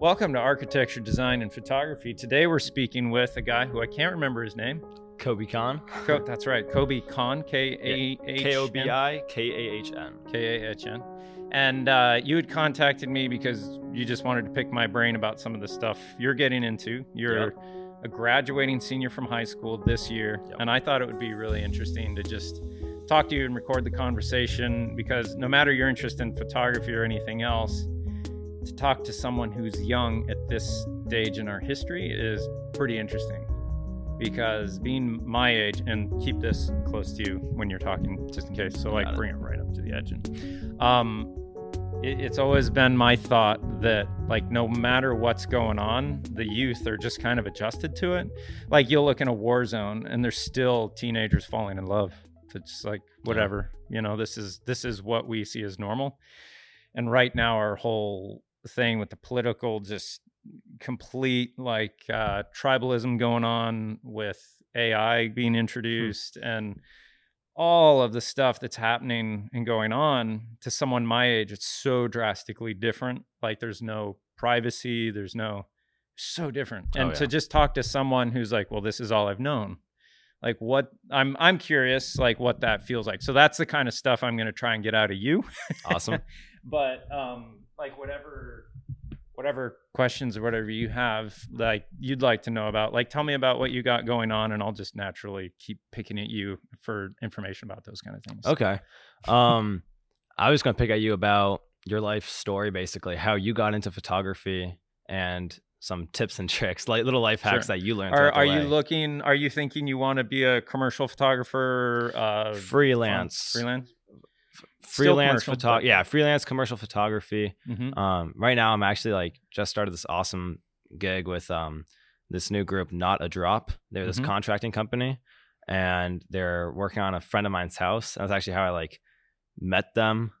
Welcome to Architecture, Design, and Photography. Today we're speaking with a guy who I can't remember his name. Kobi Kahn. That's right, Kobi Kahn, K-A-H-N. And you had contacted me because you just wanted to pick my brain about some of the stuff you're getting into. You're a graduating senior from high school this year, and I thought it would be really interesting to just talk to you and record the conversation, because no matter your interest in photography or anything else, to talk to someone who's young at this stage in our history is pretty interesting, because being my age, and keep this close to you when you're talking just in case, so like bring it right up to the edge. And it's always been my thought that, like, no matter what's going on, the youth are just kind of adjusted to it. Like, you'll look in a war zone and there's still teenagers falling in love. It's like, whatever, you know, this is what we see as normal. And right now our whole thing with the political, just complete like tribalism going on with AI being introduced and all of the stuff that's happening and going on, to someone my age, it's so drastically different. Like, there's no privacy, there's no, so different. And to just talk to someone who's like, well, this is all I've known. Like, what I'm curious, like, what that feels like. So that's the kind of stuff I'm going to try and get out of you. Awesome. But like, whatever questions or whatever you have, like, you'd like to know about, like, tell me about what you got going on, and I'll just naturally keep picking at you for information about those kind of things. Okay. I was going to pick at you about your life story, basically, how you got into photography and some tips and tricks, like little life hacks that you learned. Are you thinking you want to be a commercial photographer? Freelance photography. Yeah. Freelance commercial photography. Mm-hmm. Right now I'm actually like just started this awesome gig with, this new group, Not a Drop. They're this contracting company, and they're working on a friend of mine's house. That's actually how I like met them.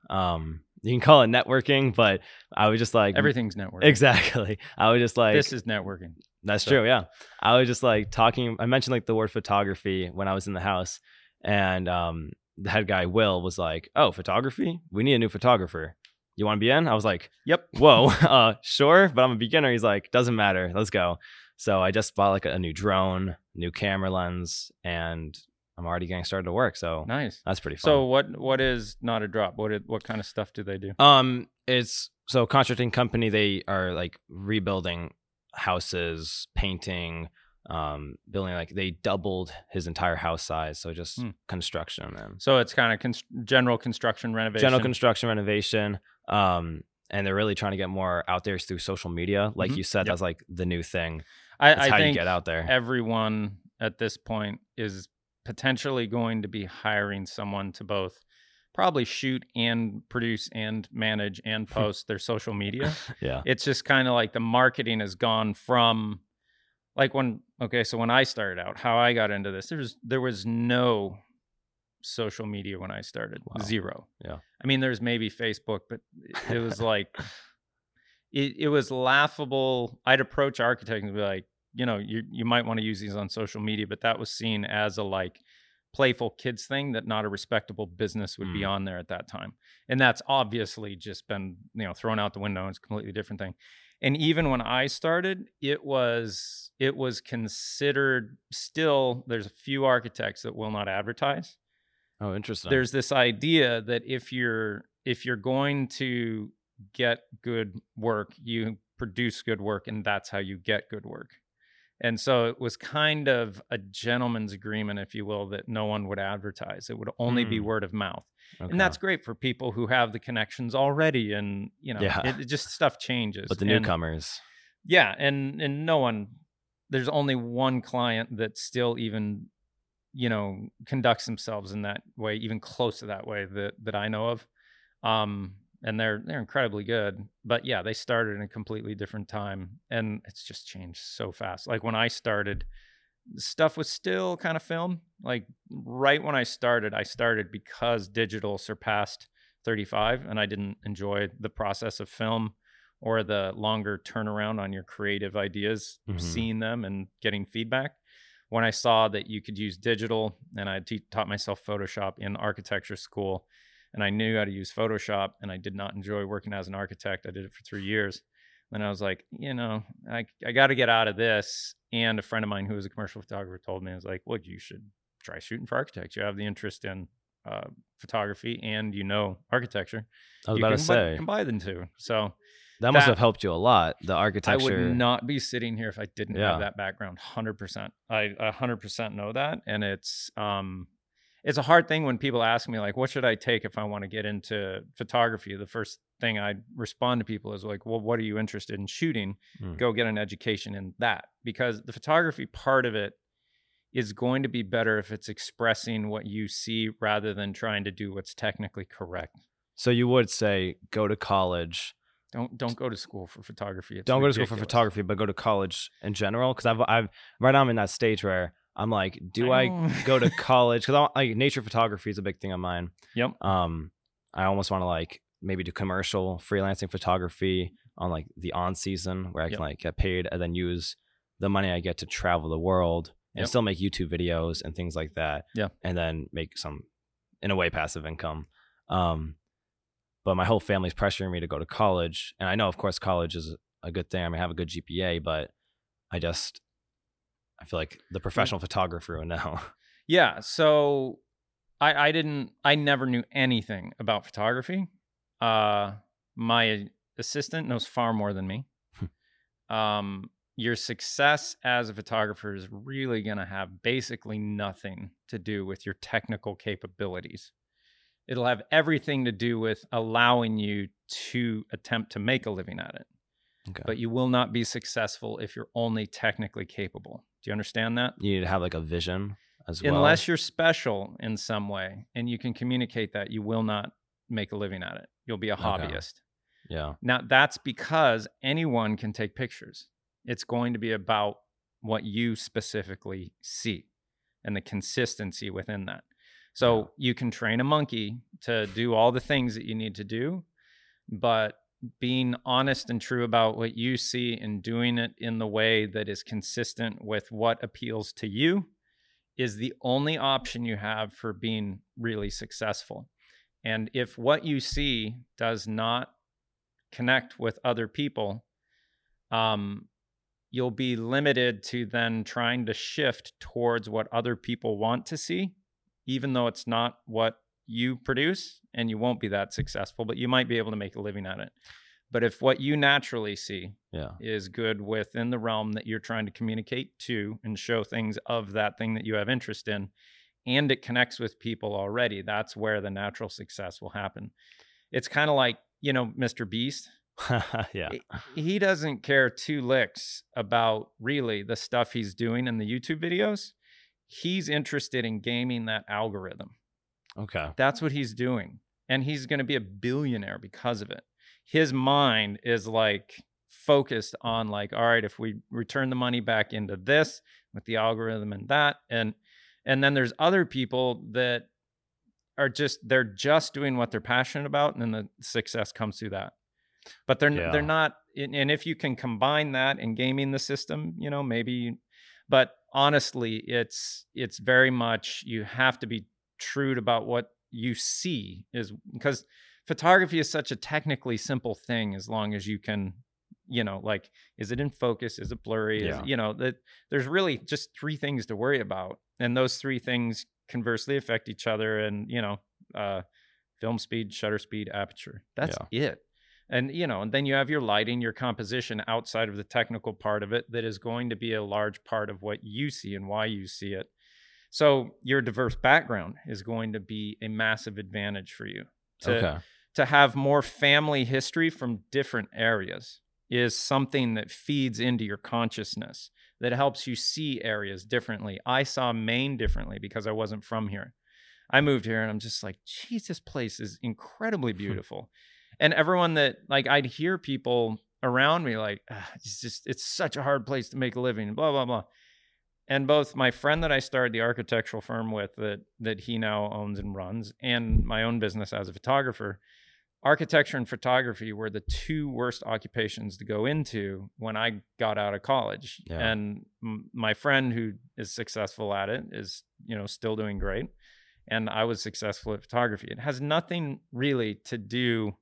You can call it networking, but I was just like, everything's networking. Exactly. I was just like, this is networking. That's true. Yeah. I was just like talking. I mentioned like the word photography when I was in the house, and, the head guy, Will, was like, oh, photography? We need a new photographer. You want to be in? I was like, yep. Whoa. Sure. But I'm a beginner. He's like, doesn't matter. Let's go. So I just bought like a new drone, new camera lens, and I'm already getting started to work. So nice. That's pretty fun. So what is Not a Drop? What kind of stuff do they do? It's so contracting company. They are like rebuilding houses, painting, building, like they doubled his entire house size. So just construction. And so it's kind of general construction renovation. And they're really trying to get more out there through social media. Like you said, that's like the new thing. I think you get out there. Everyone at this point is potentially going to be hiring someone to both probably shoot and produce and manage and post their social media. Yeah. It's just kind of like the marketing has gone from like when I started out, how I got into this, there was no social media when I started. Wow. Zero. Yeah. I mean, there's maybe Facebook, but it was like, it was laughable. I'd approach architects and be like, you know, you might want to use these on social media, but that was seen as a like playful kids thing that not a respectable business would be on there at that time. And that's obviously just been, you know, thrown out the window. It's a completely different thing. And even when I started, it was considered still, there's a few architects that will not advertise. Oh, interesting. There's this idea that if you're going to get good work, you produce good work, and that's how you get good work. And so it was kind of a gentleman's agreement, if you will, that no one would advertise. It would only be word of mouth. Okay. And that's great for people who have the connections already. And, you know, it just, stuff changes. But the newcomers. Yeah. And no one, there's only one client that still even, you know, conducts themselves in that way, even close to that way that I know of. And they're incredibly good, but yeah, they started in a completely different time, and it's just changed so fast. Like when I started, stuff was still kind of film. Like right when I started because digital surpassed 35, and I didn't enjoy the process of film or the longer turnaround on your creative ideas, seeing them and getting feedback. When I saw that you could use digital, and I taught myself Photoshop in architecture school, and I knew how to use Photoshop, and I did not enjoy working as an architect. I did it for 3 years. Then I was like, you know, I got to get out of this. And a friend of mine who was a commercial photographer told me, I was like, well, you should try shooting for architects. You have the interest in photography and, you know, architecture. I was about to say, combine them two. So that must have helped you a lot. The architecture. I would not be sitting here if I didn't have that background. 100%. I 100% know that. And it's a hard thing when people ask me, like, what should I take if I want to get into photography? The first thing I respond to people is like, well, what are you interested in shooting? Go get an education in that, because the photography part of it is going to be better if it's expressing what you see rather than trying to do what's technically correct. So you would say go to college. Don't go to school for photography. It's don't ridiculous. Go to school for photography, but go to college in general. Because I've right now I'm in that stage where I'm like, do I go to college? Because like nature photography is a big thing of mine. Yep. I almost want to like maybe do commercial freelancing photography on like the on season where I can like get paid and then use the money I get to travel the world and still make YouTube videos and things like that. Yeah. And then make some, in a way, passive income. But my whole family's pressuring me to go to college. And I know, of course, college is a good thing. I mean, I have a good GPA, but I feel like the professional photographer now. Yeah. So I never knew anything about photography. My assistant knows far more than me. Your success as a photographer is really going to have basically nothing to do with your technical capabilities. It'll have everything to do with allowing you to attempt to make a living at it. Okay. But you will not be successful if you're only technically capable. Do you understand that? You need to have like a vision as well. Unless you're special in some way and you can communicate that, you will not make a living at it. You'll be a hobbyist. Yeah. Now that's because anyone can take pictures. It's going to be about what you specifically see and the consistency within that. So you can train a monkey to do all the things that you need to do, but being honest and true about what you see and doing it in the way that is consistent with what appeals to you is the only option you have for being really successful. And if what you see does not connect with other people, you'll be limited to then trying to shift towards what other people want to see, even though it's not what you produce, and you won't be that successful, but you might be able to make a living at it. But if what you naturally see is good within the realm that you're trying to communicate to and show things of that thing that you have interest in, and it connects with people already, that's where the natural success will happen. It's kind of like, you know, Mr. Beast. Yeah. He doesn't care two licks about really the stuff he's doing in the YouTube videos. He's interested in gaming that algorithm. Okay. That's what he's doing. And he's going to be a billionaire because of it. His mind is like focused on like, all right, if we return the money back into this with the algorithm and that. And then there's other people that are just doing what they're passionate about. And then the success comes through that. But they're not. And if you can combine that and gaming the system, you know, maybe, but honestly, it's very much, you have to be true about what you see, is because photography is such a technically simple thing. As long as you can, you know, like, is it in focus? Is it blurry? Yeah. Is, you know, that there's really just three things to worry about. And those three things conversely affect each other. And, you know, film speed, shutter speed, aperture, that's it. And, you know, and then you have your lighting, your composition outside of the technical part of it that is going to be a large part of what you see and why you see it. So your diverse background is going to be a massive advantage for you. To have more family history from different areas is something that feeds into your consciousness, that helps you see areas differently. I saw Maine differently because I wasn't from here. I moved here and I'm just like, geez, this place is incredibly beautiful. And everyone that, like, I'd hear people around me like, it's such a hard place to make a living, blah, blah, blah. And both my friend that I started the architectural firm with that he now owns and runs, and my own business as a photographer, architecture and photography were the two worst occupations to go into when I got out of college. Yeah. And my friend who is successful at it is, you know, still doing great. And I was successful at photography. It has nothing really to do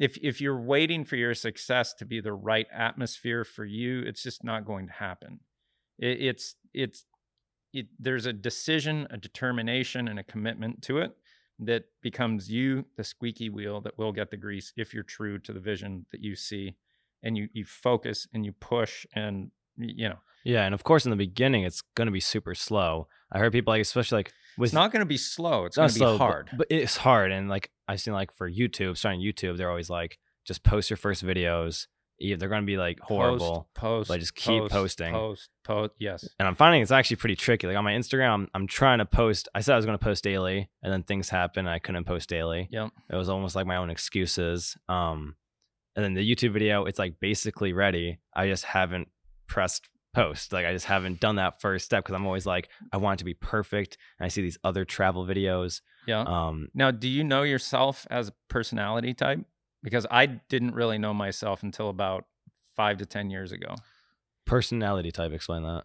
If you're waiting for your success to be the right atmosphere for you, it's just not going to happen. There's a decision, a determination, and a commitment to it that becomes you, the squeaky wheel that will get the grease if you're true to the vision that you see, and you focus and you push and, you know. Yeah, and of course in the beginning it's going to be super slow. I heard people it's not going to be slow. It's going to be hard. But it's hard, and I've seen for YouTube, starting YouTube, they're always just post your first videos. They're going to be horrible. Just keep posting. Yes. And I'm finding it's actually pretty tricky. On my Instagram, I'm trying to post. I said I was going to post daily, and then things happened. I couldn't post daily. Yep. It was almost my own excuses. And then the YouTube video, it's basically ready. I just haven't pressed post. I just haven't done that first step because I'm always I want it to be perfect. And I see these other travel videos. Yeah. Now, do you know yourself as a personality type? Because I didn't really know myself until about 5 to 10 years ago. Personality type, explain that.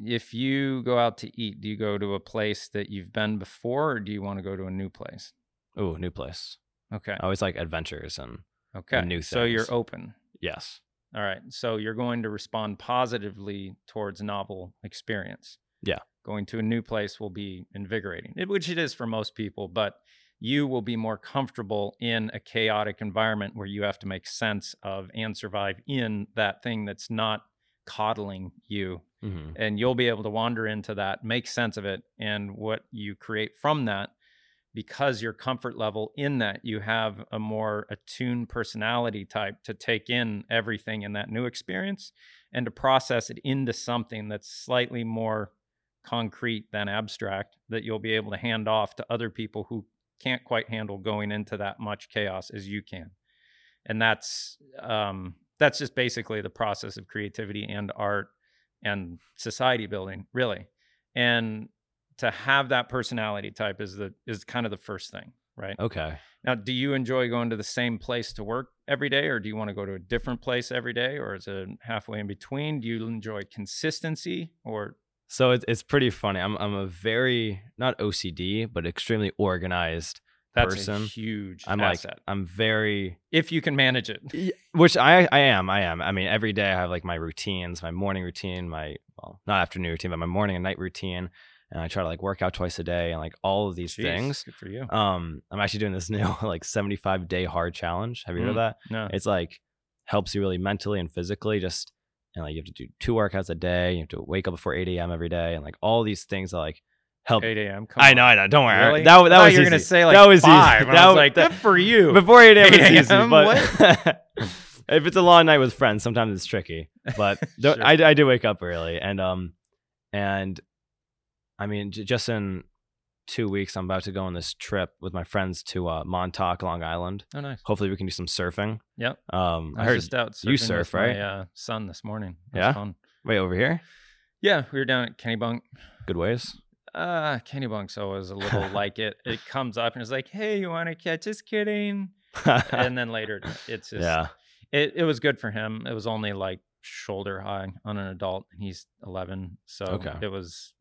If you go out to eat, do you go to a place that you've been before, or do you want to go to a new place? Oh, new place. Okay. I always like adventures and new things. So you're open. Yes. All right. So you're going to respond positively towards novel experience. Yeah. Going to a new place will be invigorating, which it is for most people, but you will be more comfortable in a chaotic environment where you have to make sense of and survive in that thing that's not coddling you. Mm-hmm. And you'll be able to wander into that, make sense of it, and what you create from that, because your comfort level in that, you have a more attuned personality type to take in everything in that new experience and to process it into something that's slightly more concrete than abstract, that you'll be able to hand off to other people who can't quite handle going into that much chaos as you can. And that's just basically the process of creativity and art and society building, really. And to have that personality type is kind of the first thing, right? Okay. Now, do you enjoy going to the same place to work every day, or do you want to go to a different place every day, or is it halfway in between? Do you enjoy consistency or... So it's pretty funny. I'm a very, not OCD, but extremely organized person. That's a huge asset. I'm very... If you can manage it. Which I am. I mean, every day I have my routines, my morning routine, not afternoon routine, but my morning and night routine. And I try to work out twice a day and all of these things. Good for you. I'm actually doing this new 75 day hard challenge. Have you heard of that? No. It's helps you really mentally and physically just... And you have to do 2 workouts a day. You have to wake up before 8 a.m. every day, and all these things that help. 8 a.m. I know. Don't worry. Really? That was easy. You were gonna say that was 5. Easy. That was good for you. Before 8 a.m. was easy, but if it's a long night with friends, sometimes it's tricky. But sure. I do wake up early, and I mean, just in 2 weeks, I'm about to go on this trip with my friends to Montauk, Long Island. Oh, nice. Hopefully we can do some surfing. Yep. I heard just out you surf, right? Yeah. Sun this morning. That was fun. Wait, over here? Yeah. We were down at Kenny Bunk. Good ways? Kenny Bunk's always a little it. It comes up and it's hey, you want to catch? Just kidding. And then later, it's just... Yeah. It was good for him. It was only shoulder high on an adult, and he's 11, so okay. It was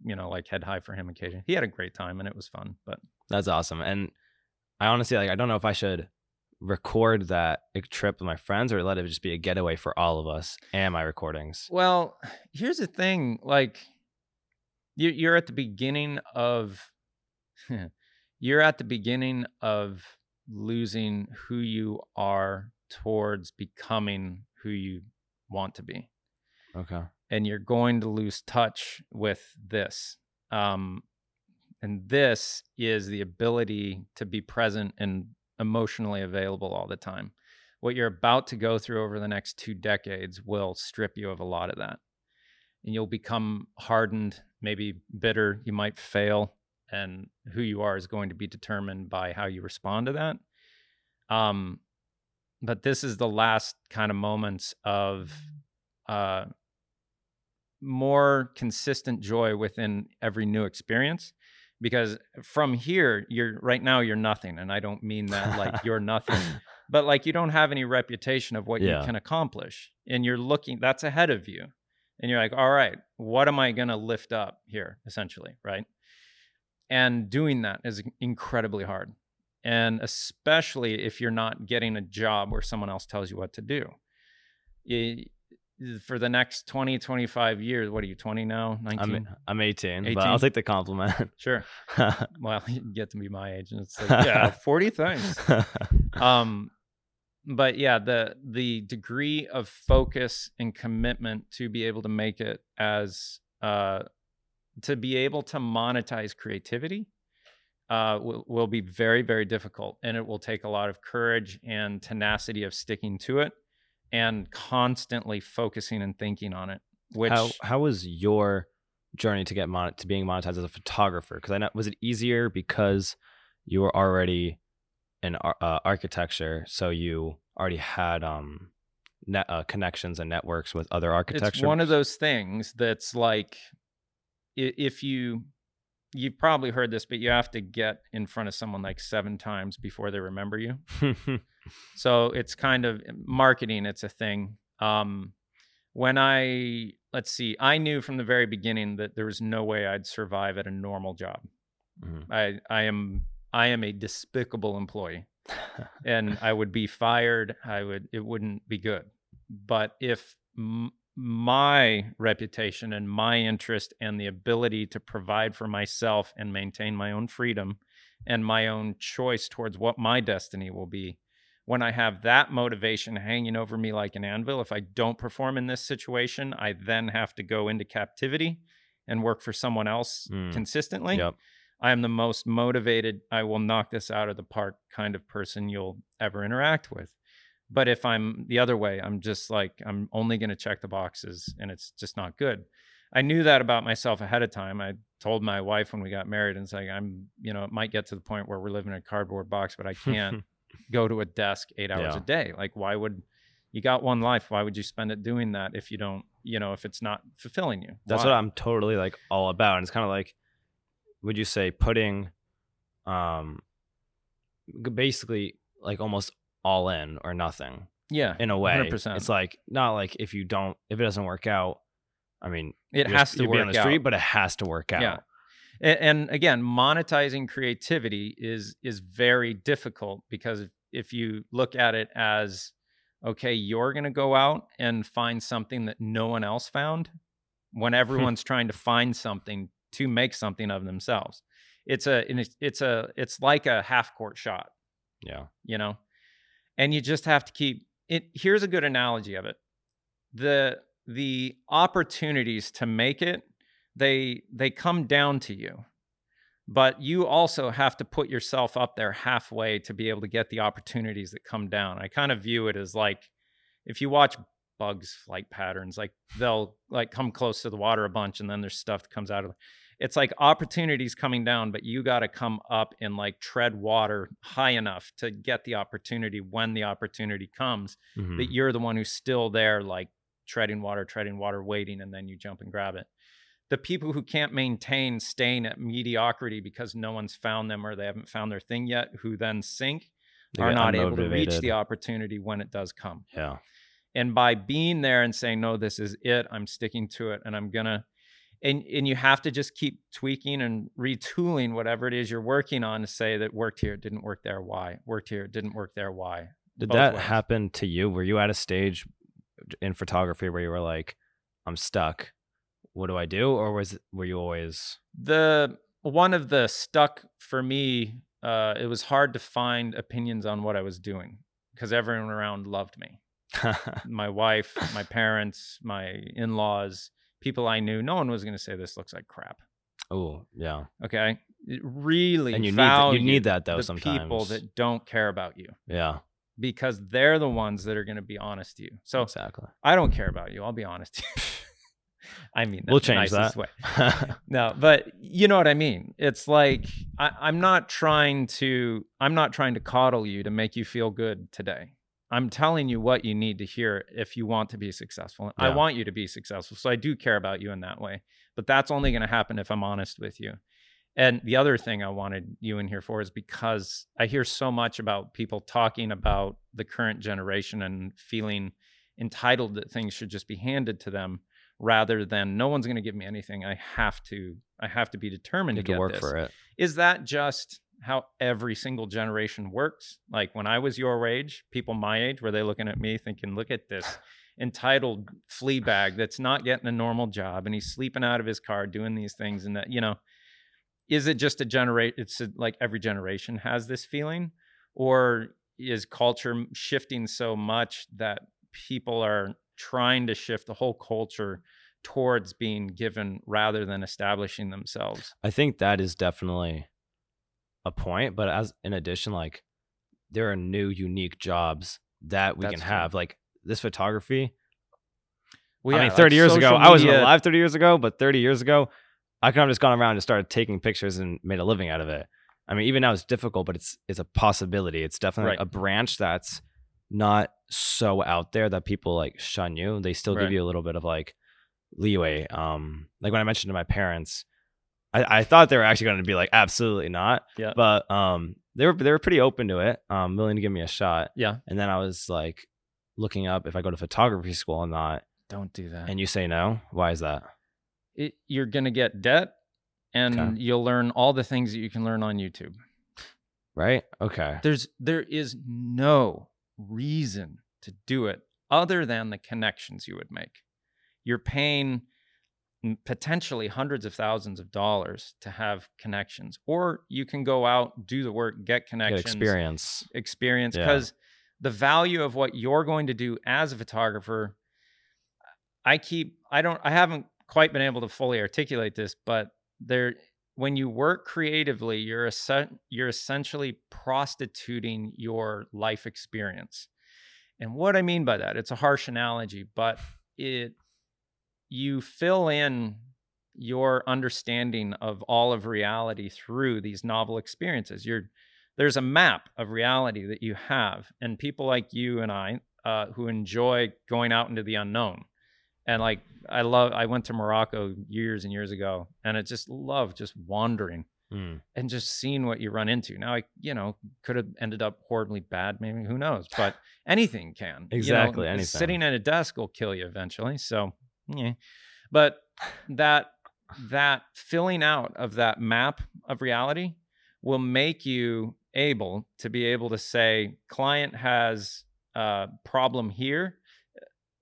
head high for him occasionally. He had a great time and it was fun. But that's awesome. And I honestly I don't know if I should record that trip with my friends or let it just be a getaway for all of us and my recordings. Well, here's the thing, you're at the beginning of losing who you are towards becoming who you want to be. Okay. And you're going to lose touch with this. And this is the ability to be present and emotionally available all the time. What you're about to go through over the next 2 decades will strip you of a lot of that. And you'll become hardened, maybe bitter, you might fail, and who you are is going to be determined by how you respond to that. But this is the last kind of moments of more consistent joy within every new experience, because from here, you're nothing. And I don't mean that you're nothing, but you don't have any reputation of what you can accomplish, and you're looking, that's ahead of you. And you're all right, what am I going to lift up here essentially? Right. And doing that is incredibly hard. And especially if you're not getting a job where someone else tells you what to do. For the next 20, 25 years, what are you, 20 now? 19? I'm 18, but I'll take the compliment. Sure. Well, you get to be my age. And it's like, yeah, 40, thanks. But yeah, the degree of focus and commitment to be able to make it as, to be able to monetize creativity will be very, very difficult. And it will take a lot of courage and tenacity of sticking to it and constantly focusing and thinking on it. Which how was your journey to get to being monetized as a photographer? Because I know, was it easier because you were already in architecture, so you already had connections and networks with other architecture? It's one of those things that's like, if you've probably heard this, but you have to get in front of someone like 7 times before they remember you. So it's kind of marketing. It's a thing. I knew from the very beginning that there was no way I'd survive at a normal job. Mm-hmm. I am a despicable employee and I would be fired. It wouldn't be good. But if my reputation and my interest and the ability to provide for myself and maintain my own freedom and my own choice towards what my destiny will be, when I have that motivation hanging over me like an anvil, if I don't perform in this situation, I then have to go into captivity and work for someone else consistently. Yep. I am the most motivated, I will knock this out of the park kind of person you'll ever interact with. But if I'm the other way, I'm just like, I'm only going to check the boxes, and it's just not good. I knew that about myself ahead of time. I told my wife when we got married, and it's like, it might get to the point where we're living in a cardboard box, but I can't go to a desk 8 hours a day. Like, why would you got one life? Why would you spend it doing that if you don't, if it's not fulfilling you? That's what I'm totally like all about. And it's kind of like, would you say putting, basically like almost all in or nothing? Yeah. In a way. 100%. It's like, not like if it doesn't work out, I mean, it has to work out. You'll be on the street, but it has to work out. Yeah. And again, monetizing creativity is very difficult, because if you look at it as, okay, you're going to go out and find something that no one else found, when everyone's trying to find something to make something of themselves, it's like a half court shot. Yeah. And you just have to keep it. Here's a good analogy of it. The opportunities to make it, they come down to you, but you also have to put yourself up there halfway to be able to get the opportunities that come down. I kind of view it as like, if you watch bugs' flight patterns, like they'll like come close to the water a bunch, and then there's stuff that comes out of it. It's like opportunities coming down, but you got to come up and like tread water high enough to get the opportunity when the opportunity comes, mm-hmm. that you're the one who's still there, like treading water, waiting, and then you jump and grab it. The people who can't maintain staying at mediocrity because no one's found them or they haven't found their thing yet, who then sink, are not able to reach the opportunity when it does come. Yeah. And by being there and saying, no, this is it, I'm sticking to it, and I'm going to, and you have to just keep tweaking and retooling whatever it is you're working on to say that worked here, didn't work there, why? Worked here, didn't work there, why? Did that happen to you? Were you at a stage in photography where you were like, I'm stuck, what do I do? Or were you always one of the stuck for me? It was hard to find opinions on what I was doing because everyone around loved me. My wife, my parents, my in-laws, people I knew. No one was going to say this looks like crap. Oh yeah. Okay. It really, and you need that though. Sometimes people that don't care about you. Yeah. Because they're the ones that are going to be honest to you. So exactly. I don't care about you. I'll be honest. I mean, that's we'll change the nicest that way. No, but you know what I mean? It's like, I'm not trying to coddle you to make you feel good today. I'm telling you what you need to hear if you want to be successful. Yeah. I want you to be successful. So I do care about you in that way, but that's only going to happen if I'm honest with you. And the other thing I wanted you in here for is because I hear so much about people talking about the current generation and feeling entitled that things should just be handed to them, rather than no one's going to give me anything. I have to be determined to get this. Work for it. Is that just how every single generation works. Like when I was your age, people my age, were they looking at me thinking, look at this entitled flea bag that's not getting a normal job and he's sleeping out of his car doing these things? And that, you know, is it just a generation? It's a, like every generation has this feeling, or is culture shifting so much that people are trying to shift the whole culture towards being given rather than establishing themselves? I think that is definitely a point, but as in addition, like there are new unique jobs that we that's can true. Have like this photography. Well, yeah, I mean, 30 years ago, media. I wasn't alive 30 years ago, but 30 years ago, I could have just gone around and started taking pictures and made a living out of it. I mean, even now it's difficult, but it's a possibility. It's definitely right. a branch that's not so out there that people like shun you. They still right. give you a little bit of like leeway. Like when I mentioned to my parents, I thought they were actually going to be like, absolutely not. Yeah. But they were pretty open to it, willing to give me a shot. Yeah. And then I was like, looking up if I go to photography school or not. Don't do that. And you say no? Why is that? You're going to get debt and okay. you'll learn all the things that you can learn on YouTube. Right? Okay. There is no reason to do it other than the connections you would make. You're paying potentially hundreds of thousands of dollars to have connections, or you can go out, do the work, get connections, get experience because yeah. the value of what you're going to do as a photographer, I haven't quite been able to fully articulate this, but there, when you work creatively, you're essentially prostituting your life experience. And what I mean by that, it's a harsh analogy, but you fill in your understanding of all of reality through these novel experiences. There's a map of reality that you have, and people like you and I who enjoy going out into the unknown. And like, I went to Morocco years and years ago, and I just love just wandering and just seeing what you run into. Now, I, could have ended up horribly bad, maybe, who knows, but anything can. Exactly, anything. Sitting at a desk will kill you eventually, so yeah. But that filling out of that map of reality will make you able to say, client has a problem here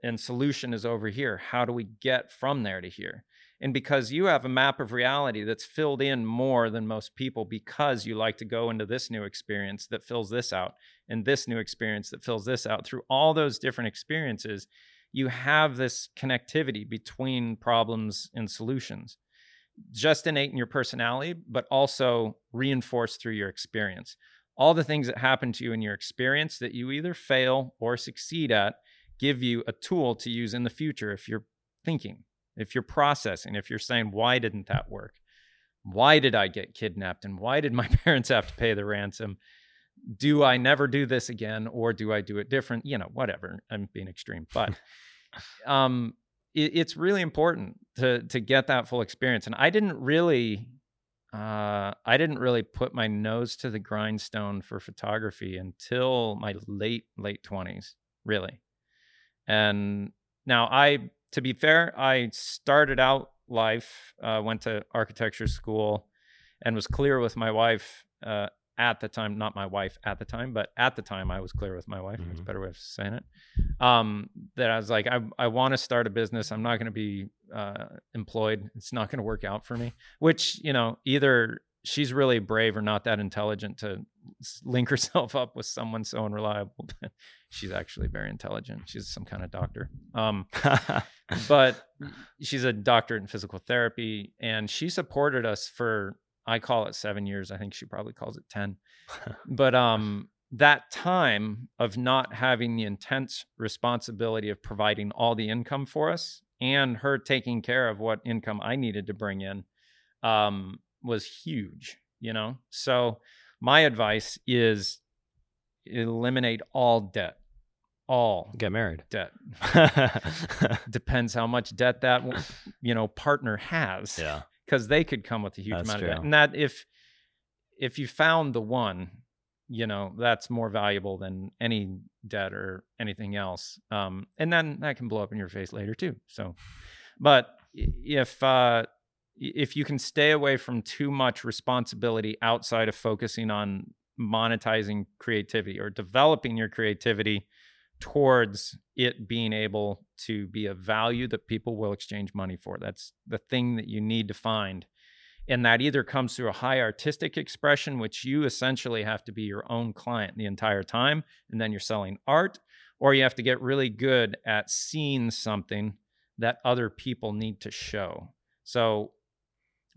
and solution is over here. How do we get from there to here? And because you have a map of reality that's filled in more than most people, because you like to go into this new experience that fills this out and this new experience that fills this out, through all those different experiences, you have this connectivity between problems and solutions, just innate in your personality, but also reinforced through your experience. All the things that happen to you in your experience that you either fail or succeed at give you a tool to use in the future. If you're thinking, if you're processing, if you're saying, why didn't that work? Why did I get kidnapped? And why did my parents have to pay the ransom? Do I never do this again? Or do I do it different? Whatever. I'm being extreme, but it's really important to get that full experience. And I didn't really put my nose to the grindstone for photography until my late 20s, really. And now to be fair, I started out life, went to architecture school, and was clear with my wife at the time, not my wife at the time, but at the time I was clear with my wife, that's a better way of saying it, that I was like, I want to start a business. I'm not going to be employed. It's not going to work out for me, which, either she's really brave or not that intelligent to link herself up with someone so unreliable. She's actually very intelligent. She's some kind of doctor. But she's a doctorate in physical therapy, and she supported us for, I call it 7 years. I think she probably calls it 10. But that time of not having the intense responsibility of providing all the income for us and her taking care of what income I needed to bring in was huge, So my advice is eliminate all debt. Get married. Debt. Depends how much debt that, partner has. Yeah. Because they could come with a huge amount of debt. And that if you found the one, that's more valuable than any debt or anything else. And then that can blow up in your face later too. So, but if if you can stay away from too much responsibility outside of focusing on monetizing creativity or developing your creativity towards it being able to be a value that people will exchange money for. That's the thing that you need to find. And that either comes through a high artistic expression, which you essentially have to be your own client the entire time, and then you're selling art, or you have to get really good at seeing something that other people need to show. So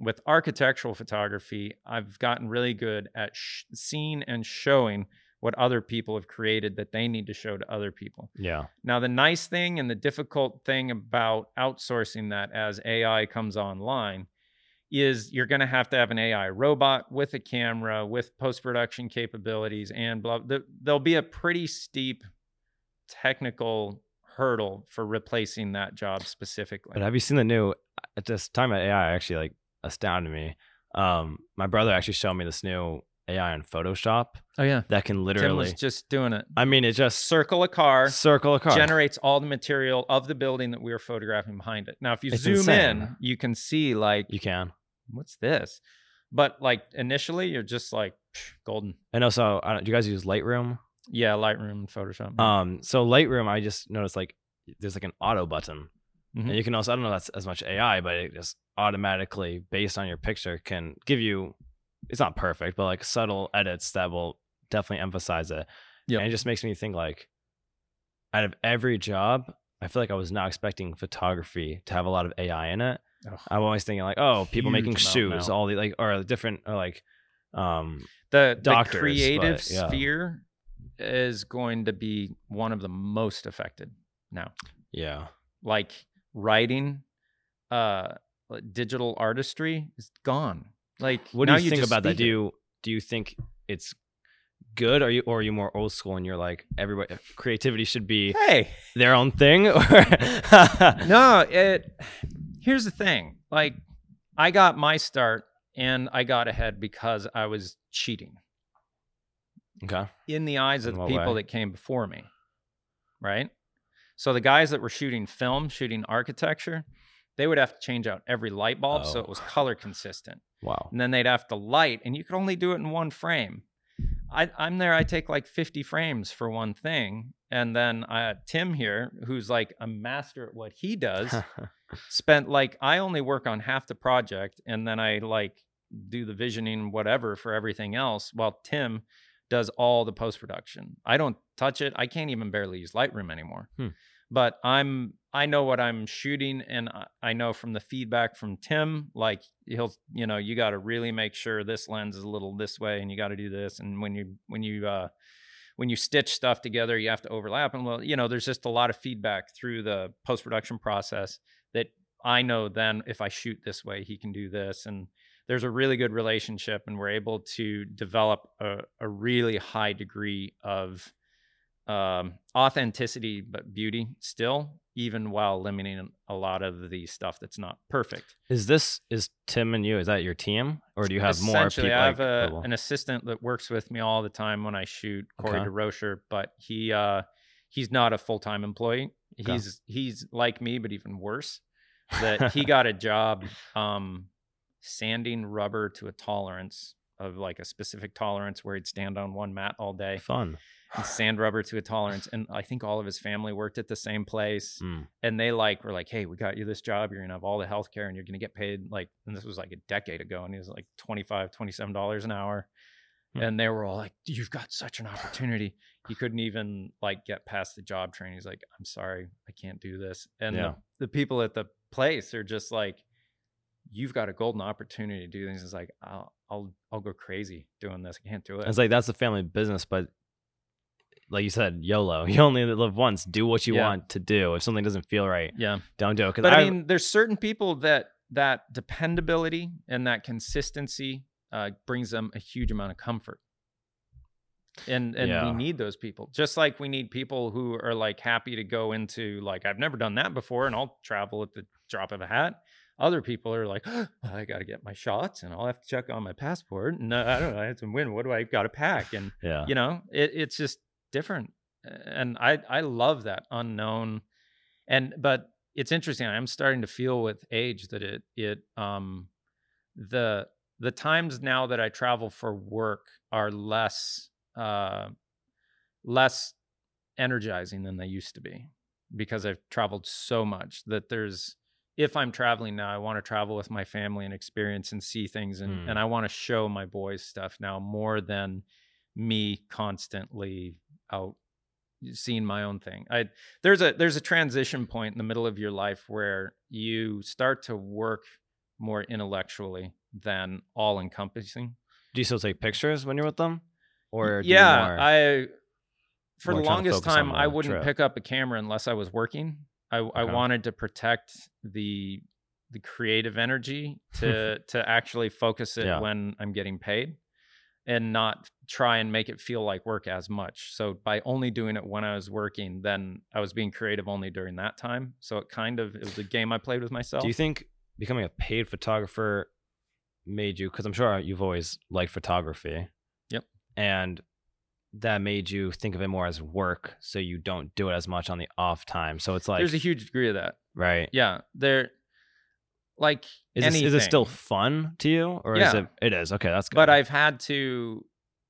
with architectural photography, I've gotten really good at seeing and showing what other people have created that they need to show to other people. Yeah. Now, the nice thing and the difficult thing about outsourcing that as AI comes online is you're going to have an AI robot with a camera, with post-production capabilities, and blah. There'll be a pretty steep technical hurdle for replacing that job specifically. But have you seen the new, at this time at AI actually like astounded me. My brother actually showed me this new AI in Photoshop. Oh yeah. That can literally, Tim was just doing it. I mean, it just circle a car, generates all the material of the building that we were photographing behind it. Now, if you zoom in, you can see like, you can, what's this? But like initially you're just like golden. And also, do you guys use Lightroom? Yeah, Lightroom, Photoshop. So Lightroom, I just noticed like there's like an auto button, mm-hmm. and you can also, I don't know if that's as much AI, but it just automatically, based on your picture, can give you. It's not perfect, but like subtle edits that will definitely emphasize it. Yep. And it just makes me think like, out of every job, I feel like I was not expecting photography to have a lot of AI in it. Oh, I'm always thinking like, oh, people making shoes, all the like, or different, or like, the creative sphere. Is going to be one of the most affected now. Yeah. Like writing, digital artistry is gone. Like, what do you think about that? Do you think it's good? Or are you more old school and you're like, everybody, creativity should be their own thing? Or no, here's the thing. Like, I got my start and I got ahead because I was cheating. Okay. In the eyes of the people that came before me, right? So the guys that were shooting film, shooting architecture, they would have to change out every light bulb so it was color consistent. Wow. And then they'd have to light, and you could only do it in one frame. I'm there, I take like 50 frames for one thing, and then Tim here, who's like a master at what he does, spent like, I only work on half the project, and then I like do the visioning, whatever, for everything else, while Tim does all the post-production. I don't touch it. I can't even barely use Lightroom anymore. But I know what I'm shooting, and I know from the feedback from Tim, like he'll, you know, you got to really make sure this lens is a little this way, and you got to do this. And when you stitch stuff together, you have to overlap. And well, you know, there's just a lot of feedback through the post-production process that I know then if I shoot this way, he can do this. And there's a really good relationship, and we're able to develop a really high degree of authenticity, but beauty still, even while limiting a lot of the stuff that's not perfect. Is Tim and you, is that your team? Or do you have more people? I have an assistant that works with me all the time when I shoot, Corey DeRocher, but he's not a full-time employee. Okay. He's like me, but even worse, that he got a job, sanding rubber to a tolerance of like a specific tolerance where he'd stand on one mat all day. Fun. And sand rubber to a tolerance. And I think all of his family worked at the same place. And they like, were like, hey, we got you this job. You're going to have all the healthcare and you're going to get paid. Like, and this was like a decade ago. And he was like $25, $27 an hour. And they were all like, you've got such an opportunity. He couldn't even like get past the job training. He's like, I'm sorry, I can't do this. And the people at the place are just like, you've got a golden opportunity to do things. It's like, I'll go crazy doing this. I can't do it. It's like, that's a family business, but like you said, YOLO, you only live once, do what you want to do. If something doesn't feel right, don't do it. But I mean, there's certain people that dependability and that consistency brings them a huge amount of comfort. And we need those people, just like we need people who are like happy to go into like, I've never done that before, and I'll travel at the drop of a hat. Other people are like, oh, I got to get my shots, and I'll have to check on my passport. No, I don't know. I have to win. What do I got to pack? And, you know, it's just different. And I love that unknown. But it's interesting. I'm starting to feel with age that the times now that I travel for work are less energizing than they used to be, because I've traveled so much that there's, if I'm traveling now, I want to travel with my family and experience and see things. And, and I want to show my boys stuff now more than me constantly out seeing my own thing. There's a transition point in the middle of your life where you start to work more intellectually than all encompassing. Do you still take pictures when you're with them? Or do for the longest time, I wouldn't pick up a camera unless I was working. I wanted to protect the creative energy to actually focus it when I'm getting paid, and not try and make it feel like work as much. So by only doing it when I was working, then I was being creative only during that time. So it was a game I played with myself. Do you think becoming a paid photographer made you, because I'm sure you've always liked photography. Yep. And that made you think of it more as work, so you don't do it as much on the off time. So it's like there's a huge degree of that, right? Yeah, there. Like, is it still fun to you, or is it? It is. Okay, that's good. But I've had to,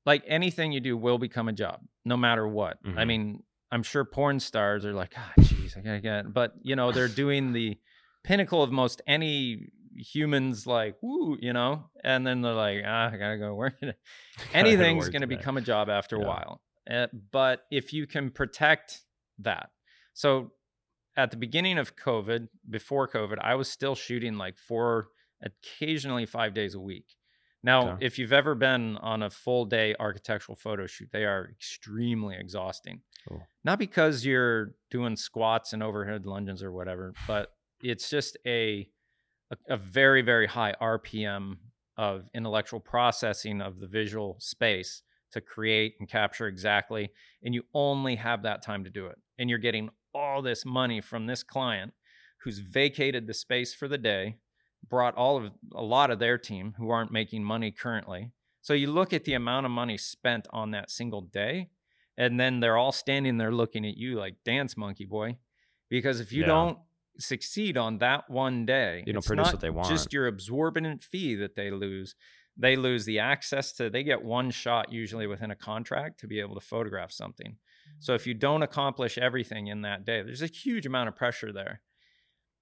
like, anything you do will become a job, no matter what. Mm-hmm. I mean, I'm sure porn stars are like, ah, oh, jeez, I gotta get. But you know, they're doing the pinnacle of most any humans, like, woo, you know, and then they're like, ah, I gotta go work. Anything's gonna become a job after a while. But if you can protect that. So at the beginning of COVID, before COVID, I was still shooting like 4, occasionally 5 days a week. Now, if you've ever been on a full day architectural photo shoot, they are extremely exhausting. Cool. Not because you're doing squats and overhead lunges or whatever, but it's just a very, very high RPM of intellectual processing of the visual space to create and capture exactly. And you only have that time to do it. And you're getting all this money from this client who's vacated the space for the day, brought a lot of their team who aren't making money currently. So you look at the amount of money spent on that single day, and then they're all standing there looking at you like, dance, monkey boy. Because if you don't succeed on that one day, you don't produce what they want. Just your absorbent fee that they lose the access to. They get one shot usually within a contract to be able to photograph something. So if you don't accomplish everything in that day, there's a huge amount of pressure there.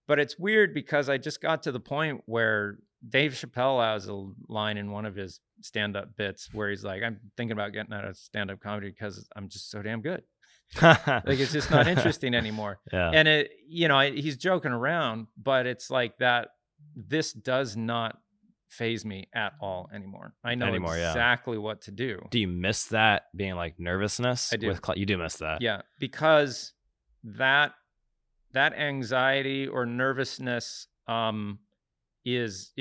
But it's weird, because I just got to the point where Dave Chappelle has a line in one of his stand-up bits where he's like, I'm thinking about getting out of stand-up comedy because I'm just so damn good. Like, it's just not interesting anymore. And it, you know, he's joking around, but it's like that. This does not faze me at all anymore. I know exactly what to do. Do you miss that being like nervousness? I do. You do miss that, because that anxiety or nervousness is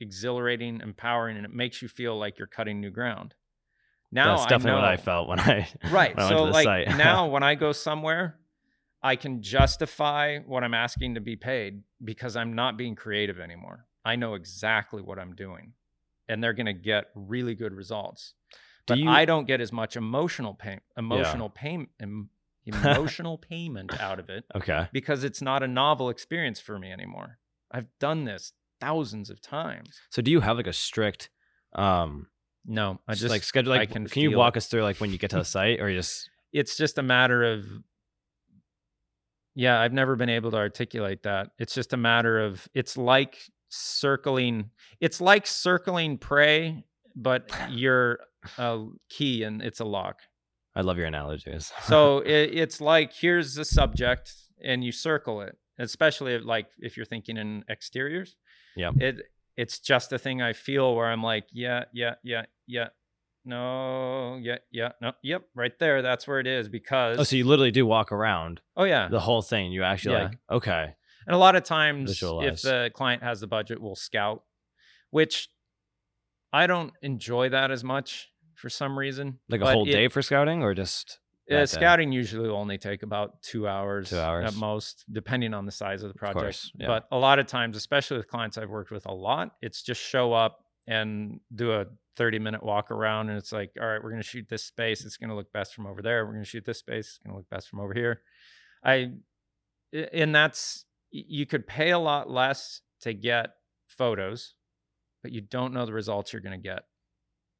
exhilarating, empowering, and it makes you feel like you're cutting new ground. Now that's definitely what I felt when I when I went to the site. Now when I go somewhere, I can justify what I'm asking to be paid because I'm not being creative anymore. I know exactly what I'm doing, and they're going to get really good results. But I don't get as much emotional payment out of it. Okay, because it's not a novel experience for me anymore. I've done this thousands of times. So do you have like a strict No, I just like schedule. Like, can you walk us through like when you get to the site, or just? It's just a matter of. Yeah, I've never been able to articulate that. It's just a matter of. It's like circling prey, but you're a key and it's a lock. I love your analogies. So it's like, here's the subject, and you circle it, especially like if you're thinking in exteriors. Yeah. It's just a thing I feel where I'm like, right there. That's where it is, because... Oh, so you literally do walk around. Oh, yeah. The whole thing. You actually like, okay. And a lot of times, visualize. If the client has the budget, we'll scout, which I don't enjoy that as much for some reason. Like a whole day for scouting, or just... Scouting usually will only take about 2 hours, at most, depending on the size of the project. Of course, yeah. But a lot of times, especially with clients I've worked with a lot, it's just show up and do a 30-minute walk around. And it's like, all right, we're going to shoot this space. It's going to look best from over there. We're going to shoot this space. It's going to look best from over here. I And that's, you could pay a lot less to get photos, but you don't know the results you're going to get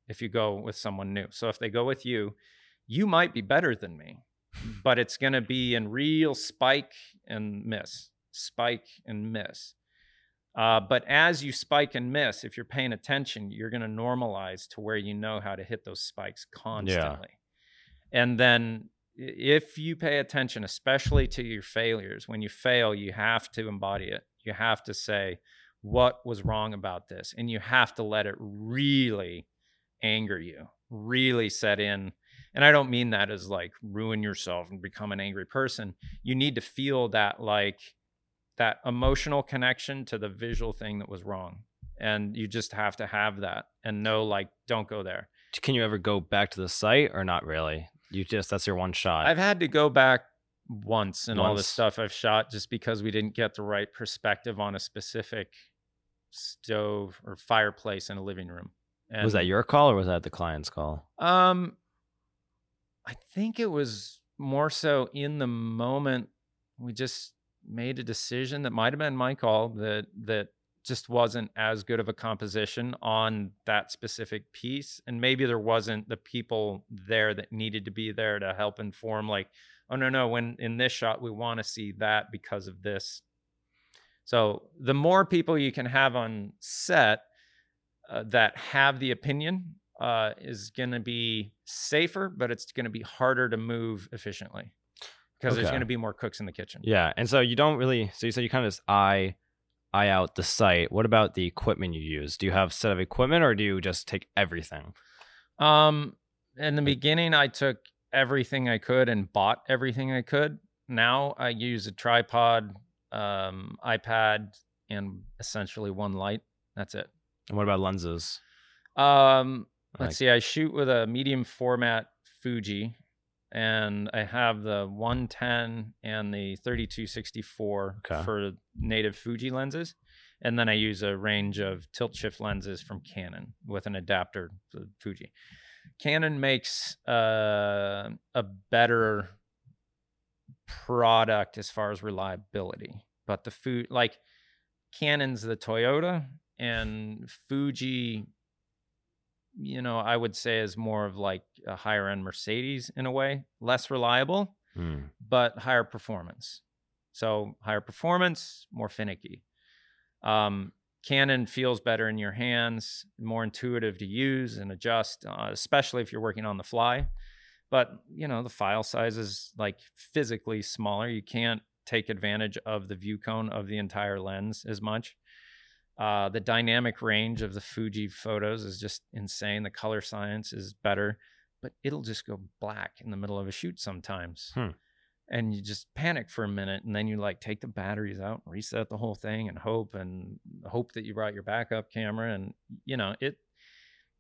if you go with someone new. So if they go with you, you might be better than me, but it's going to be in real spike and miss, spike and miss. But as you spike and miss, if you're paying attention, you're going to normalize to where you know how to hit those spikes constantly. Yeah. And then if you pay attention, especially to your failures, when you fail, you have to embody it. You have to say, what was wrong about this? And you have to let it really anger you, really set in. And I don't mean that as like ruin yourself and become an angry person. You need to feel that, like, that emotional connection to the visual thing that was wrong. And you just have to have that and know, like, don't go there. Can you ever go back to the site or not really? You just, that's your one shot. I've had to go back once and all the stuff I've shot just because we didn't get the right perspective on a specific stove or fireplace in a living room. And was that your call or was that the client's call? I think it was more so in the moment. We just made a decision that might have been my call that just wasn't as good of a composition on that specific piece. And maybe there wasn't the people there that needed to be there to help inform, like, oh, no, when in this shot, we want to see that because of this. So the more people you can have on set that have the opinion is going to be safer, but it's going to be harder to move efficiently because there's going to be more cooks in the kitchen. Yeah. And so you don't really, so you said you kind of just eye out the site. What about the equipment you use? Do you have a set of equipment or do you just take everything? In the beginning, I took everything I could and bought everything I could. Now I use a tripod, iPad, and essentially one light. That's it. And what about lenses? Let's see. I shoot with a medium format Fuji, and I have the 110 and the 32-64 for native Fuji lenses. And then I use a range of tilt shift lenses from Canon with an adapter to Fuji. Canon makes a better product as far as reliability, but the food, like Canon's the Toyota and Fuji, you know, I would say is more of like a higher end Mercedes in a way, less reliable, but higher performance. So higher performance, more finicky. Canon feels better in your hands, more intuitive to use and adjust, especially if you're working on the fly. But, you know, the file size is like physically smaller. You can't take advantage of the view cone of the entire lens as much. The dynamic range of the Fuji photos is just insane. The color science is better, but it'll just go black in the middle of a shoot sometimes. And you just panic for a minute, and then you like take the batteries out and reset the whole thing and hope that you brought your backup camera. And, you know,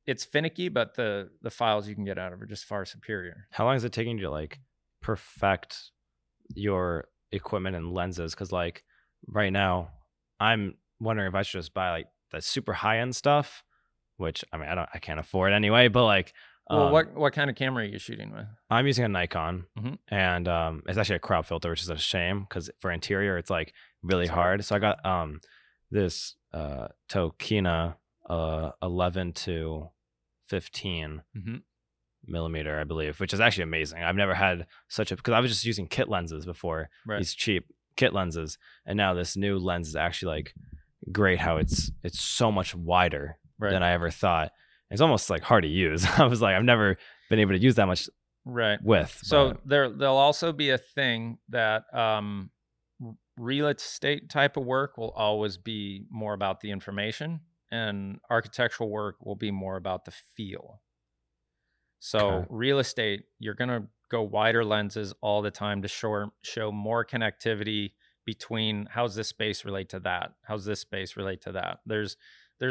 it's finicky, but the files you can get out of are just far superior. How long is it taking you to like perfect your equipment and lenses? Because like right now I'm wondering if I should just buy like the super high end stuff, which I mean I can't afford anyway. But like, well, what kind of camera are you shooting with? I'm using a Nikon, and it's actually a crop filter, which is a shame because for interior it's like really hard. So I got this Tokina 11-15 millimeter, I believe, which is actually amazing. I've never had such a, because I was just using kit lenses before, these cheap kit lenses, and now this new lens is actually like great how it's so much wider than I ever thought. It's almost like hard to use. I was like, I've never been able to use that much width. So there'll also be a thing that real estate type of work will always be more about the information, and architectural work will be more about the feel. So real estate, you're going to go wider lenses all the time to show more connectivity between how's this space relate to that? How's this space relate to that? There's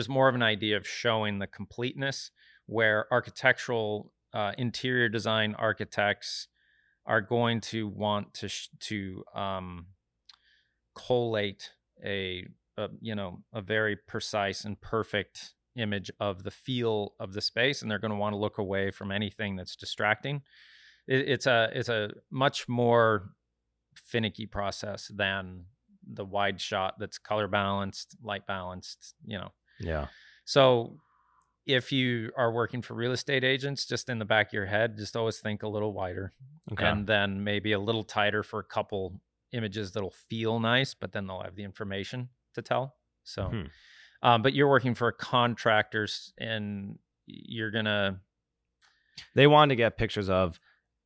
more of an idea of showing the completeness, where architectural interior design architects are going to want to collate a very precise and perfect image of the feel of the space, and they're going to want to look away from anything that's distracting. It's a much more finicky process than the wide shot that's color balanced, light balanced, you know. Yeah. So if you are working for real estate agents, just in the back of your head, just always think a little wider. Okay. And then maybe a little tighter for a couple images that'll feel nice, but then they'll have the information to tell. So, but you're working for contractors and you're going to... They wanted to get pictures of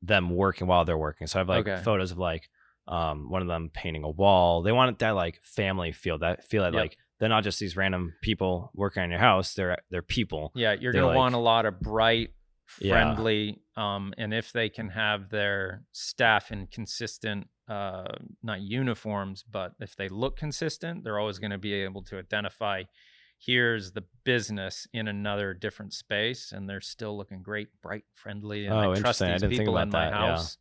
them working while they're working. So I have like photos of like one of them painting a wall. They wanted that like family feel, that feel that like they're not just these random people working on your house. They're people. Yeah. You're going to want a lot of bright, friendly. And if they can have their staff in consistent, not uniforms, but if they look consistent, they're always going to be able to identify, here's the business in another different space, and they're still looking great, bright, friendly, and I trust these people in my house.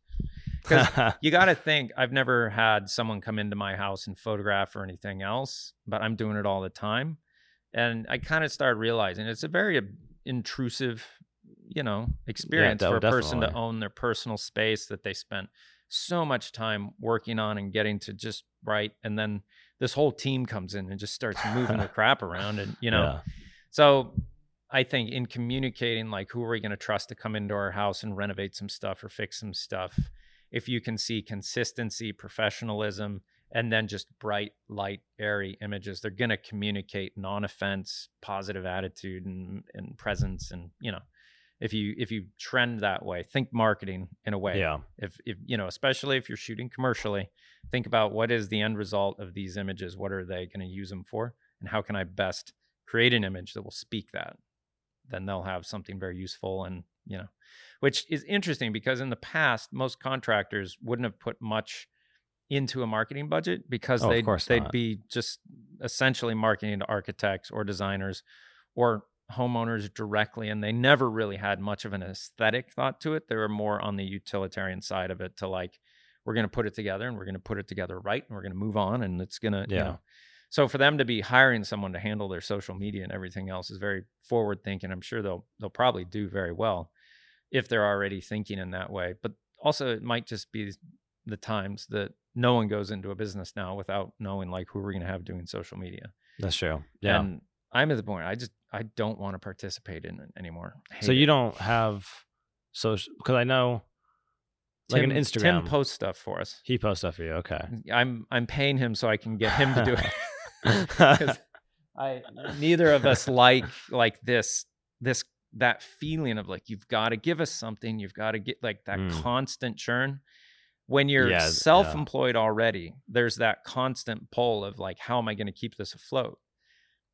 Because you got to think, I've never had someone come into my house and photograph or anything else, but I'm doing it all the time. And I kind of started realizing it's a very intrusive, you know, experience for a person to own their personal space that they spent so much time working on and getting to just right. And then this whole team comes in and just starts moving the crap around. And, you know, so I think in communicating, like, who are we going to trust to come into our house and renovate some stuff or fix some stuff? If you can see consistency, professionalism, and then just bright, light, airy images, they're going to communicate non-offense, positive attitude and presence. And, you know, if you trend that way, think marketing in a way. Yeah. If you know, especially if you're shooting commercially, think about what is the end result of these images? What are they going to use them for? And how can I best create an image that will speak that? Then they'll have something very useful. And, you know, which is interesting because in the past, most contractors wouldn't have put much into a marketing budget because they'd be just essentially marketing to architects or designers or homeowners directly, and they never really had much of an aesthetic thought to it. They were more on the utilitarian side of it, to like, we're going to put it together and we're going to put it together right, and we're going to move on, and it's going to, you know. So for them to be hiring someone to handle their social media and everything else is very forward thinking. I'm sure they'll probably do very well if they're already thinking in that way. But also it might just be the times that no one goes into a business now without knowing like who we're going to have doing social media. That's true. Yeah. And I'm at the point, I don't want to participate in it anymore. So you don't have social, because I know like an Instagram. Tim posts stuff for us. He posts stuff for you. Okay. I'm paying him so I can get him to do it. Because neither of us like this, that feeling of like, you've got to give us something. You've got to get like that constant churn. When you're self-employed already, there's that constant pull of like, how am I going to keep this afloat?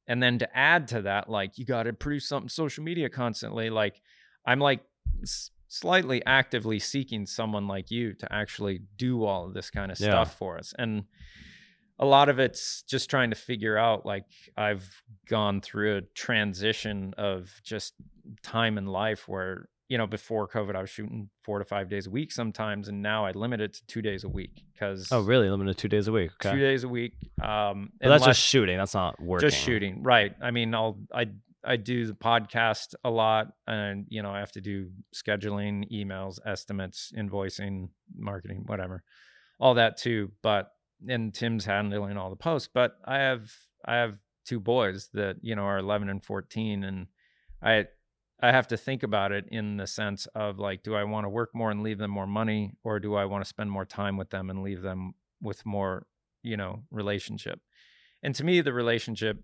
And then to add to that, like, you got to produce something social media constantly. Like, I'm like slightly actively seeking someone like you to actually do all of this kind of stuff for us. And a lot of it's just trying to figure out, like, I've gone through a transition of just time in life where, you know, before COVID, I was shooting 4 to 5 days a week sometimes. And now I limit it to 2 days a week because... Oh, really? Limited to 2 days a week. Okay. 2 days a week. But that's just shooting. That's not working. Just shooting. Right. I mean, I do the podcast a lot, and, you know, I have to do scheduling, emails, estimates, invoicing, marketing, whatever, all that too. But, and Tim's handling all the posts, but I have two boys that, you know, are 11 and 14. And I have to think about it in the sense of like, do I want to work more and leave them more money, or do I want to spend more time with them and leave them with more, you know, relationship? And to me, the relationship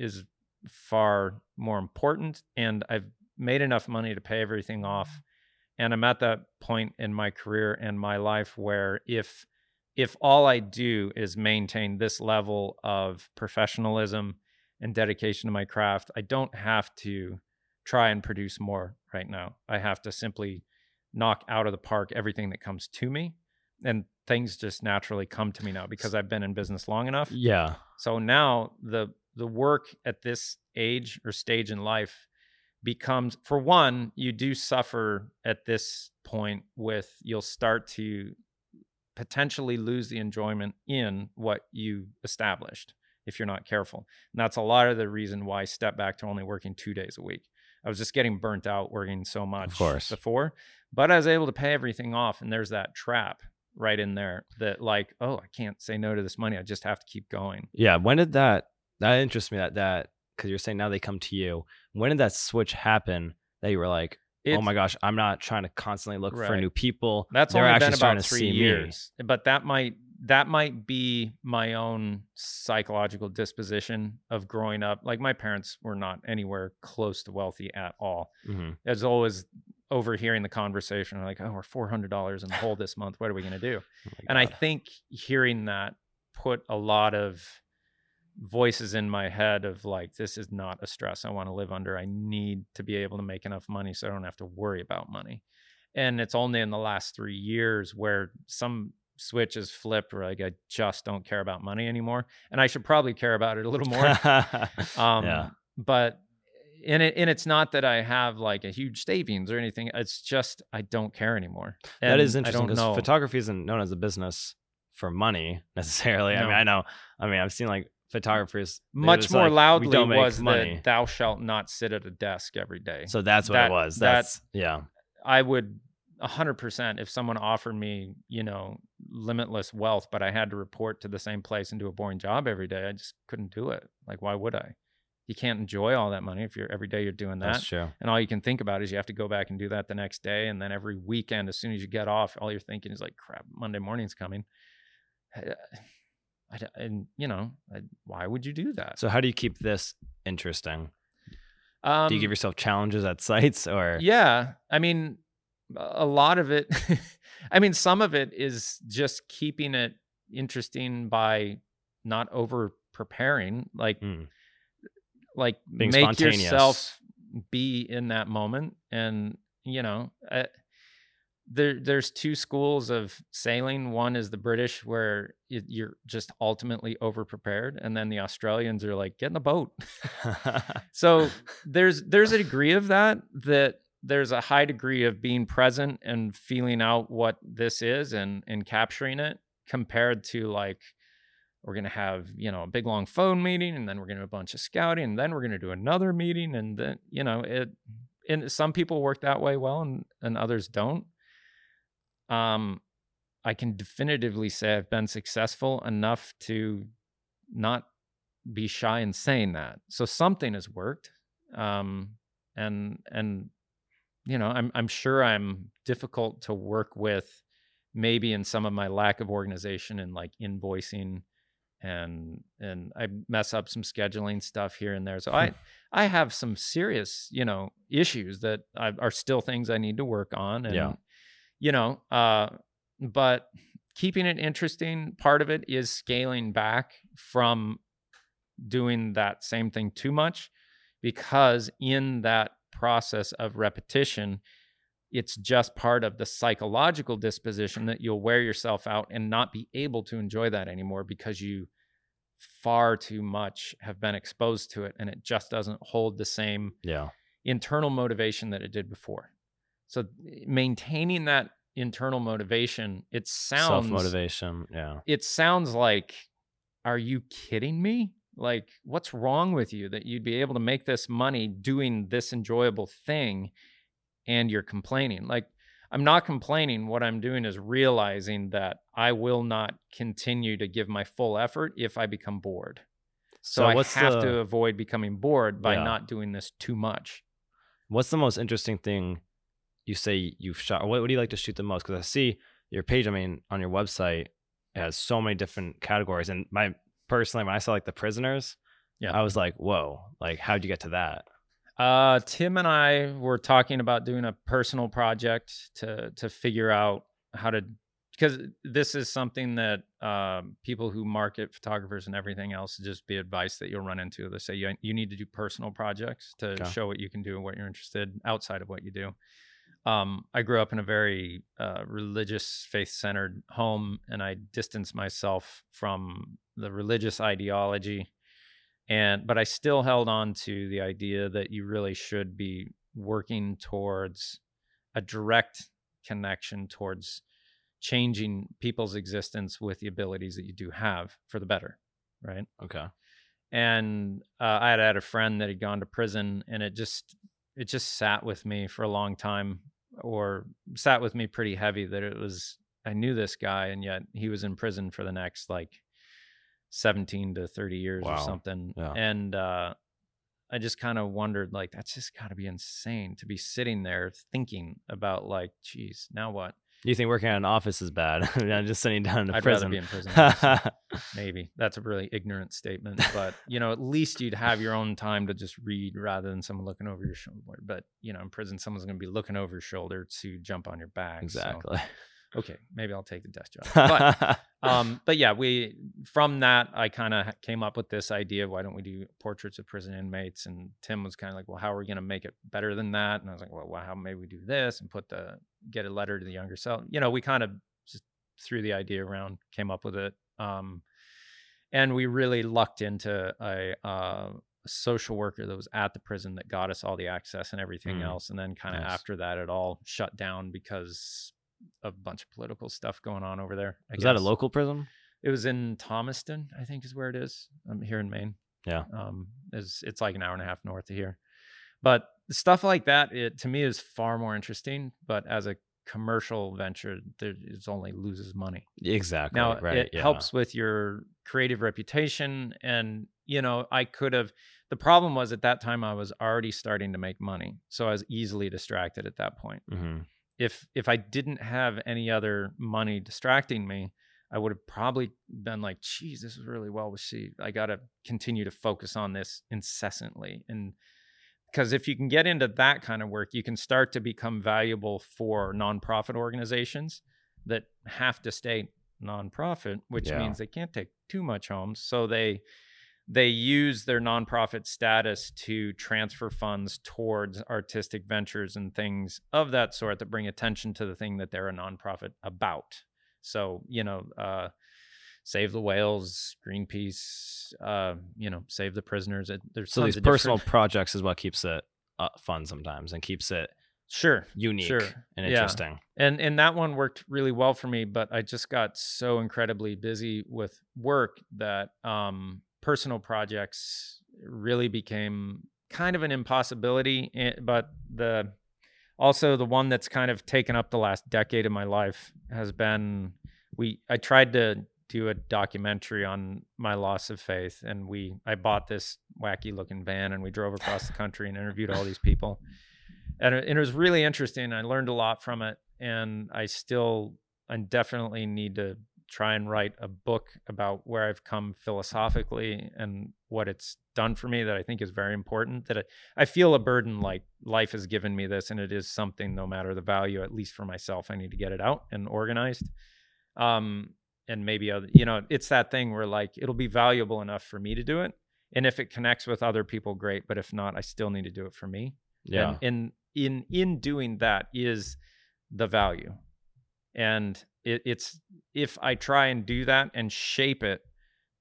is far more important, and I've made enough money to pay everything off. And I'm at that point in my career and my life where if all I do is maintain this level of professionalism and dedication to my craft, I don't have to try and produce more right now. I have to simply knock out of the park everything that comes to me, and things just naturally come to me now because I've been in business long enough. Yeah. So now the work at this age or stage in life becomes, for one, you do suffer at this point with, you'll start to potentially lose the enjoyment in what you established if you're not careful. And that's a lot of the reason why I stepped back to only working 2 days a week. I was just getting burnt out working so much before, but I was able to pay everything off. And there's that trap right in there that like, oh, I can't say no to this money. I just have to keep going. Yeah. When did that interests me that, cause you're saying now they come to you. When did that switch happen that you were like, oh my gosh, I'm not trying to constantly look for new people. That's only been about 3 years, but that might be my own psychological disposition of growing up. Like my parents were not anywhere close to wealthy at all. Mm-hmm. As always, overhearing the conversation, like, oh, we're $400 in the hole this month. What are we going to do? Oh my God. And I think hearing that put a lot of voices in my head of like, this is not a stress I want to live under. I need to be able to make enough money so I don't have to worry about money. And it's only in the last 3 years where some switch is flipped where like, I just don't care about money anymore. And I should probably care about it a little more. Yeah. But it's not that I have like a huge savings or anything. It's just, I don't care anymore. And that is interesting because photography isn't known as a business for money necessarily. No. I mean, I've seen like photographers much more like, loudly was money. That thou shalt not sit at a desk every day. So that's what it was. Yeah. I would 100% if someone offered me, you know, limitless wealth, but I had to report to the same place and do a boring job every day. I just couldn't do it. Like, why would I? You can't enjoy all that money if you're every day you're doing that. That's true. And all you can think about is you have to go back and do that the next day. And then every weekend, as soon as you get off, all you're thinking is like, crap, Monday morning's coming. Why would you do that? So how do you keep this interesting? Do you give yourself challenges at sites or? Yeah. I mean, a lot of it, I mean, some of it is just keeping it interesting by not over preparing, like, like being make yourself be in that moment. And, you know, there's two schools of sailing. One is the British where you're just ultimately over-prepared. And then the Australians are like, get in the boat. So there's a degree of that there's a high degree of being present and feeling out what this is and capturing it compared to like, we're going to have, you know, a big long phone meeting and then we're going to do a bunch of scouting and then we're going to do another meeting. And then, you know, and some people work that way well and others don't. I can definitively say I've been successful enough to not be shy in saying that. So something has worked. And you know, I'm sure I'm difficult to work with maybe in some of my lack of organization and like invoicing and I mess up some scheduling stuff here and there. So I have some serious, you know, issues that are still things I need to work on. And, you know, but keeping it interesting, part of it is scaling back from doing that same thing too much, because in that process of repetition, it's just part of the psychological disposition that you'll wear yourself out and not be able to enjoy that anymore because you far too much have been exposed to it and it just doesn't hold the same internal motivation that it did before. So maintaining that internal motivation, it sounds self-motivation. Yeah. It sounds like, are you kidding me? Like, what's wrong with you that you'd be able to make this money doing this enjoyable thing and you're complaining? Like, I'm not complaining. What I'm doing is realizing that I will not continue to give my full effort if I become bored. So I have to avoid becoming bored by not doing this too much. What's the most interesting thing you say you've shot? What do you like to shoot the most? Because I see your page, I mean, on your website, it has so many different categories. And personally, when I saw like the prisoners, I was like, whoa, like, how'd you get to that? Tim and I were talking about doing a personal project to figure out how to, because this is something that people who market photographers and everything else, just be advice that you'll run into. They say you need to do personal projects to show what you can do and what you're interested outside of what you do. I grew up in a very religious, faith-centered home, and I distanced myself from the religious ideology. But I still held on to the idea that you really should be working towards a direct connection towards changing people's existence with the abilities that you do have for the better, right? Okay. And I had a friend that had gone to prison, and it just sat with me for a long time, or sat with me pretty heavy, that it was I knew this guy, and yet he was in prison for the next like 17 to 30 years or something. Yeah. And I just kind of wondered, like, that's just got to be insane to be sitting there thinking about, like, geez, now what? You think working at an office is bad? I mean, I'm just sitting down in a prison. I'd rather be in prison. Honestly. Maybe. That's a really ignorant statement. But, you know, at least you'd have your own time to just read rather than someone looking over your shoulder. But, you know, in prison, someone's going to be looking over your shoulder to jump on your back. Exactly. So, okay, maybe I'll take the desk job. But yeah, we from that, I kind of came up with this idea of why don't we do portraits of prison inmates? And Tim was kind of like, well, how are we going to make it better than that? And I was like, well, how may we do this and get a letter to the younger cell? You know, we kind of just threw the idea around, came up with it. And we really lucked into a social worker that was at the prison that got us all the access and everything else. And then kind of after that, it all shut down because a bunch of political stuff going on over there. Is that a local prison? It was in Thomaston, I think is where it is. I'm here in Maine. Yeah. It's like an hour and a half north of here. But stuff like that, it to me is far more interesting. But as a commercial venture, it only loses money. Exactly. Now, right, it helps with your creative reputation. And, you know, the problem was at that time I was already starting to make money. So I was easily distracted at that point. Mm-hmm. If I didn't have any other money distracting me, I would have probably been like, geez, this is really well received. I got to continue to focus on this incessantly. And because if you can get into that kind of work, you can start to become valuable for nonprofit organizations that have to stay nonprofit, which means they can't take too much home. So they use their nonprofit status to transfer funds towards artistic ventures and things of that sort that bring attention to the thing that they're a nonprofit about. So, you know, Save the Whales, Greenpeace, you know, Save the Prisoners. There's so these personal projects is what keeps it fun sometimes and keeps it unique and interesting. And that one worked really well for me, but I just got so incredibly busy with work that personal projects really became kind of an impossibility, but also the one that's kind of taken up the last decade of my life has been I tried to do a documentary on my loss of faith, and I bought this wacky looking van and we drove across the country and interviewed all these people, and it was really interesting. I learned a lot from it, and I definitely need to try and write a book about where I've come philosophically and what it's done for me that I think is very important, that I feel a burden, like life has given me this, and it is something, no matter the value, at least for myself, I need to get it out and organized. And maybe, you know, it's that thing where like, it'll be valuable enough for me to do it. And if it connects with other people, great. But if not, I still need to do it for me. Yeah. And in doing that is the value. And it's if I try and do that and shape it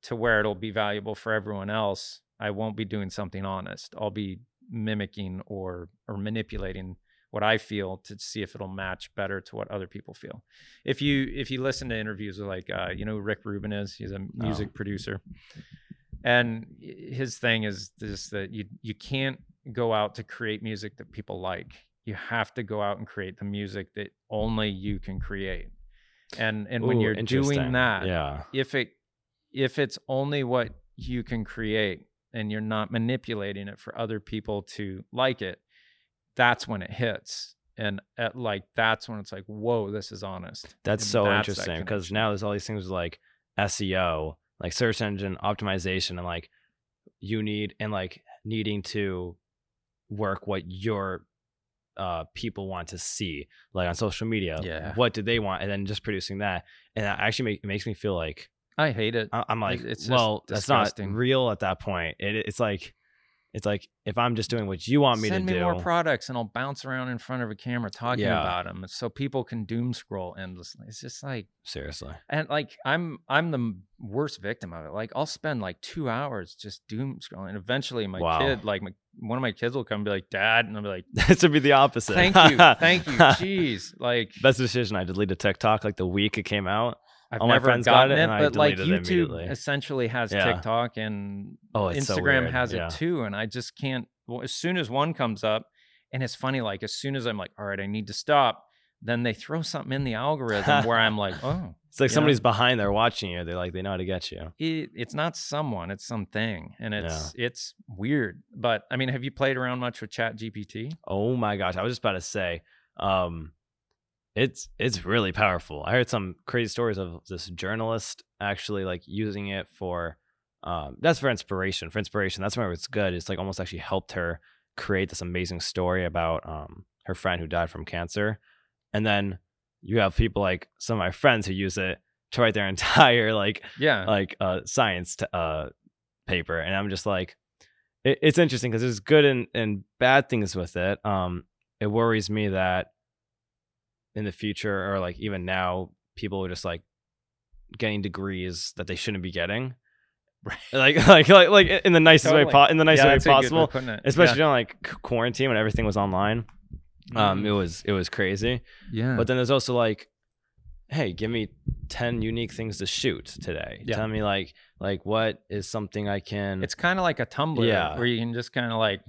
to where it'll be valuable for everyone else, I won't be doing something honest. I'll be mimicking or manipulating what I feel to see if it'll match better to what other people feel. If you listen to interviews with like you know who Rick Rubin is, he's a music producer, and his thing is this, that you can't go out to create music that people like. You have to go out and create the music that only you can create. And when you're doing that, if it's only what you can create and you're not manipulating it for other people to like it, that's when it hits. And that's when it's like, whoa, this is honest. That's so interesting, because now there's all these things like SEO, like search engine optimization, and like you need and like needing to work what your people want to see, like on social media. Yeah. What do they want? And then just producing that. And that actually makes me feel like I hate it. I'm like, it's well, that's disgusting. Not real at that point. It's like if I'm just doing what you want me to do. Send me more products and I'll bounce around in front of a camera talking about them so people can doom scroll endlessly. It's just like, seriously. And like I'm the worst victim of it. Like I'll spend like 2 hours just doom scrolling, and eventually my kid, like one of my kids will come and be like, Dad, and I'll be like, that should be the opposite. Thank you. Jeez. Like best decision. I deleted TikTok like the week it came out. I've never gotten it, but like YouTube essentially has TikTok, and Instagram has it too. And I just can't, as soon as one comes up, and it's funny, like as soon as I'm like, all right, I need to stop, then they throw something in the algorithm where I'm like, oh. It's like somebody's behind there watching you. They're like, they know how to get you. It's not someone, it's something. And it's weird. But I mean, have you played around much with ChatGPT? Oh my gosh. I was just about to say, it's really powerful. I heard some crazy stories of this journalist actually like using it for, that's for inspiration. For inspiration, that's where it's good. It's like almost actually helped her create this amazing story about her friend who died from cancer. And then you have people like some of my friends who use it to write their entire science paper. And I'm just like, it's interesting because there's good and bad things with it. It worries me that in the future, or like even now, people are just like getting degrees that they shouldn't be getting. Right. Like in the nicest way possible, especially during like quarantine when everything was online. It was crazy. Yeah. But then there's also like, hey, give me 10 unique things to shoot today. Yeah. Tell me like what is something I can. It's kind of like a Tumblr where you can just kind of like,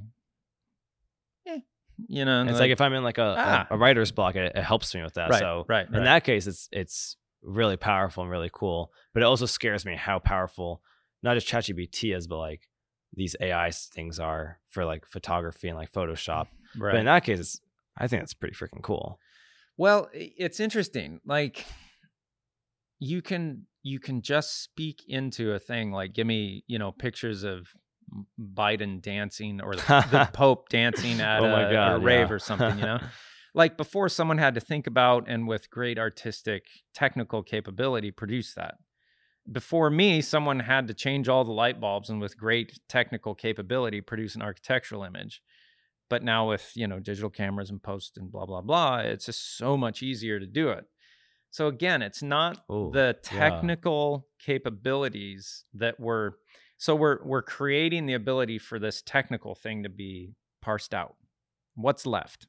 you know. It's like if I'm in like a writer's block, it helps me with that. Right, so in that case, it's really powerful and really cool. But it also scares me how powerful not just ChatGPT is, but like these AI things are for like photography and like Photoshop. Right. But in that case, I think it's pretty freaking cool. Well, it's interesting. Like you can just speak into a thing, like give me, pictures of Biden dancing or the Pope dancing at a rave or something, Like before, someone had to think about and with great artistic technical capability produce that. Before me, someone had to change all the light bulbs and with great technical capability produce an architectural image. But now with, digital cameras and post and blah, blah, blah, it's just so much easier to do it. So again, it's not the technical capabilities that we're creating the ability for this technical thing to be parsed out. What's left?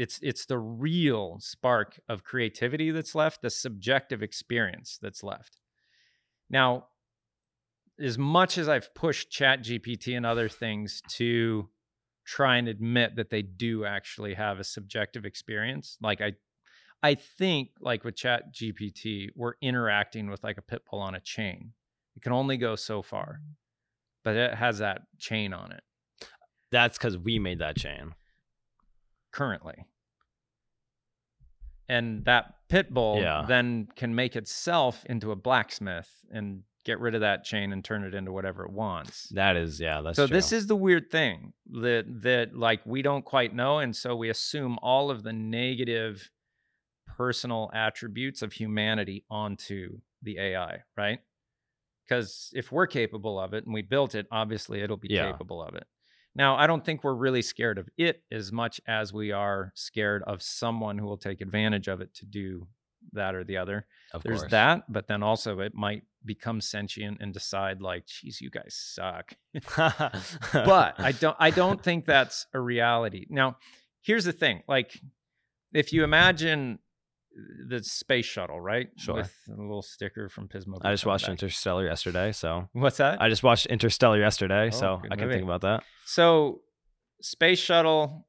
It's the real spark of creativity that's left, the subjective experience that's left. Now, as much as I've pushed ChatGPT and other things to try and admit that they do actually have a subjective experience. Like I think like with ChatGPT, we're interacting with like a pit bull on a chain. It can only go so far, but it has that chain on it. That's because we made that chain. Currently. And that pit bull then can make itself into a blacksmith and get rid of that chain and turn it into whatever it wants. That's so true. This is the weird thing that like we don't quite know. And so we assume all of the negative personal attributes of humanity onto the AI, right? Because if we're capable of it and we built it, obviously it'll be capable of it. Now, I don't think we're really scared of it as much as we are scared of someone who will take advantage of it to do that or the other. Of course. There's that, but then also it might become sentient and decide like, geez, you guys suck. But I don't think that's a reality. Now, here's the thing. Like if you imagine the space shuttle, right? Sure. With a little sticker from Pismo. I just watched Interstellar yesterday, so. What's that? I just watched Interstellar yesterday, so I can think about that. So space shuttle,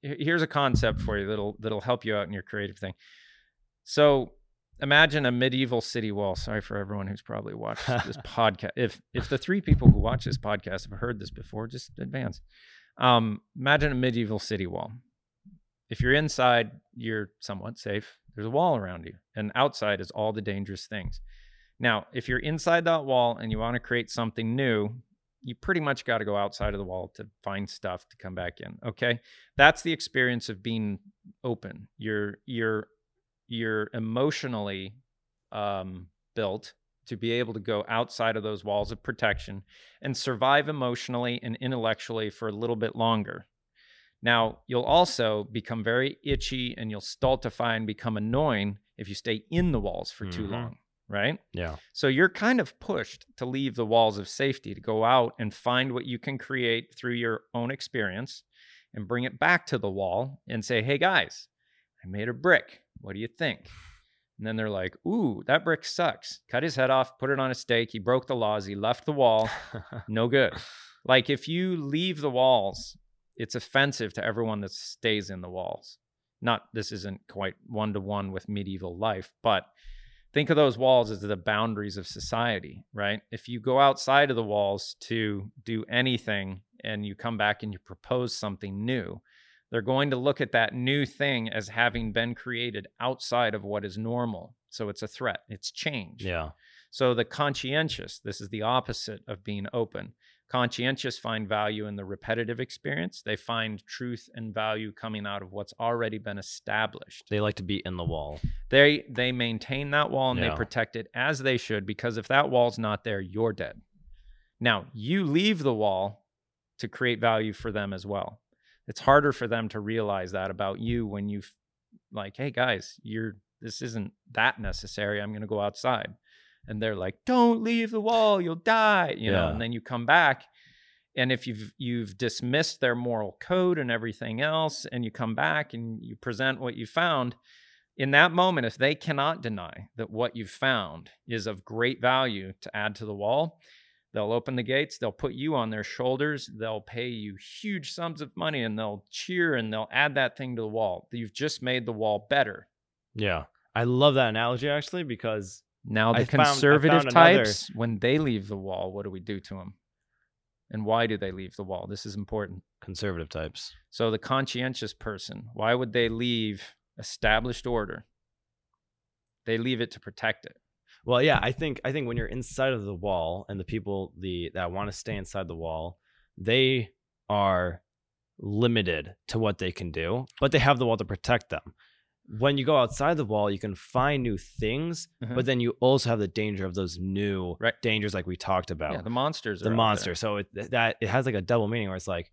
here's a concept for you that'll help you out in your creative thing. So imagine a medieval city wall. Sorry for everyone who's probably watched this podcast. If the three people who watch this podcast have heard this before, just advance. Imagine a medieval city wall. If you're inside, you're somewhat safe. There's a wall around you, and outside is all the dangerous things. Now, if you're inside that wall and you want to create something new, you pretty much got to go outside of the wall to find stuff to come back in. Okay, that's the experience of being open. You're emotionally built to be able to go outside of those walls of protection and survive emotionally and intellectually for a little bit longer. Now, you'll also become very itchy and you'll stultify and become annoying if you stay in the walls for too long, right? Yeah. So you're kind of pushed to leave the walls of safety, to go out and find what you can create through your own experience and bring it back to the wall and say, hey guys, I made a brick. What do you think? And then they're like, ooh, that brick sucks. Cut his head off, put it on a stake. He broke the laws. He left the wall. No good. Like if you leave the walls, it's offensive to everyone that stays in the walls. Not, this isn't quite one-to-one with medieval life, but think of those walls as the boundaries of society, right? If you go outside of the walls to do anything and you come back and you propose something new, they're going to look at that new thing as having been created outside of what is normal. So it's a threat, it's change. Yeah. So the conscientious, this is the opposite of being open. Conscientious find value in the repetitive experience. They find truth and value coming out of what's already been established. They like to be in the wall. They maintain that wall and they protect it as they should, because if that wall's not there, you're dead. Now, you leave the wall to create value for them as well. It's harder for them to realize that about you when you've like, hey guys, this isn't that necessary. I'm going to go outside. And they're like, don't leave the wall, you'll die, you know, and then you come back. And if you've dismissed their moral code and everything else, and you come back and you present what you found, in that moment, if they cannot deny that what you've found is of great value to add to the wall, they'll open the gates, they'll put you on their shoulders, they'll pay you huge sums of money, and they'll cheer and they'll add that thing to the wall. You've just made the wall better. Yeah, I love that analogy actually, because now the conservative types, when they leave the wall, what do we do to them? And why do they leave the wall? This is important. Conservative types. So the conscientious person, why would they leave established order? They leave it to protect it. Well, yeah, I think when you're inside of the wall, and the people that want to stay inside the wall, they are limited to what they can do, but they have the wall to protect them. When you go outside the wall, you can find new things, but then you also have the danger of those new dangers, like we talked about. Yeah, the monsters. The monster. So it has like a double meaning, where it's like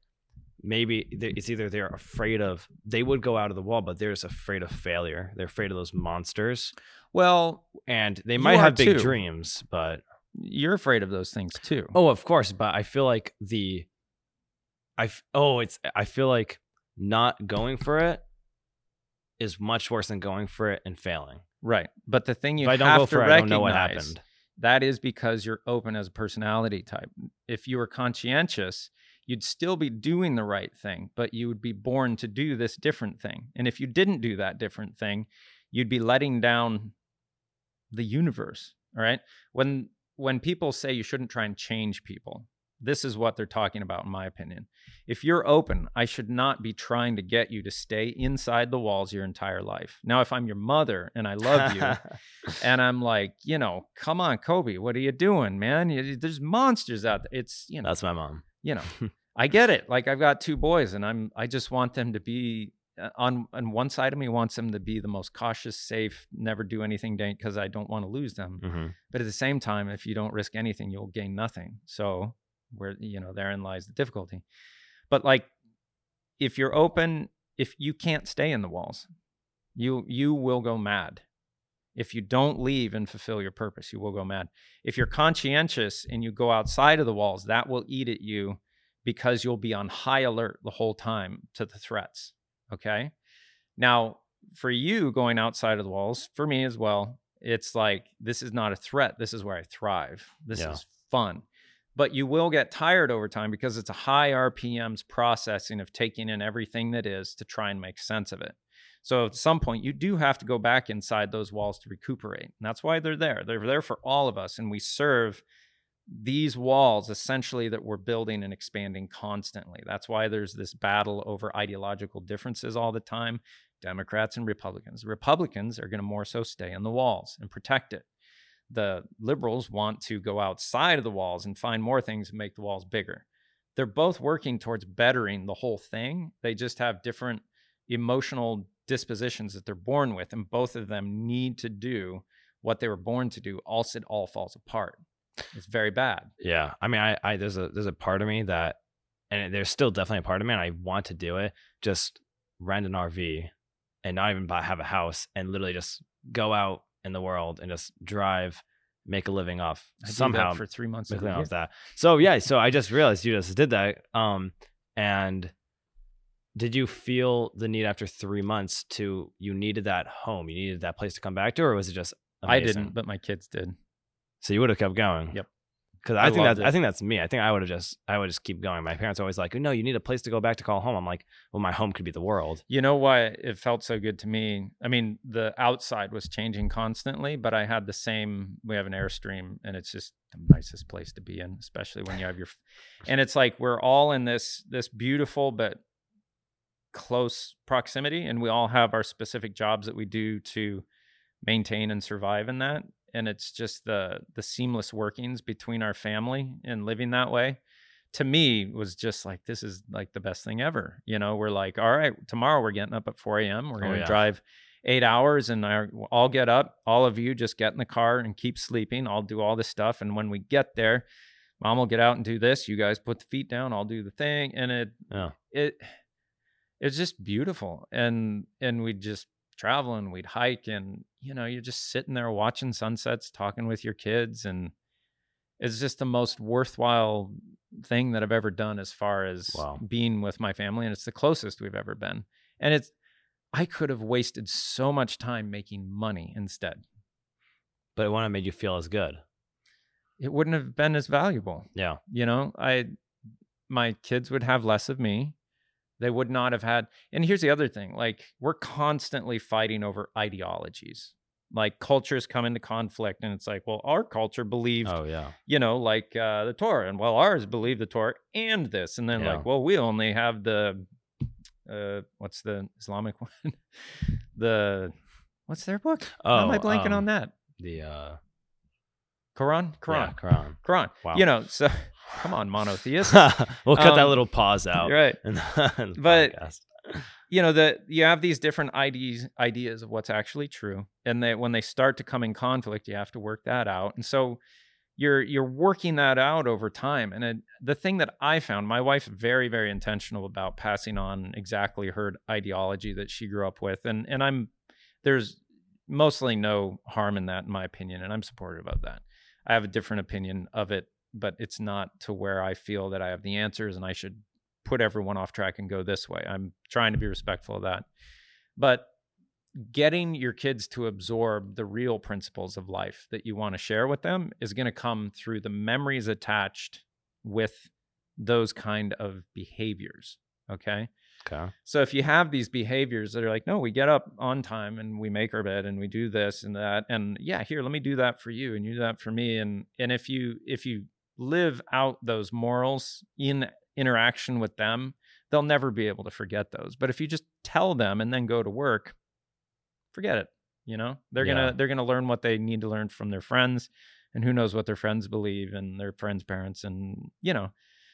maybe it's either they're afraid of, they would go out of the wall, but they're just afraid of failure. They're afraid of those monsters. Well, and they might have big dreams, but you're afraid of those things too. Oh, of course, but I feel like I feel like not going for it is much worse than going for it and failing. Right. But the thing you have to recognize, I don't know what happened. That is because you're open as a personality type. If you were conscientious, you'd still be doing the right thing, but you would be born to do this different thing. And if you didn't do that different thing, you'd be letting down the universe. All right. When people say you shouldn't try and change people, this is what they're talking about, in my opinion. If you're open, I should not be trying to get you to stay inside the walls your entire life. Now, if I'm your mother and I love you and I'm like, you know, come on, Kobe, what are you doing, man? There's monsters out there. It's, you know, that's my mom. You know, I get it. Like, I've got two boys and I just want them to be on one side of me wants them to be the most cautious, safe, never do anything because I don't want to lose them. Mm-hmm. But at the same time, if you don't risk anything, you'll gain nothing. So, where, you know, therein lies the difficulty. But like, if you're open, if you can't stay in the walls, you will go mad. If you don't leave and fulfill your purpose, you will go mad. If you're conscientious and you go outside of the walls, that will eat at you, because you'll be on high alert the whole time to the threats. Okay. Now, for you going outside of the walls, for me as well, it's like, this is not a threat. This is where I thrive. This is fun. But you will get tired over time, because it's a high RPMs processing of taking in everything that is to try and make sense of it. So at some point, you do have to go back inside those walls to recuperate. And that's why they're there. They're there for all of us. And we serve these walls, essentially, that we're building and expanding constantly. That's why there's this battle over ideological differences all the time. Democrats and Republicans. Republicans are going to more so stay in the walls and protect it. The liberals want to go outside of the walls and find more things and make the walls bigger. They're both working towards bettering the whole thing. They just have different emotional dispositions that they're born with, and both of them need to do what they were born to do, else it all falls apart. It's very bad. Yeah. I mean, I there's a part of me that, and there's still definitely a part of me, and I want to do it, just rent an RV and not even have a house, and literally just go out in the world and just drive, make a living off somehow for 3 months of that. So yeah, so I just realized you just did that. And did you feel the need after 3 months you needed that home, you needed that place to come back to, or was it just amazing? I didn't, but my kids did. So you would have kept going. Yep. Because I think that's me. I think I would just keep going. My parents are always like, no, you need a place to go back to call home. I'm like, well, my home could be the world. You know why it felt so good to me? I mean, the outside was changing constantly, but I had the same. We have an Airstream, and it's just the nicest place to be in, especially when you have your. And it's like we're all in this beautiful but close proximity, and we all have our specific jobs that we do to maintain and survive in that. And it's just the seamless workings between our family and living that way, to me, was just like, this is like the best thing ever. You know, we're like, all right, tomorrow we're getting up at 4 a.m. We're going to drive 8 hours, and we'll all get up. All of you just get in the car and keep sleeping. I'll do all this stuff. And when we get there, Mom will get out and do this. You guys put the feet down. I'll do the thing. And it's just beautiful. And we just traveling, we'd hike, and you know, you're just sitting there watching sunsets, talking with your kids, and it's just the most worthwhile thing that I've ever done as far as being with my family, and it's the closest we've ever been. And it's, I could have wasted so much time making money instead. But it wouldn't have made you feel as good. It wouldn't have been as valuable. Yeah. You know, my kids would have less of me. They would not have had. And here's the other thing, like, we're constantly fighting over ideologies, like cultures come into conflict, and it's like, well, our culture believed, you know, like the Torah, and well, ours believed the Torah and this. And then like, well, we only have the, what's the Islamic one? What's their book? Oh, how am I blanking on that? The Quran. Yeah, Quran. Wow. You know, so come on, monotheism. We'll cut that little pause out. Right. But, podcast. You know, you have these different ideas of what's actually true. And when they start to come in conflict, you have to work that out. And so you're working that out over time. And the thing that I found, my wife's very, very intentional about passing on exactly her ideology that she grew up with. And there's mostly no harm in that, in my opinion. And I'm supportive of that. I have a different opinion of it, but it's not to where I feel that I have the answers and I should put everyone off track and go this way. I'm trying to be respectful of that. But getting your kids to absorb the real principles of life that you want to share with them is going to come through the memories attached with those kind of behaviors. Okay. So if you have these behaviors that are like, no, we get up on time and we make our bed and we do this and that, and here, let me do that for you and you do that for me. And if you live out those morals in interaction with them, they'll never be able to forget those. But if you just tell them and then go to work, forget it. You know, they're gonna learn what they need to learn from their friends, and who knows what their friends believe and their friends' parents, and you know.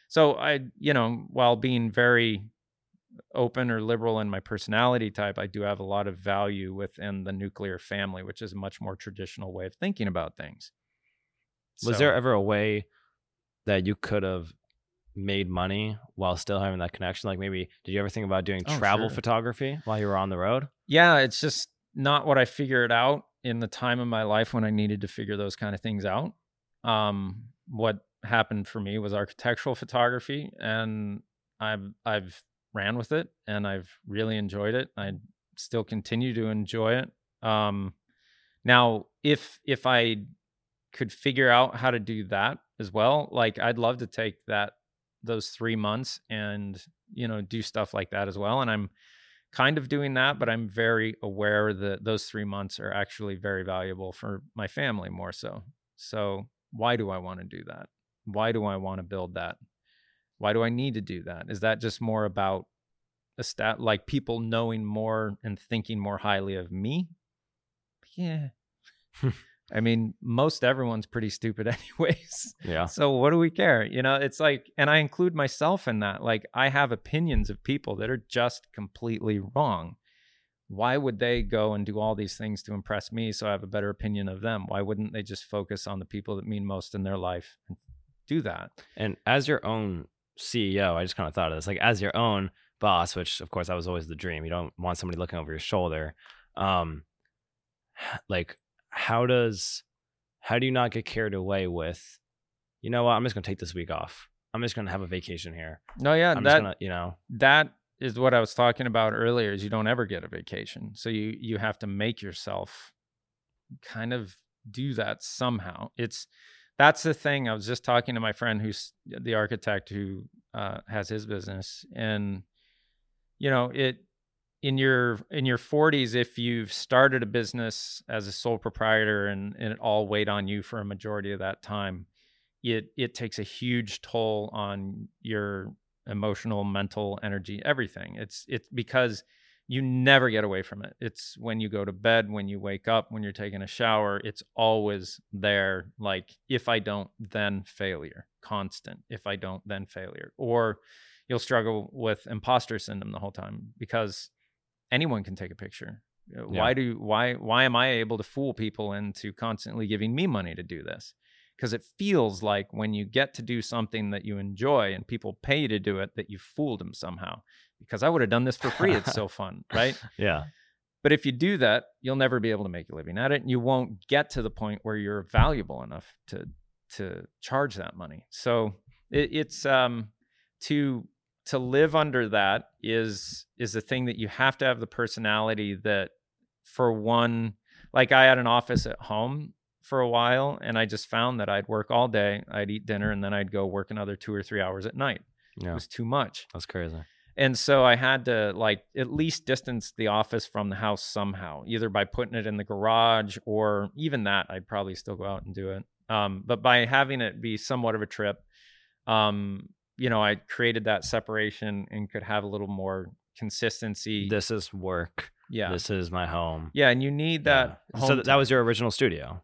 So I, you know, while being very open or liberal in my personality type, I do have a lot of value within the nuclear family, which is a much more traditional way of thinking about things. Was there ever a way that you could have made money while still having that connection? Like, maybe, did you ever think about doing travel photography while you were on the road? Yeah, it's just not what I figured out in the time of my life when I needed to figure those kind of things out. What happened for me was architectural photography, and I've ran with it, and I've really enjoyed it. I still continue to enjoy it. Now, if I could figure out how to do that as well, like, I'd love to take those 3 months and, you know, do stuff like that as well. And I'm kind of doing that, but I'm very aware that those 3 months are actually very valuable for my family more so. So why do I want to do that? Why do I want to build that? Why do I need to do that? Is that just more about like people knowing more and thinking more highly of me? Yeah. I mean, most everyone's pretty stupid anyways. Yeah. So what do we care? You know, it's like, and I include myself in that. Like, I have opinions of people that are just completely wrong. Why would they go and do all these things to impress me so I have a better opinion of them? Why wouldn't they just focus on the people that mean most in their life and do that? And as your own CEO, I just kind of thought of this, like, as your own boss, which of course that was always the dream. You don't want somebody looking over your shoulder. Like, how do you not get carried away with, you know what, I'm just going to take this week off. I'm just going to have a vacation here. No, yeah. That is what I was talking about earlier, is you don't ever get a vacation. So you have to make yourself kind of do that somehow. It's That's the thing. I was just talking to my friend who's the architect who has his business, and you know, it in your 40s, if you've started a business as a sole proprietor and it all weighed on you for a majority of that time, it takes a huge toll on your emotional, mental, energy, everything. It's because you never get away from it. It's when you go to bed, when you wake up, when you're taking a shower, it's always there. Like, if I don't, then failure. Constant. If I don't, then failure. Or you'll struggle with imposter syndrome the whole time, because anyone can take a picture. Yeah. Why am I able to fool people into constantly giving me money to do this? Because it feels like when you get to do something that you enjoy and people pay you to do it, that you fooled them somehow. Because I would have done this for free. It's so fun, right? Yeah. But if you do that, you'll never be able to make a living at it, and you won't get to the point where you're valuable enough to charge that money. So it's to live under that is the thing that you have to have the personality that, for one, like I had an office at home for a while, and I just found that I'd work all day, I'd eat dinner, and then I'd go work another 2 or 3 hours at night. Yeah. It was too much. That's crazy. And so I had to at least distance the office from the house somehow, either by putting it in the garage, or even that I'd probably still go out and do it. But by having it be somewhat of a trip, I created that separation and could have a little more consistency. This is work. Yeah. This is my home. Yeah. And you need that. Yeah. So that was your original studio.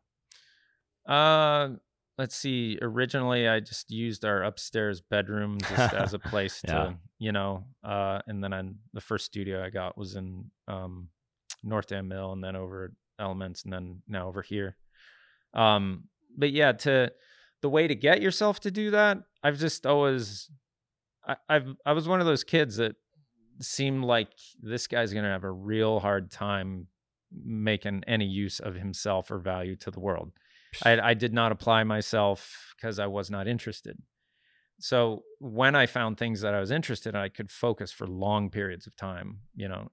Let's see. Originally, I just used our upstairs bedroom just as a place to, and then the first studio I got was in North Dam Mill, and then over at Elements, and then now over here. But yeah, the way to get yourself to do that, I've just always, I was one of those kids that seemed like this guy's gonna have a real hard time making any use of himself or value to the world. I did not apply myself because I was not interested. So when I found things that I was interested in, I could focus for long periods of time,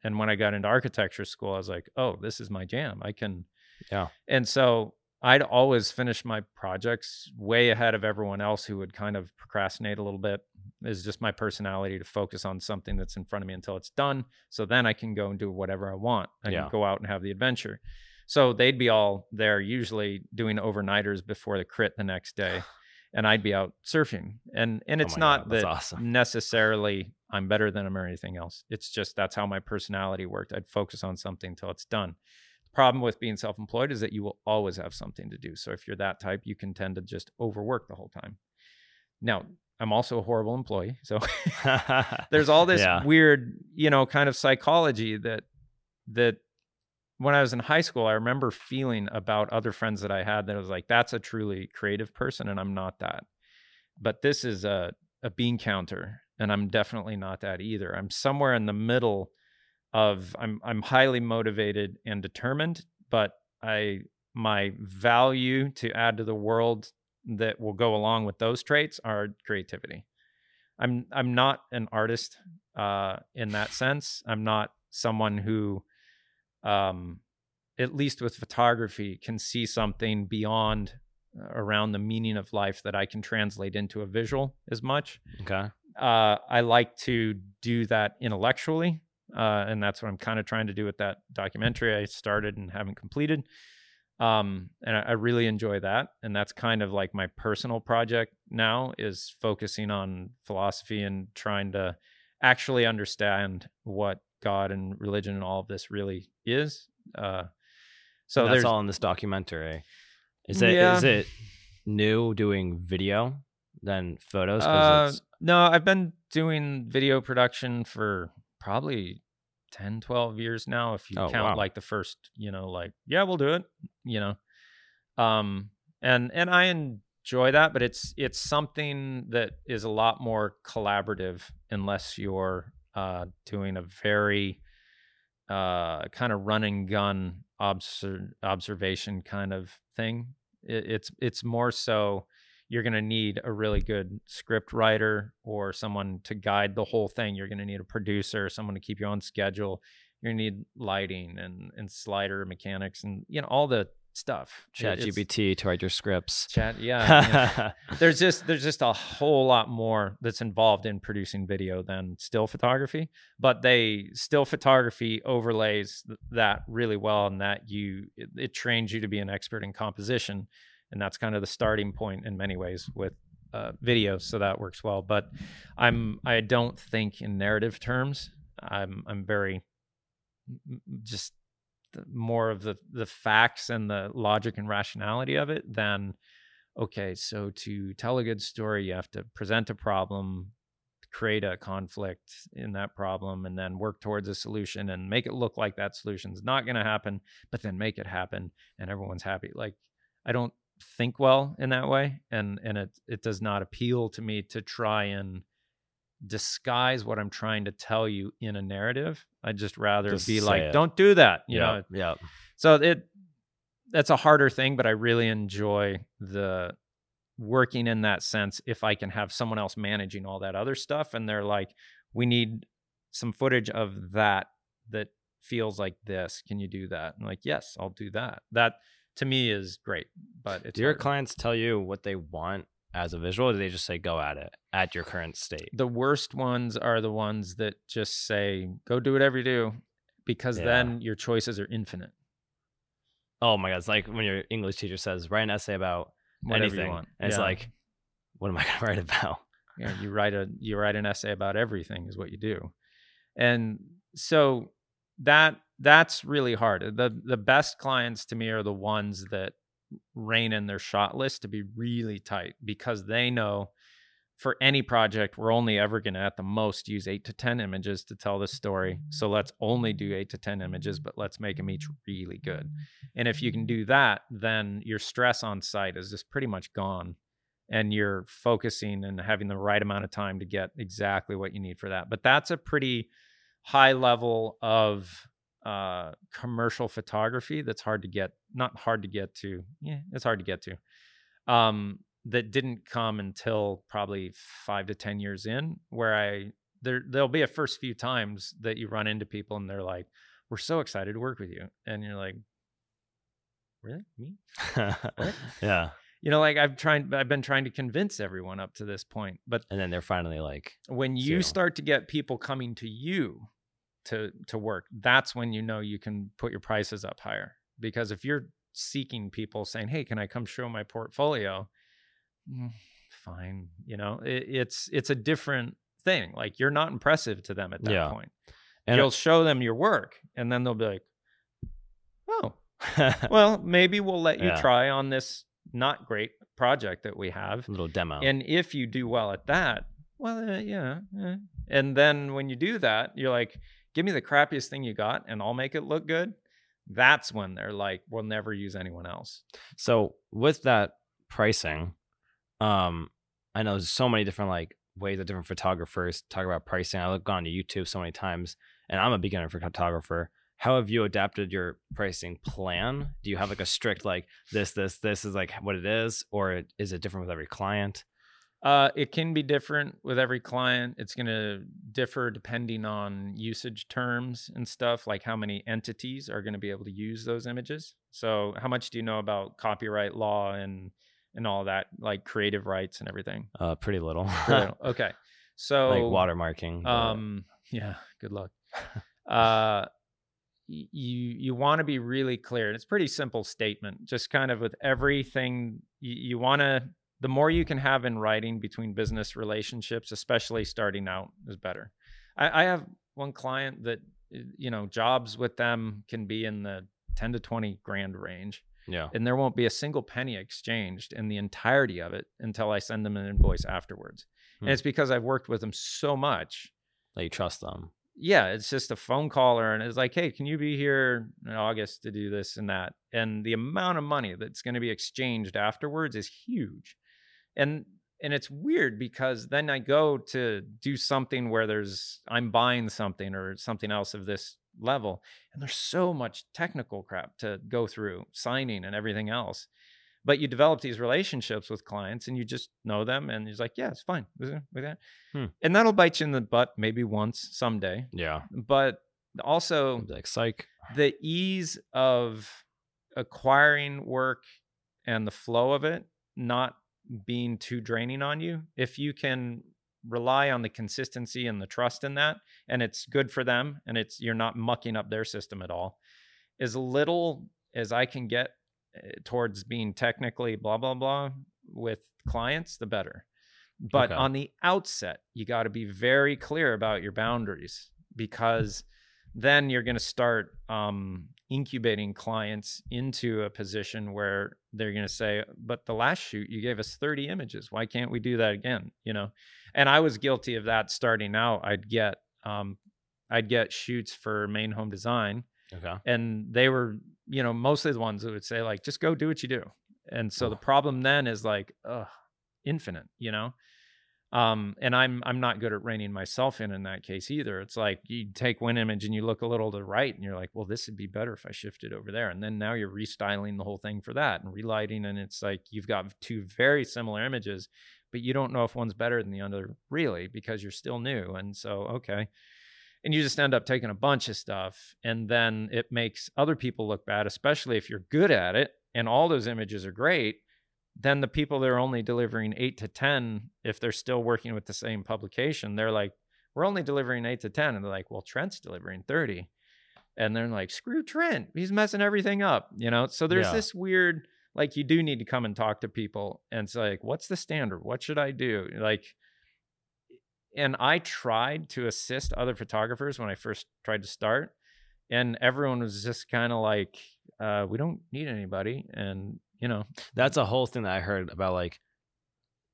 and when I got into architecture school, I was like, oh, this is my jam. I can. Yeah. And so I'd always finish my projects way ahead of everyone else who would kind of procrastinate a little bit. It's just my personality to focus on something that's in front of me until it's done. So then I can go and do whatever I want. I can go out and have the adventure. So they'd be all there usually doing overnighters before the crit the next day, and I'd be out surfing. And it's not that necessarily I'm better than them or anything else. It's just that's how my personality worked. I'd focus on something till it's done. The problem with being self-employed is that you will always have something to do. So if you're that type, you can tend to just overwork the whole time. Now, I'm also a horrible employee. So there's all this weird, kind of psychology that when I was in high school, I remember feeling about other friends that I had that I was like, that's a truly creative person, and I'm not that. But this is a bean counter, and I'm definitely not that either. I'm somewhere in the middle of, I'm highly motivated and determined, but my value to add to the world that will go along with those traits are creativity. I'm not an artist in that sense. I'm not someone who at least with photography, can see something beyond around the meaning of life that I can translate into a visual as much. Okay. I like to do that intellectually. And that's what I'm kind of trying to do with that documentary I started and haven't completed. And I really enjoy that. And that's kind of like my personal project now, is focusing on philosophy and trying to actually understand what God and religion and all of this really is. So that's all in this documentary. Is it new doing video than photos? No, I've been doing video production for probably 10, 12 years now. If you count the first, we'll do it, and I enjoy that, but it's something that is a lot more collaborative unless you're doing a very kind of run and gun observation kind of thing. It's more so you're going to need a really good script writer or someone to guide the whole thing. You're going to need a producer, someone to keep you on schedule. You're going to need lighting and slider mechanics and all the stuff. ChatGPT to write your scripts. Yeah. There's just a whole lot more that's involved in producing video than still photography, but still photography overlays that really well, and that it trains you to be an expert in composition, and that's kind of the starting point in many ways with video, so that works well. But I don't think in narrative terms. I'm very just more of the facts and the logic and rationality of it than, okay, so to tell a good story, you have to present a problem, create a conflict in that problem, and then work towards a solution and make it look like that solution's not going to happen, but then make it happen and everyone's happy. Like, I don't think well in that way. And it does not appeal to me to try and disguise what I'm trying to tell you in a narrative. I'd just rather just be like, don't do that, you know? Yeah. So that's a harder thing, but I really enjoy the working in that sense if I can have someone else managing all that other stuff. And they're like, we need some footage of that feels like this. Can you do that? I'm like, yes, I'll do that. That to me is great, but it's harder. Your clients tell you what they want as a visual, or do they just say go at it at your current state? The worst ones are the ones that just say go do whatever you do, because then your choices are infinite. Oh my god, it's like when your English teacher says write an essay about whatever anything you want. And it's like, what am I gonna write about? You write an essay about everything is what you do. And so that's really hard. The best clients to me are the ones that rein in their shot list to be really tight, because they know for any project we're only ever going to at the most use 8 to 10 images to tell this story. So let's only do 8 to 10 images, but let's make them each really good. And if you can do that, then your stress on site is just pretty much gone, and you're focusing and having the right amount of time to get exactly what you need for that. But that's a pretty high level of commercial photography that's hard to get to. That didn't come until probably 5 to 10 years in, where there'll be a first few times that you run into people and they're like, we're so excited to work with you, and you're like, really? Me? Yeah. I've been trying to convince everyone up to this point, and then they're finally like, when you start to get people coming to you to work, that's when you know you can put your prices up higher. Because if you're seeking people saying, hey, can I come show my portfolio? Fine. It's a different thing. Like, you're not impressive to them at that point. And you'll show them your work, and then they'll be like, oh, well, maybe we'll let you try on this not great project that we have. A little demo. And if you do well at that, and then when you do that, you're like, give me the crappiest thing you got and I'll make it look good. That's when they're like, we'll never use anyone else. So with that pricing, I know there's so many different ways that different photographers talk about pricing. I've gone to YouTube so many times, and I'm a beginner photographer. How have you adapted your pricing plan? Do you have a strict this is what it is, or is it different with every client? It can be different with every client. It's going to differ depending on usage terms and stuff, like how many entities are going to be able to use those images. So how much do you know about copyright law and all that, like creative rights and everything? Pretty little. Okay. So watermarking. Yeah, good luck. You want to be really clear. And it's a pretty simple statement, just kind of with everything you want to. The more you can have in writing between business relationships, especially starting out, is better. I have one client that, jobs with them can be in the 10 to 20 grand range. Yeah. And there won't be a single penny exchanged in the entirety of it until I send them an invoice afterwards. And it's because I've worked with them so much that you trust them. Yeah. It's just a phone caller, and it's like, hey, can you be here in August to do this and that? And the amount of money that's going to be exchanged afterwards is huge. And it's weird, because then I go to do something where I'm buying something or something else of this level, and there's so much technical crap to go through, signing and everything else. But you develop these relationships with clients, and you just know them, and he's like, yeah, it's fine. And that'll bite you in the butt maybe once someday. Yeah. But also, psych. The ease of acquiring work and the flow of it not being too draining on you. If you can rely on the consistency and the trust in that, and it's good for them, and it's, you're not mucking up their system at all. As little as I can get towards being technically blah, blah, blah with clients, the better. But okay. On the outset, you got to be very clear about your boundaries, because then you're going to start incubating clients into a position where they're going to say, but the last shoot, you gave us 30 images. Why can't we do that again? You know? And I was guilty of that starting out. I'd get shoots for Maine home design. Okay. And they were, you know, mostly the ones that would say like, just go do what you do. And so The problem then is like, infinite, you know? And I'm not good at reining myself in that case either. It's like you take one image and you look a little to the right and you're like, well, this would be better if I shifted over there. And then now you're restyling the whole thing for that and relighting. And it's like, you've got two very similar images, but you don't know if one's better than the other really, because you're still new. And so, okay. And you just end up taking a bunch of stuff, and then it makes other people look bad, especially if you're good at it and all those images are great. Then the people that are only delivering 8 to 10, if they're still working with the same publication, they're like, we're only delivering 8 to 10. And they're like, well, Trent's delivering 30. And they're like, screw Trent, he's messing everything up, you know? So there's this weird, like, you do need to come and talk to people and it's like, what's the standard? What should I do? Like, and I tried to assist other photographers when I first tried to start, and everyone was just kind of like, we don't need anybody. And, you know, that's a whole thing that I heard about, like,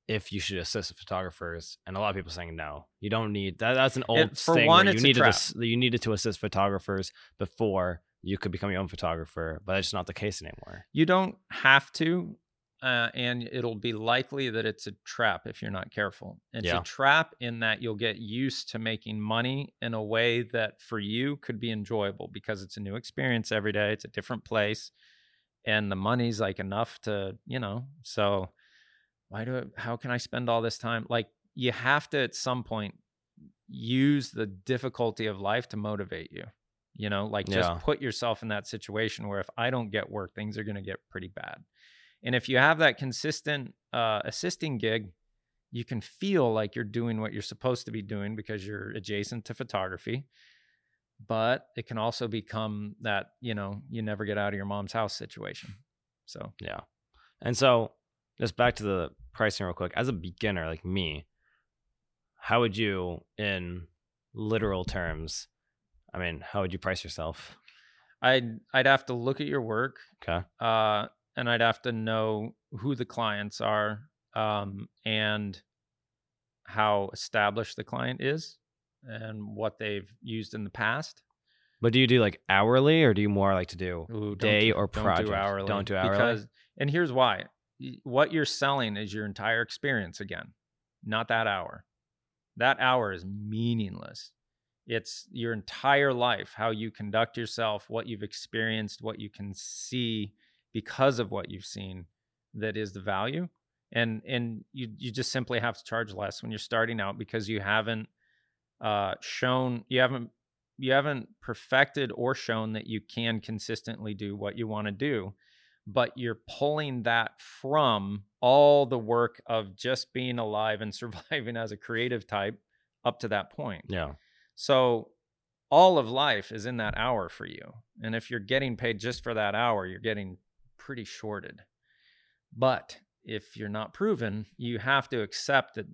if you should assist photographers, and a lot of people saying no, you don't need that. That's an old thing. You needed to assist photographers before you could become your own photographer, but that's just not the case anymore. You don't have to, and it'll be likely that it's a trap if you're not careful. It's a trap in that you'll get used to making money in a way that for you could be enjoyable, because it's a new experience every day. It's a different place. And the money's like enough to, you know, so how can I spend all this time? Like, you have to at some point use the difficulty of life to motivate you, you know, like just put yourself in that situation where if I don't get work, things are going to get pretty bad. And if you have that consistent assisting gig, you can feel like you're doing what you're supposed to be doing because you're adjacent to photography. But it can also become that, you know, you never get out of your mom's house situation. So, yeah. And so just back to the pricing real quick, as a beginner like me, how would you, in literal terms, I mean, how would you price yourself? I'd have to look at your work. Okay. And I'd have to know who the clients are, and how established the client is, and what they've used in the past. But do you do like hourly, or do you more like to do day or project? Don't do hourly. And here's why. What you're selling is your entire experience again, not that hour. That hour is meaningless. It's your entire life, how you conduct yourself, what you've experienced, what you can see because of what you've seen, that is the value. And you just simply have to charge less when you're starting out, because you haven't shown, you haven't perfected or shown that you can consistently do what you want to do, but you're pulling that from all the work of just being alive and surviving as a creative type up to that point. Yeah. So all of life is in that hour for you. And if you're getting paid just for that hour, you're getting pretty shorted. But if you're not proven, you have to accept that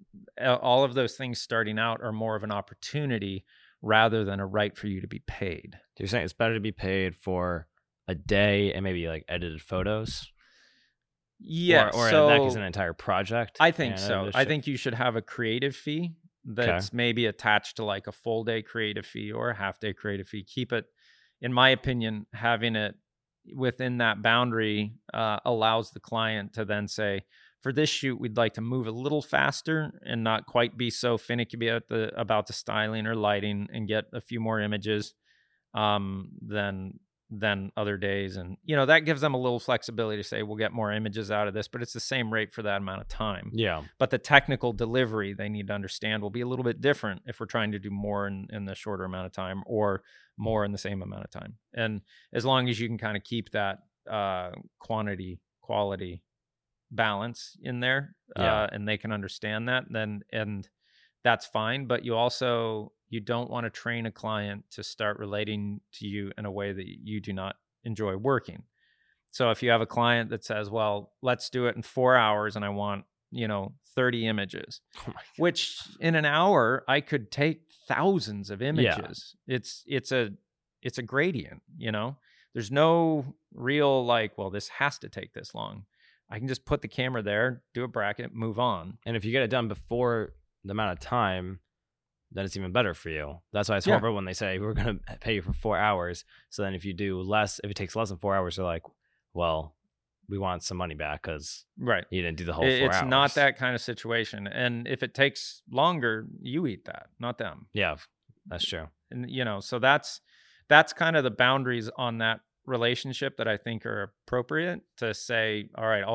all of those things starting out are more of an opportunity rather than a right for you to be paid. You're saying it's better to be paid for a day and maybe like edited photos? Yeah. Or so, in that case, an entire project? I think so. I think you should have a creative fee that's maybe attached to like a full day creative fee or a half day creative fee. Keep it, in my opinion, having it within that boundary allows the client to then say, for this shoot, we'd like to move a little faster and not quite be so finicky about the styling or lighting, and get a few more images than other days. And, you know, that gives them a little flexibility to say, we'll get more images out of this, but it's the same rate for that amount of time. Yeah. But the technical delivery, they need to understand, will be a little bit different if we're trying to do more in the shorter amount of time, or more in the same amount of time. And as long as you can kind of keep that quantity, quality balance in there, and they can understand that. And then, and that's fine. But you also, you don't want to train a client to start relating to you in a way that you do not enjoy working. So if you have a client that says, well, let's do it in 4 hours and I want, 30 images, which in an hour I could take thousands of images. Yeah. It's a gradient, There's no real this has to take this long. I can just put the camera there, do a bracket, move on. And if you get it done before the amount of time, then it's even better for you. That's why it's horrible when they say we're going to pay you for 4 hours. So then if you do less, if it takes less than 4 hours, they're like, well, we want some money back because you didn't do the whole 4 hours. It's not that kind of situation. And if it takes longer, you eat that, not them. Yeah, that's true. And so that's kind of the boundaries on that relationship that I think are appropriate to say, all right,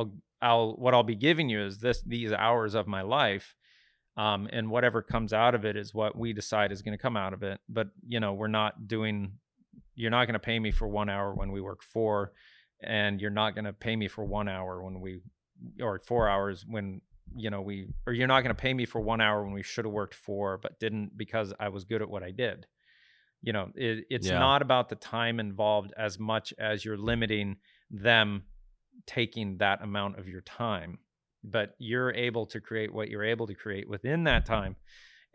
what I'll be giving you is these hours of my life. And whatever comes out of it is what we decide is going to come out of it. But, you're not going to pay me for 1 hour when we work 4, and you're not going to pay me for 1 hour when or 4 hours when, or you're not going to pay me for 1 hour when we should have worked 4, but didn't because I was good at what I did. It's not about the time involved as much as you're limiting them taking that amount of your time. But you're able to create what you're able to create within that time.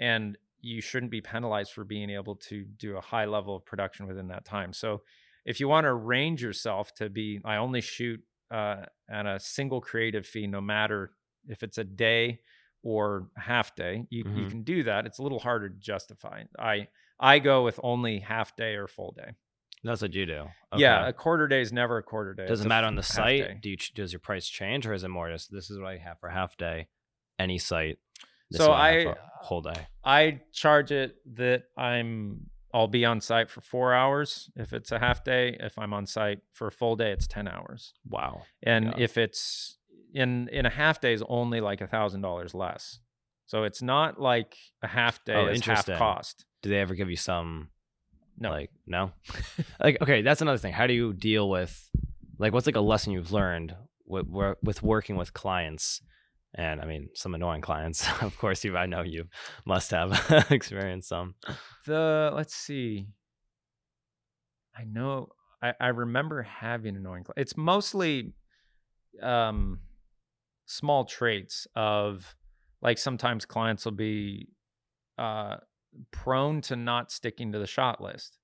And you shouldn't be penalized for being able to do a high level of production within that time. So if you want to arrange yourself to be, I only shoot at a single creative fee, no matter if it's a day or half day, you can do that. It's a little harder to justify. I go with only half day or full day. That's what you do. Okay. Yeah, a quarter day is never a quarter day. Does it matter on the site? Does your price change, or is it more just this is what I have for half day, any site? So I whole day. I charge it that I'll be on site for 4 hours if it's a half day. If I'm on site for a full day, it's 10 hours. Wow. And if it's in a half day is only like $1,000 less. So it's not like a half day is half cost. Do they ever give you some? No. Okay, that's another thing. How do you deal with, what's a lesson you've learned with working with clients? And I mean, some annoying clients, of course. I know you must have experienced some. Let's see. I know. I remember having annoying clients. It's mostly small traits of, sometimes clients will be prone to not sticking to the shot list,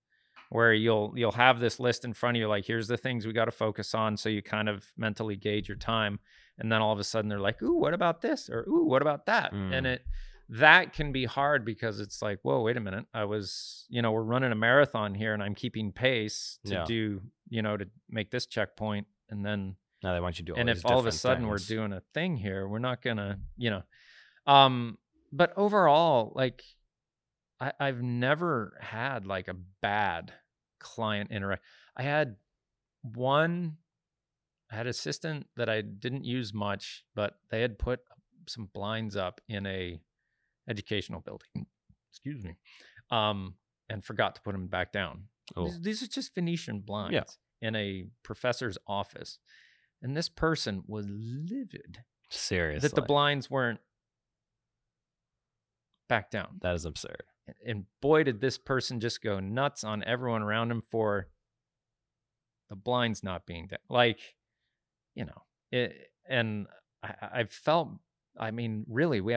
where you'll have this list in front of you, here's the things we got to focus on, so you kind of mentally gauge your time, and then all of a sudden they're like, ooh, what about this, or ooh, what about that? And that can be hard, because it's like, whoa, wait a minute, I was, we're running a marathon here, and I'm keeping pace to do, to make this checkpoint, and then now they want you to do all, and if all of a sudden things. We're doing a thing here, we're not gonna, but overall, I've never had a bad client interaction. I had an assistant that I didn't use much, but they had put some blinds up in a educational building, excuse me, and forgot to put them back down. Oh. These are just Venetian blinds in a professor's office. And this person was livid. Seriously. That the blinds weren't back down. That is absurd. And boy, did this person just go nuts on everyone around him for the blinds not being down. And I felt, really, we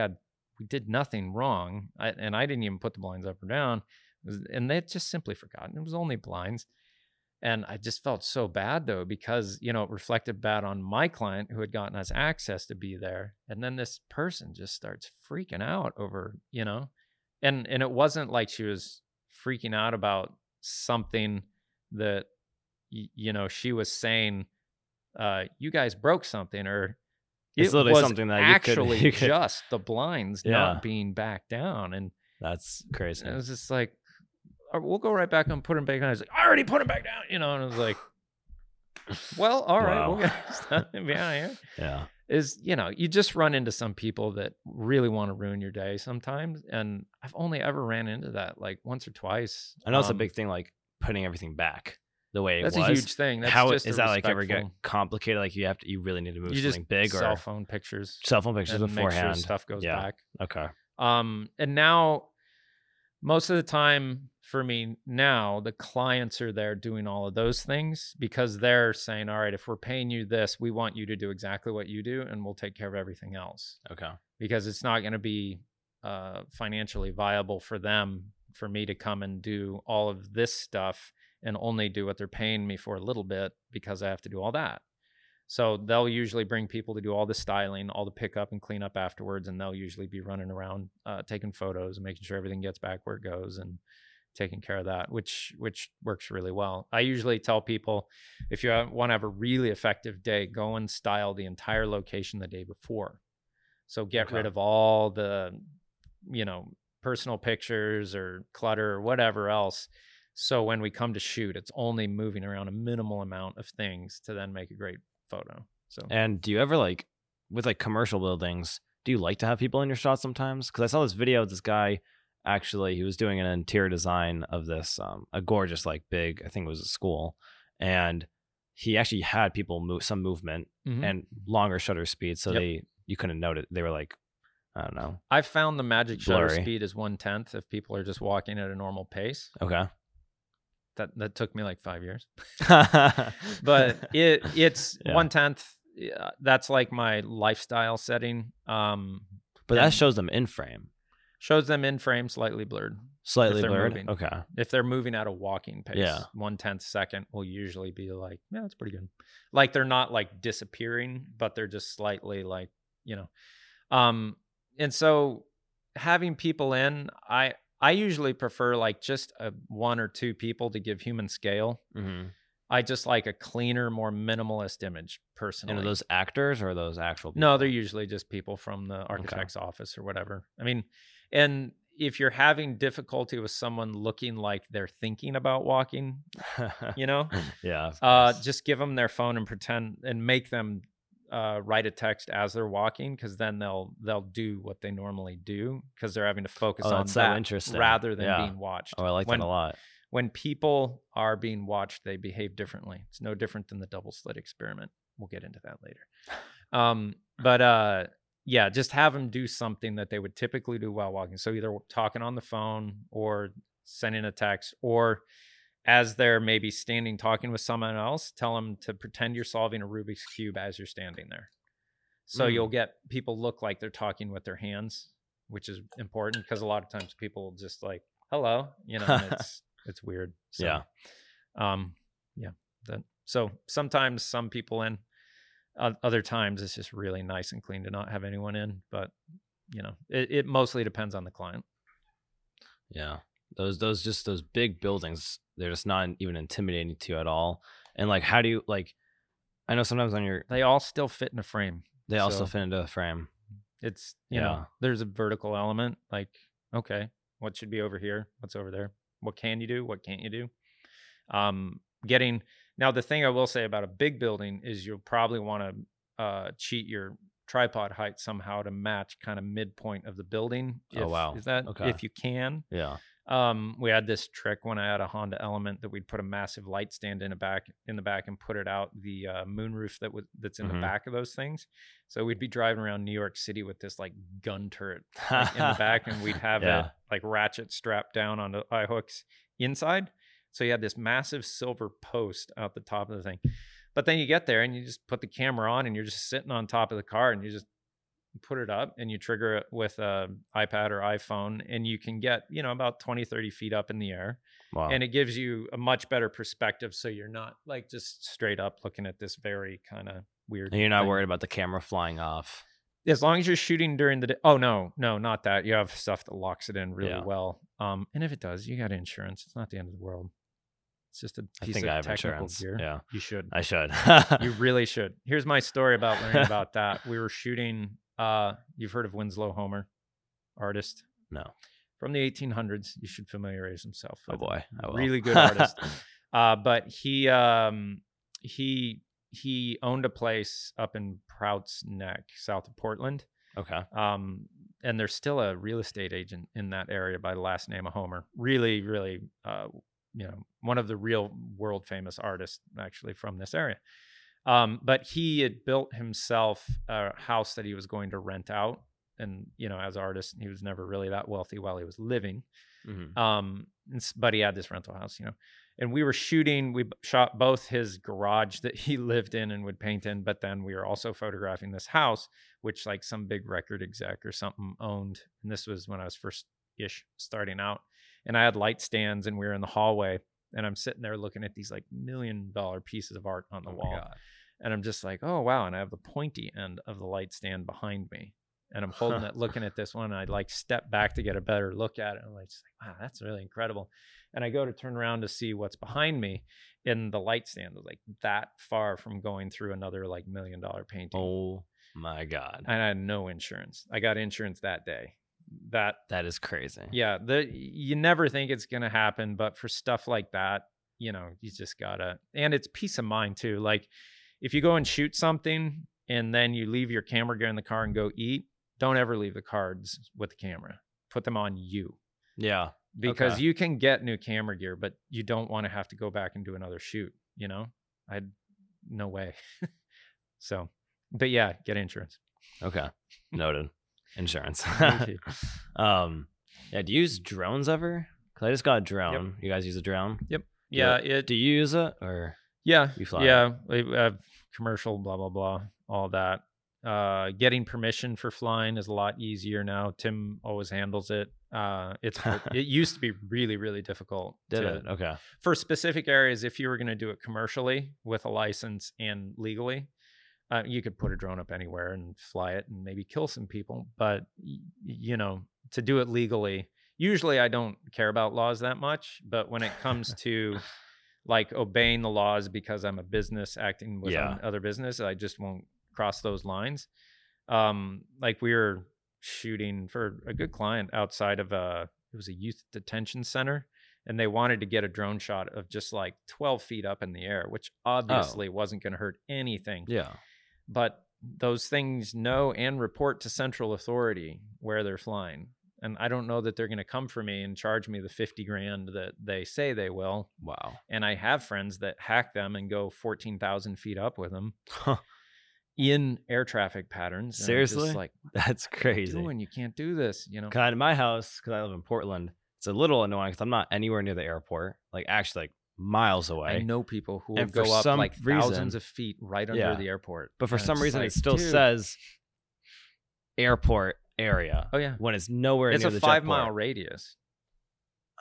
did nothing wrong. And I didn't even put the blinds up or down. And they had just simply forgotten. It was only blinds. And I just felt so bad, though, because, it reflected bad on my client who had gotten us access to be there. And then this person just starts freaking out over, And it wasn't like she was freaking out about something that, she was saying, you guys broke something, or it's literally something that actually you could... just the blinds not being back down. And that's crazy. It was just like, we'll go right back and put him back down. I was like, I already put him back down, and I was like, well, all right, wow. We'll get out of here. Yeah. Is, you just run into some people that really want to ruin your day sometimes. And I've only ever ran into that once or twice. I know it's a big thing, putting everything back. the way it was. That's a huge thing. That's how is that like ever get complicated? Like you have to, you really need to move something big, or cell phone pictures and beforehand. Make sure stuff goes back. Okay. And now most of the time for me now, the clients are there doing all of those things because they're saying, all right, if we're paying you this, we want you to do exactly what you do and we'll take care of everything else. Okay. Because it's not going to be financially viable for them, for me to come and do all of this stuff and only do what they're paying me for a little bit because I have to do all that. So they'll usually bring people to do all the styling, all the pickup and cleanup afterwards. And they'll usually be running around taking photos and making sure everything gets back where it goes and taking care of that, which works really well. I usually tell people, if you want to have a really effective day, go and style the entire location the day before. So get rid of all the, you know, personal pictures or clutter or whatever else. So when we come to shoot, it's only moving around a minimal amount of things to then make a great photo. So, and do you ever, like with like commercial buildings, do you like to have people in your shot sometimes? Because I saw this video of this guy, actually, he was doing an interior design of this a gorgeous, like, big, I think it was a school, and he actually had people move, some movement, and longer shutter speed, so you couldn't notice. They were like, I don't know. I found the magic shutter speed is 1/10 if people are just walking at a normal pace. Okay. That took me like 5 years, but it's 1/10. That's like my lifestyle setting. But that shows them in frame. Shows them in frame, slightly blurred. Moving. Okay. If they're moving at a walking pace, 1/10 second will usually be like, yeah, that's pretty good. Like they're not like disappearing, but they're just slightly like, you know. And so having people in, I usually prefer like just one or two people to give human scale. Mm-hmm. I just like a cleaner, more minimalist image personally. And are those actors or are those actual people? No, they're usually just people from the architect's office or whatever. I mean, and if you're having difficulty with someone looking like they're thinking about walking, you know, just give them their phone and pretend and make them write a text as they're walking, because then they'll do what they normally do because they're having to focus on that rather than being watched. Oh, I like that a lot. When people are being watched, they behave differently. It's no different than the double slit experiment. We'll get into that later. But just have them do something that they would typically do while walking. So either talking on the phone or sending a text, or as they're maybe standing talking with someone else, tell them to pretend you're solving a Rubik's Cube as you're standing there. So you'll get people look like they're talking with their hands, which is important because a lot of times people just like, hello, you know, and it's weird. So, so sometimes some people in, other times it's just really nice and clean to not have anyone in, but you know, it mostly depends on the client. Yeah. Those big buildings, they're just not even intimidating to you at all. And like, how do you, like, I know sometimes they all still fit in a frame. They all still fit into a frame. It's, you know, there's a vertical element, like, okay, what should be over here? What's over there? What can you do? What can't you do? Now, the thing I will say about a big building is you'll probably want to cheat your tripod height somehow to match kind of midpoint of the building. If you can. Yeah. We had this trick when I had a Honda Element that we'd put a massive light stand in the back and put it out the moonroof that's in the back of those things. So we'd be driving around New York City with this like gun turret in the back, and we'd have it like ratchet strapped down onto eye hooks inside. So you had this massive silver post out the top of the thing. But then you get there and you just put the camera on and you're just sitting on top of the car and you just put it up and you trigger it with a iPad or iPhone, and you can get, you know, about 20, 30 feet up in the air. Wow. And it gives you a much better perspective. So you're not like just straight up looking at this very kind of weird. And you're not worried about the camera flying off. As long as you're shooting during the day. Oh, no, not that. You have stuff that locks it in really well. And if it does, you got insurance. It's not the end of the world. It's just a piece of technical gear. Yeah. You should. I should. You really should. Here's my story about learning about that. We were shooting, you've heard of Winslow Homer, artist? No. From the 1800s. You should familiarize himself. Oh boy. I will. Really good artist. But he owned a place up in Prout's Neck, south of Portland. Okay. And there's still a real estate agent in that area by the last name of Homer. Really, really you know, one of the real world famous artists actually from this area. But he had built himself a house that he was going to rent out. And, you know, as an artist, he was never really that wealthy while he was living. Mm-hmm. But he had this rental house, you know, and we were shooting, we shot both his garage that he lived in and would paint in, but then we were also photographing this house, which like some big record exec or something owned. And this was when I was first-ish starting out, and I had light stands and we were in the hallway, and I'm sitting there looking at these like $1 million pieces of art on the wall. And I'm just like, oh, wow. And I have the pointy end of the light stand behind me. And I'm holding it, looking at this one. And I like step back to get a better look at it. And I'm like, wow, that's really incredible. And I go to turn around to see what's behind me, in the light stand was like that far from going through another like $1 million painting. Oh my God. And I had no insurance. I got insurance that day. That is crazy. Yeah. You never think it's going to happen, but for stuff like that, you know, you just gotta, and it's peace of mind too. Like if you go and shoot something and then you leave your camera gear in the car and go eat, don't ever leave the cards with the camera. Put them on you. Yeah. Because you can get new camera gear, but you don't want to have to go back and do another shoot, you know? No way. So, but yeah, get insurance. Okay. Noted. Insurance. Thank you. Yeah, do you use drones ever? Because I just got a drone. Yep. You guys use a drone? Yep. Yeah. Do you use it or? Yeah. You fly? Yeah. Commercial, blah, blah, blah, all that. Getting permission for flying is a lot easier now. Tim always handles it. It used to be really, really difficult. Okay. For specific areas, if you were going to do it commercially with a license and legally, you could put a drone up anywhere and fly it and maybe kill some people. But, you know, to do it legally, usually I don't care about laws that much. But when it comes to like obeying the laws because I'm a business acting with other business, I just won't cross those lines. Like we were shooting for a good client outside of it was a youth detention center, and they wanted to get a drone shot of just like 12 feet up in the air, which obviously wasn't going to hurt anything. Yeah. But those things know and report to central authority where they're flying. And I don't know that they're going to come for me and charge me the $50,000 that they say they will. Wow. And I have friends that hack them and go 14,000 feet up with them. Huh. In air traffic patterns. Seriously? Like, that's crazy. You can't do this, you know? Because at my house, because I live in Portland, it's a little annoying because I'm not anywhere near the airport, like actually like miles away. I know people who will go up like thousands of feet right under the airport. But for some reason, it still says airport area. Oh, yeah. When it's nowhere near the airport. It's a 5-mile radius.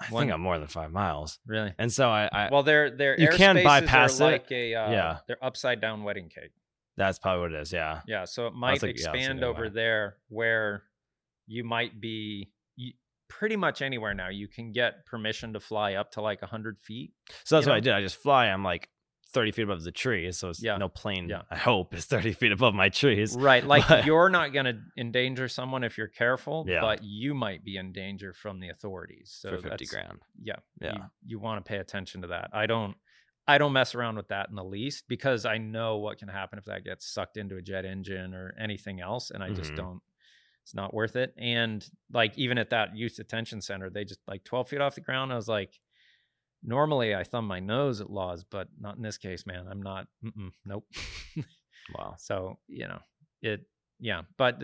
I think I'm more than 5 miles. Really? And so well, their you can bypass it. Like they're upside down wedding cake. That's probably what it is. Yeah. Yeah. So it might expand over there where you might be pretty much anywhere now. You can get permission to fly up to like 100 feet. So that's what I did. I just fly. I'm like 30 feet above the tree. So it's no plane. Yeah. I hope it's 30 feet above my trees. Right. Like you're not going to endanger someone if you're careful, but you might be in danger from the authorities. So for $50,000. Yeah. Yeah. You want to pay attention to that. I don't mess around with that in the least, because I know what can happen if that gets sucked into a jet engine or anything else. And I just don't, it's not worth it. And like, even at that youth detention center, they just like 12 feet off the ground. I was like, normally I thumb my nose at laws, but not in this case, man. I'm not, nope. Wow. So, you know, but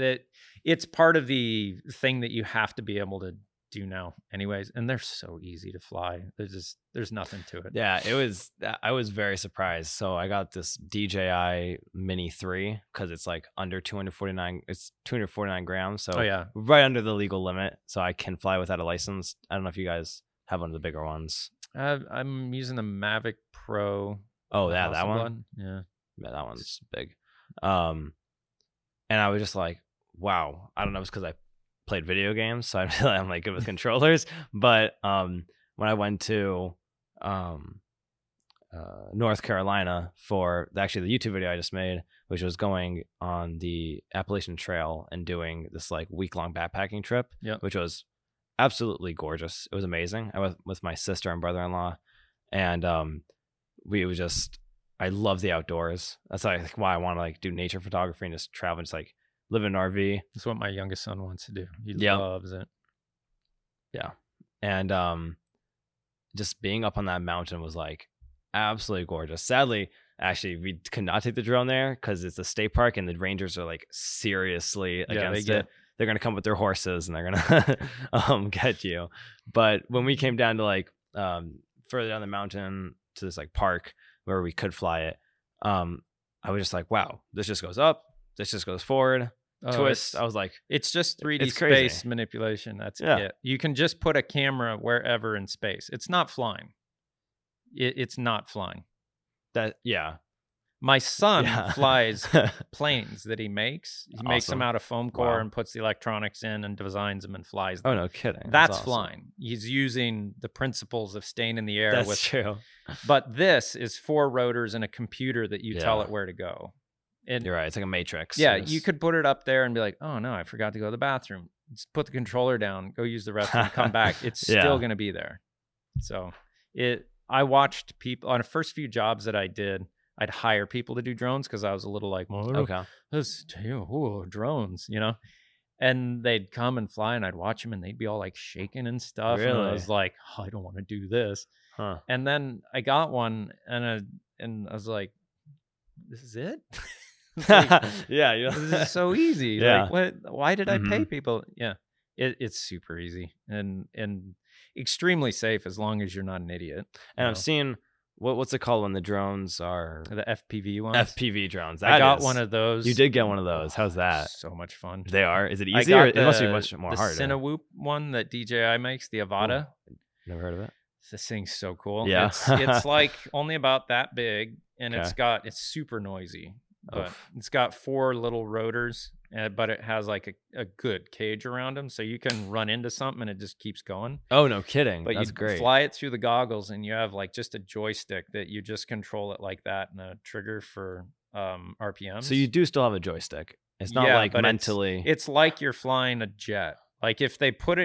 it's part of the thing that you have to be able to do now anyways, and they're so easy to fly. There's nothing to it. Yeah, I was very surprised. So I got this DJI Mini 3 because it's like under 249. It's 249 grams. So right under the legal limit. So I can fly without a license. I don't know if you guys have one of the bigger ones. I'm using the Mavic Pro. Oh yeah, that one. Yeah, that one's big. And I was just like, wow. I don't know. It's because I played video games, so I'm like good with controllers, but when I went to North Carolina for the YouTube video I just made, which was going on the Appalachian Trail and doing this like week-long backpacking trip, which was absolutely gorgeous. It was amazing. I was with my sister and brother-in-law, and I love the outdoors. That's like why I want to like do nature photography and just travel and just like live in an RV. That's what my youngest son wants to do. He loves it. Yeah. And just being up on that mountain was like absolutely gorgeous. Sadly, actually, we could not take the drone there because it's a state park and the rangers are like seriously against it. They're going to come with their horses and they're going to get you. But when we came down to like further down the mountain to this like park where we could fly it, I was just like, wow, this just goes up. This just goes forward. Twist. I was like, it's just 3D it's space manipulation. That's it. You can just put a camera wherever in space. It's not flying. It's not flying. That my son flies planes that he makes. He makes them out of foam core and puts the electronics in and designs them and flies them. Oh, no kidding. That's awesome. Flying. He's using the principles of staying in the air. That's true. But this is four rotors and a computer that you tell it where to go. And you're right. It's like a matrix. Yeah. You could put it up there and be like, oh, no, I forgot to go to the bathroom. Just put the controller down, go use the restroom, come back. It's still going to be there. So I watched people on the first few jobs that I did. I'd hire people to do drones because I was a little like, drones, you know? And they'd come and fly and I'd watch them and they'd be all like shaking and stuff. Really? And I was like, oh, I don't want to do this. Huh. And then I got one and I was like, this is it? Like, this is so easy. Like, what, why did I pay people? Yeah, it's super easy and extremely safe as long as you're not an idiot. And I've seen... What's it called when the drones are... The FPV ones? FPV drones. I got one of those. You did get one of those. How's that? So much fun. They are? Is it easy? It must be much more harder. The Cinewhoop one that DJI makes, the Avata. Ooh, never heard of it. This thing's so cool. Yeah. It's like only about that big, and it's super noisy. But it's got four little rotors, but it has like a good cage around them, so you can run into something and it just keeps going. Oh, no kidding. But that's great. Fly it through the goggles and you have like just a joystick that you just control it like that and a trigger for RPMs. So you do still have a joystick. It's not like mentally. It's like you're flying a jet. Like if they put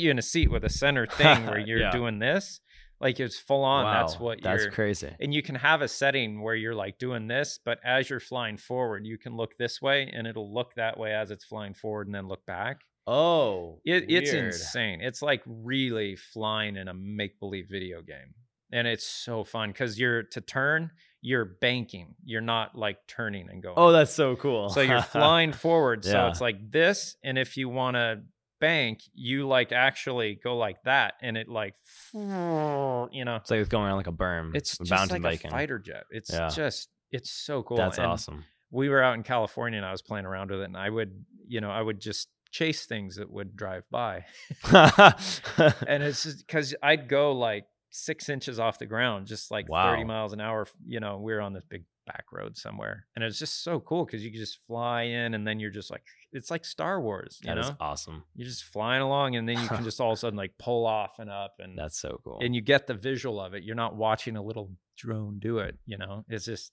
you in a seat with a center thing where you're doing this, like it's full on. Wow, that's crazy. And you can have a setting where you're like doing this, but as you're flying forward, you can look this way and it'll look that way as it's flying forward and then look back. Oh, it's insane. It's like really flying in a make-believe video game. And it's so fun because you're banking. You're not like turning and going. Oh, that's so cool. So you're flying forward. So it's like this. And if you want to bank, you like actually go like that and it like, you know, it's like it's going on like a berm. It's just like a fighter jet. It's just, it's so cool. That's awesome. We were out in California and I was playing around with it and I would just chase things that would drive by. And it's just because I'd go like 6 inches off the ground, just like 30 miles an hour. You know, we were on this big back road somewhere and it's just so cool because you can just fly in and then you're just like, it's like Star Wars, you know? That's awesome. You're just flying along and then you can just all of a sudden like pull off and up, and that's so cool. And you get the visual of it. You're not watching a little drone do it, you know? It's just,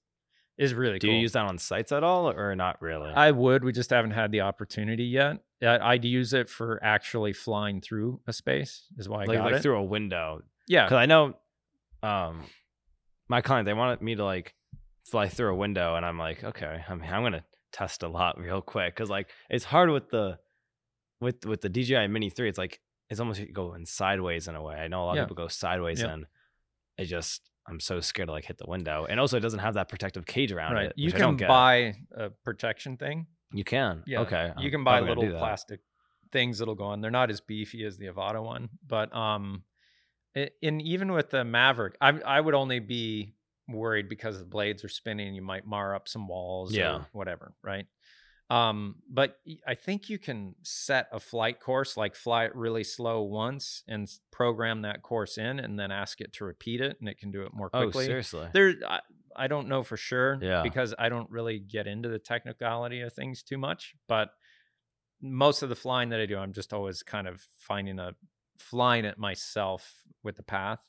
it's really cool. Do you use that on sites at all or not really? I would. We just haven't had the opportunity yet. I'd use it for actually flying through a space is why I got it. Like through a window. Yeah. Because I know my client, they wanted me to like fly through a window and I'm like, okay, I mean, I'm going to test a lot real quick because like it's hard with the DJI Mini 3. It's like it's almost going sideways in a way. I know a lot of people go sideways and it just, I'm so scared to like hit the window. And also it doesn't have that protective cage around it. You can buy a protection thing. You can. Yeah. Okay. You can buy little plastic things that'll go on. They're not as beefy as the Avata one, but and even with the Maverick, I would only be worried because the blades are spinning and you might mar up some walls or whatever, right? But I think you can set a flight course, like fly it really slow once and program that course in and then ask it to repeat it and it can do it more quickly. Oh, seriously? I don't know for sure because I don't really get into the technicality of things too much, but most of the flying that I do, I'm just always kind of flying it myself with the path.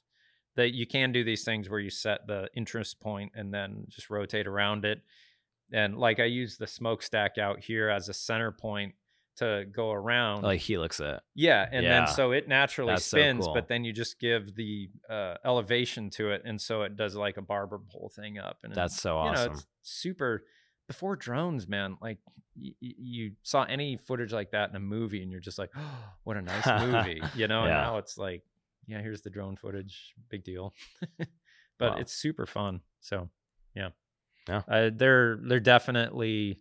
That you can do these things where you set the interest point and then just rotate around it. And like I use the smokestack out here as a center point to go around. Like helix it. Yeah. And then so it naturally spins, so cool. But then you just give the elevation to it. And so it does like a barber pole thing up. And that's so awesome. You know, it's super... Before drones, man, like you saw any footage like that in a movie and you're just like, oh, what a nice movie. You know, and now it's like, yeah, here's the drone footage, big deal. But wow, it's super fun. So yeah, yeah, they're definitely,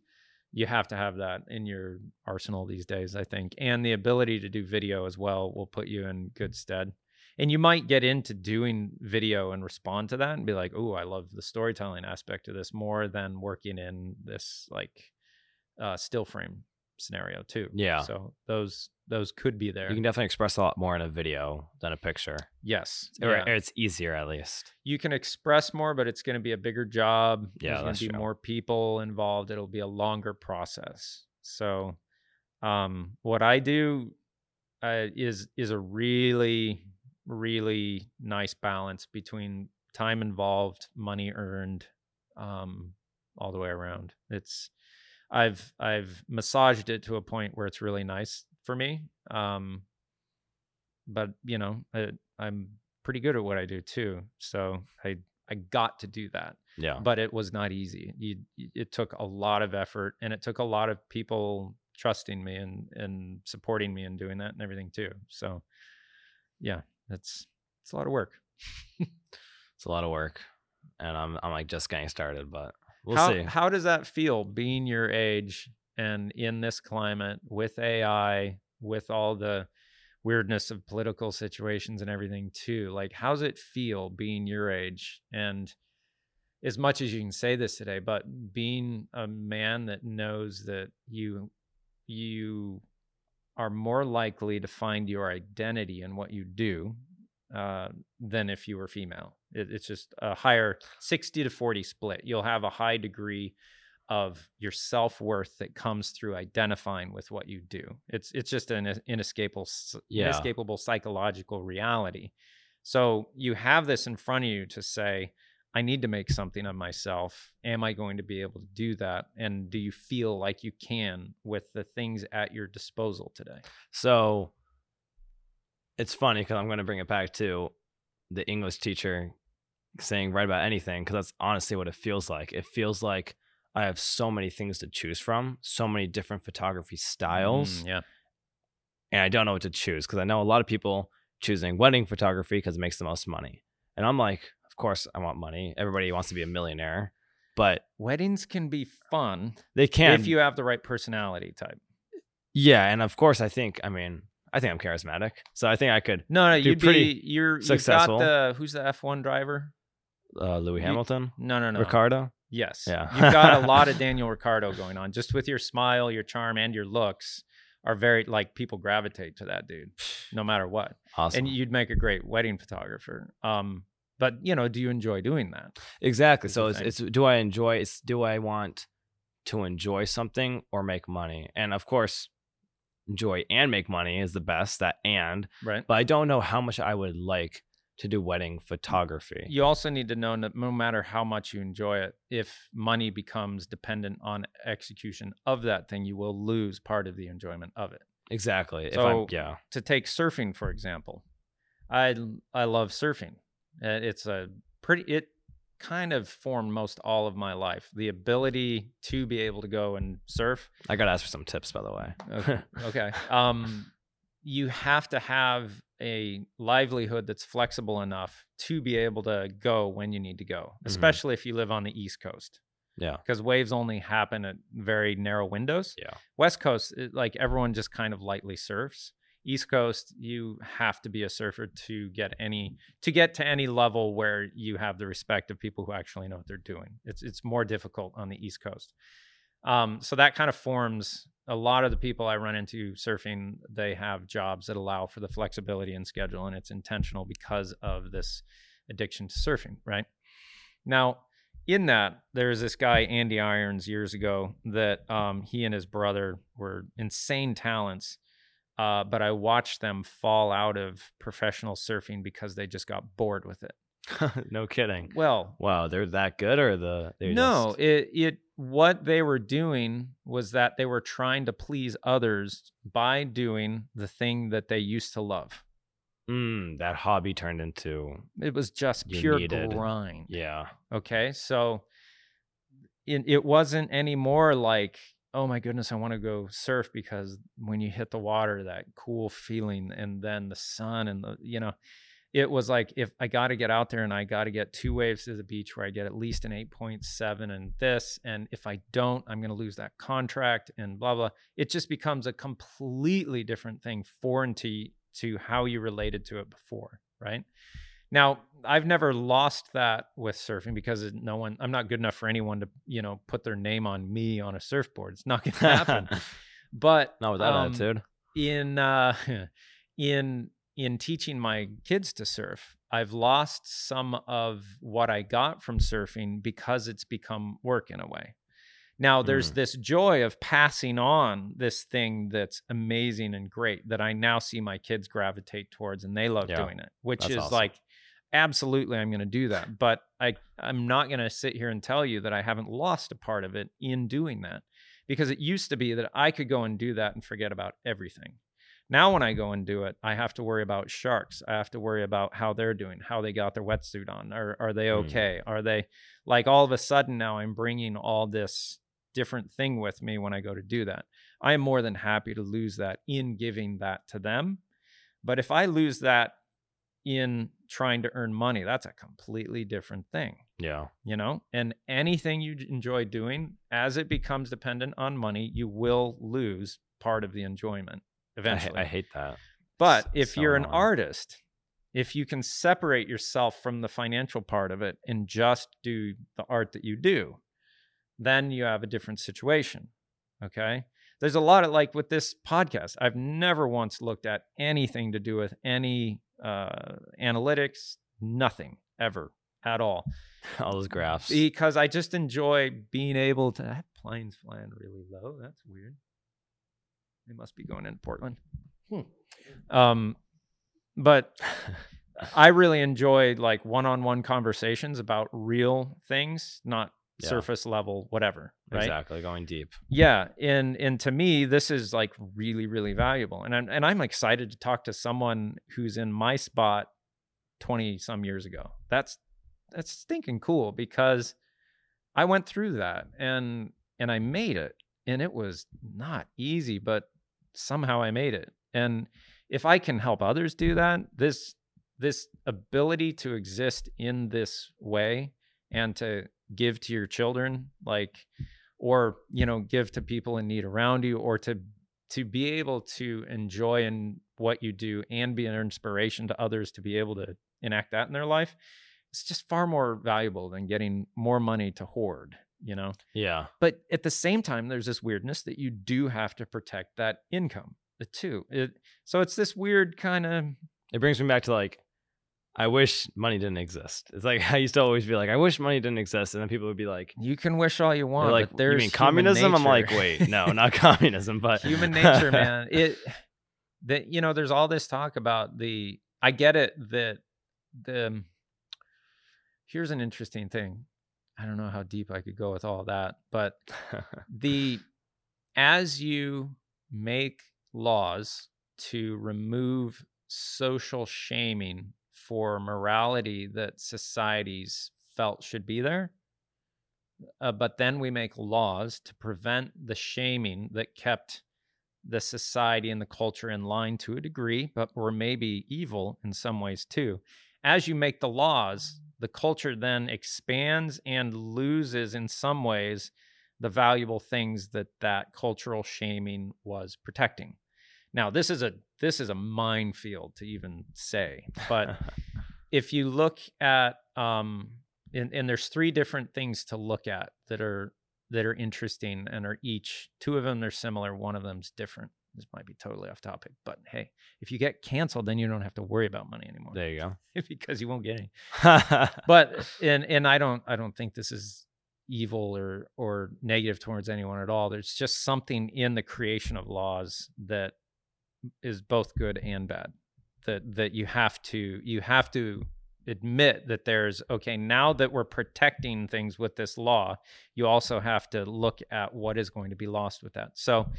you have to have that in your arsenal these days, I think. And the ability to do video as well will put you in good stead. And you might get into doing video and respond to that and be like, oh, I love the storytelling aspect of this more than working in this like still frame scenario too. Yeah. So those could be there. You can definitely express a lot more in a video than a picture. Yes. Or it's easier, at least. You can express more, but it's going to be a bigger job. Yeah. There's going to be more people involved. It'll be a longer process. So what I do is a really, really nice balance between time involved, money earned, all the way around. It's I've massaged it to a point where it's really nice for me. But you know, I'm pretty good at what I do too. So I got to do that. Yeah. But it was not easy. It took a lot of effort, and it took a lot of people trusting me and supporting me and doing that and everything too. So yeah, it's a lot of work. It's a lot of work. And I'm like just getting started, but we'll see. How does that feel being your age and in this climate with AI, with all the weirdness of political situations and everything too? Like, how's it feel being your age? And as much as you can say this today, but being a man that knows that you are more likely to find your identity in what you do than if you were female. It's just a higher 60 to 40 split. You'll have a high degree of your self-worth that comes through identifying with what you do. It's just an inescapable psychological reality. So you have this in front of you to say, I need to make something of myself. Am I going to be able to do that? And do you feel like you can with the things at your disposal today? So it's funny because I'm going to bring it back to the English teacher saying write about anything, because that's honestly what it feels like. It feels like I have so many things to choose from, so many different photography styles. Yeah. And I don't know what to choose, because I know a lot of people choosing wedding photography because it makes the most money. And I'm like, of course I want money. Everybody wants to be a millionaire. But weddings can be fun. They can. If you have the right personality type. Yeah. And of course, I think I'm charismatic. So I think I could. No, you'd be, you're successful. You've got who's the F1 driver? Lewis Hamilton. No. Ricardo. Yes. Yeah. You've got a lot of Daniel Ricciardo going on, just with your smile, your charm, and your looks are very, like, people gravitate to that dude no matter what. Awesome. And you'd make a great wedding photographer. But you know, do you enjoy doing that? Exactly. So do I want to enjoy something or make money? And of course, enjoy and make money is the best, right. But I don't know how much I would like to do wedding photography. You also need to know that no matter how much you enjoy it, if money becomes dependent on execution of that thing, you will lose part of the enjoyment of it. Exactly. So to take surfing, for example, I love surfing. It's it kind of formed most all of my life. The ability to be able to go and surf. I got to ask for some tips, by the way. Okay. You have to have a livelihood that's flexible enough to be able to go when you need to go, especially if you live on the East Coast. Yeah. Because waves only happen at very narrow windows. Yeah. West Coast, everyone just kind of lightly surfs. East Coast, you have to be a surfer to get to any level where you have the respect of people who actually know what they're doing. It's more difficult on the East Coast. So that kind of forms. A lot of the people I run into surfing, they have jobs that allow for the flexibility and schedule, and it's intentional because of this addiction to surfing, right? Now, in that, there's this guy, Andy Irons, years ago, that he and his brother were insane talents, but I watched them fall out of professional surfing because they just got bored with it. No kidding. Well, wow, they're that good, or what they were doing was that they were trying to please others by doing the thing that they used to love. That hobby turned into, it was just pure grind. Yeah. Okay. So it wasn't anymore like, oh my goodness, I want to go surf because when you hit the water, that cool feeling, and then the sun and the, it was like, if I got to get out there and I got to get two waves to the beach where I get at least an 8.7 and this, and if I don't, I'm going to lose that contract and blah, blah. It just becomes a completely different thing, foreign to how you related to it before, right? Now, I've never lost that with surfing because no one, I'm not good enough for anyone to, you know, put their name on me on a surfboard. It's not going to happen. But not with that attitude. In teaching my kids to surf, I've lost some of what I got from surfing because it's become work in a way. Now there's this joy of passing on this thing that's amazing and great that I now see my kids gravitate towards, and they love doing it, which is awesome. Like, absolutely, I'm going to do that. But I'm not going to sit here and tell you that I haven't lost a part of it in doing that, because it used to be that I could go and do that and forget about everything. Now, when I go and do it, I have to worry about sharks. I have to worry about how they're doing, how they got their wetsuit on, or are they okay? Are they, like, all of a sudden now I'm bringing all this different thing with me when I go to do that. I am more than happy to lose that in giving that to them. But if I lose that in trying to earn money, that's a completely different thing. Yeah. You know, and anything you enjoy doing, as it becomes dependent on money, you will lose part of the enjoyment. Eventually. I hate that. But if you're an artist, if you can separate yourself from the financial part of it and just do the art that you do, then you have a different situation. Okay. There's a lot of, like, with this podcast, I've never once looked at anything to do with any analytics, nothing ever at all. All those graphs. Because I just enjoy being able to, that plane's flying really low. That's weird. They must be going into Portland. But I really enjoy, like, one-on-one conversations about real things, not surface level, whatever. Right? Exactly. Going deep. Yeah. And to me, this is, like, really, really valuable. And I'm excited to talk to someone who's in my spot 20 some years ago. That's stinking cool, because I went through that and I made it. And it was not easy, but somehow I made it. And if I can help others do that, this ability to exist in this way and to give to your children, like, or, you know, give to people in need around you, or to be able to enjoy in what you do and be an inspiration to others to be able to enact that in their life, it's just far more valuable than getting more money to hoard. You know? Yeah. But at the same time, there's this weirdness that you do have to protect that income, too. So it's this weird kind of... It brings me back to, like, I wish money didn't exist. It's like, I used to always be like, I wish money didn't exist. And then people would be like... You can wish all you want, like, but there's, you mean communism? Nature. I'm like, wait, no, not communism, but... Human nature, man. You know, there's all this talk about the... I get it that the... Here's an interesting thing. I don't know how deep I could go with all that, but as you make laws to remove social shaming for morality that societies felt should be there, but then we make laws to prevent the shaming that kept the society and the culture in line to a degree, but were maybe evil in some ways too. As you make the laws, the culture then expands and loses, in some ways, the valuable things that cultural shaming was protecting. Now, this is a minefield to even say, but if you look at and there's three different things to look at that are interesting and are each, two of them are similar, one of them's different. This might be totally off topic, but hey, if you get canceled, then you don't have to worry about money anymore. There you go. Because you won't get any. But and I don't think this is evil or negative towards anyone at all. There's just something in the creation of laws that is both good and bad. That you have to admit that there's, okay, now that we're protecting things with this law, you also have to look at what is going to be lost with that. So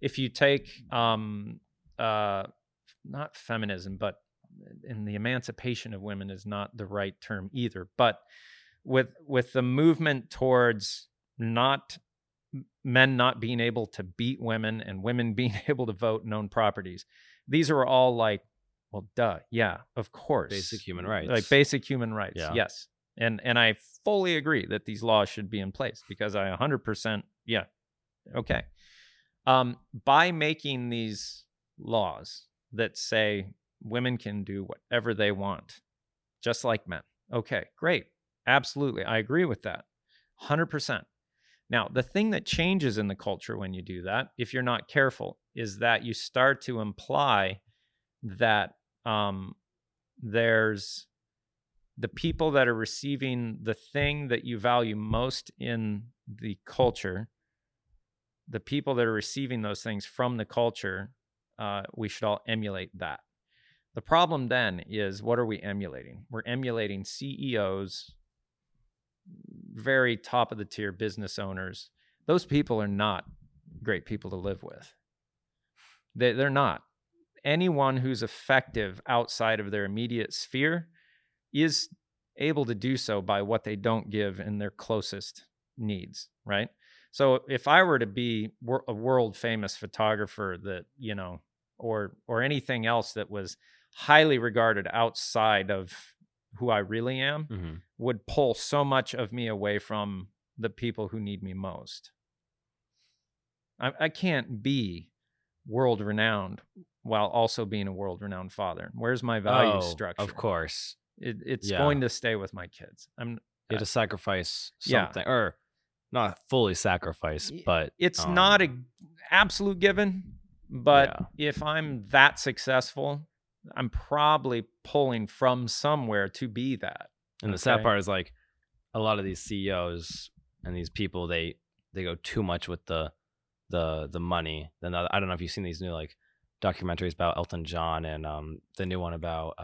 if you take not feminism, but in the emancipation of women is not the right term either, but with the movement towards not men not being able to beat women and women being able to vote and own properties, these are all like, Well, duh. Yeah, of course. Basic human rights. Like basic human rights. Yeah. Yes. And I fully agree that these laws should be in place because I 100%. Yeah. Okay. By making these laws that say women can do whatever they want, just like men. Okay, great. Absolutely. I agree with that. 100%. Now, the thing that changes in the culture when you do that, if you're not careful, is that you start to imply that there's the people that are receiving the thing that you value most in the culture, the people that are receiving those things from the culture, we should all emulate that. The problem then is, what are we emulating? We're emulating CEOs, very top of the tier business owners. Those people are not great people to live with. They're not. Anyone who's effective outside of their immediate sphere is able to do so by what they don't give in their closest needs, right? So if I were to be a world famous photographer that, you know, or anything else that was highly regarded outside of who I really am, mm-hmm. would pull so much of me away from the people who need me most. I can't be world renowned while also being a world-renowned father. Where's my value structure? Of course. It's going to stay with my kids. You have to sacrifice something, or not fully sacrifice, but... It's not an absolute given, but if I'm that successful, I'm probably pulling from somewhere to be that. And the sad part is, like, a lot of these CEOs and these people, they go too much with the money. Then I don't know if you've seen these new, like, documentaries about Elton John and the new one about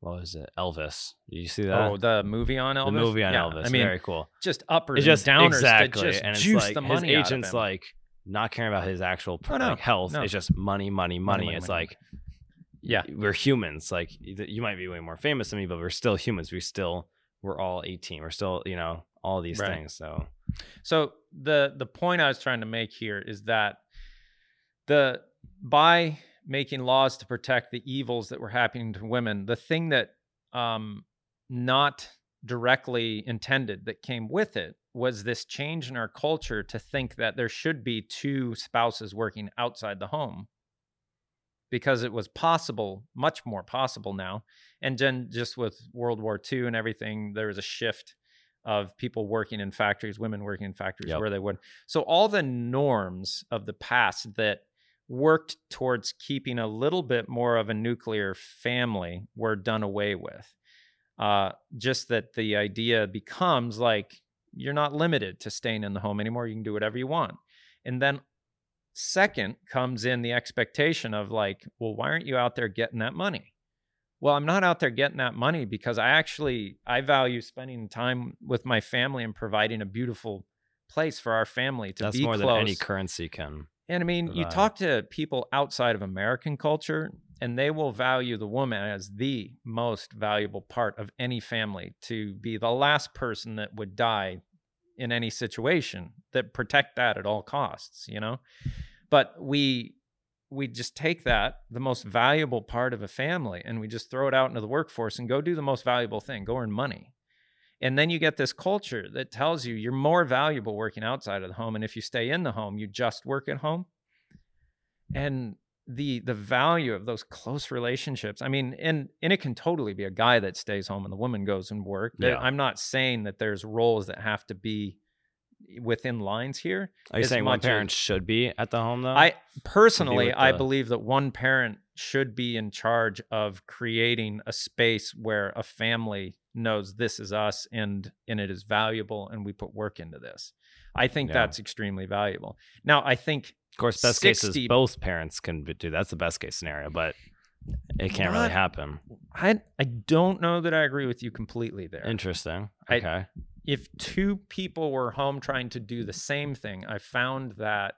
what was it, Elvis? Did you see that? Oh, the movie on Elvis. The movie on Elvis. I mean, very cool. Just uppers and downers. Exactly. That just and it's juice like the money his agents out of him. Like not caring about his actual health. No. It's just money. It's like, we're humans. Like, you might be way more famous than me, but we're still humans. We're all 18. We're still, you know, all these things. So the point I was trying to make here is that by making laws to protect the evils that were happening to women, the thing that not directly intended that came with it was this change in our culture to think that there should be two spouses working outside the home, because it was possible, much more possible now. And then just with World War II and everything, there was a shift of people working in factories, women working in factories where they would. So all the norms of the past that worked towards keeping a little bit more of a nuclear family were done away with. Just that the idea becomes like, you're not limited to staying in the home anymore. You can do whatever you want. And then second comes in the expectation of like, well, why aren't you out there getting that money? Well, I'm not out there getting that money because I value spending time with my family and providing a beautiful place for our family to be close. That's more than any currency can. And I mean, you talk to people outside of American culture, and they will value the woman as the most valuable part of any family, to be the last person that would die in any situation, that protect that at all costs, you know? But we just take that, the most valuable part of a family, and we just throw it out into the workforce and go do the most valuable thing, go earn money. And then you get this culture that tells you you're more valuable working outside of the home. And if you stay in the home, you just work at home. And the value of those close relationships, I mean, and it can totally be a guy that stays home and the woman goes and work. Yeah. I'm not saying that there's roles that have to be within lines here. Are you saying one parent should be at the home, though? I personally, I believe that one parent should be in charge of creating a space where a family knows this is us and it is valuable and we put work into this. I think that's extremely valuable. Now, I think, of course, best case is both parents can do that's the best case scenario, but it can't really happen. I don't know that I agree with you completely there. Interesting. Okay. If two people were home trying to do the same thing, I found that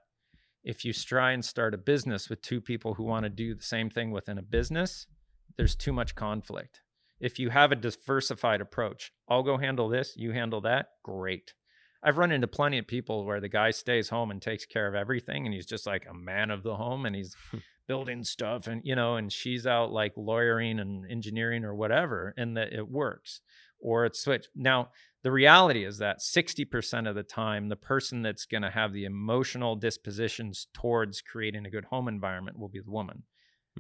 if you try and start a business with two people who want to do the same thing within a business, there's too much conflict. If you have a diversified approach, I'll go handle this, you handle that, great. I've run into plenty of people where the guy stays home and takes care of everything, and he's just like a man of the home, and he's building stuff, and you know, and she's out like lawyering and engineering or whatever, and that it works, or it's switched. Now, the reality is that 60% of the time, the person that's going to have the emotional dispositions towards creating a good home environment will be the woman.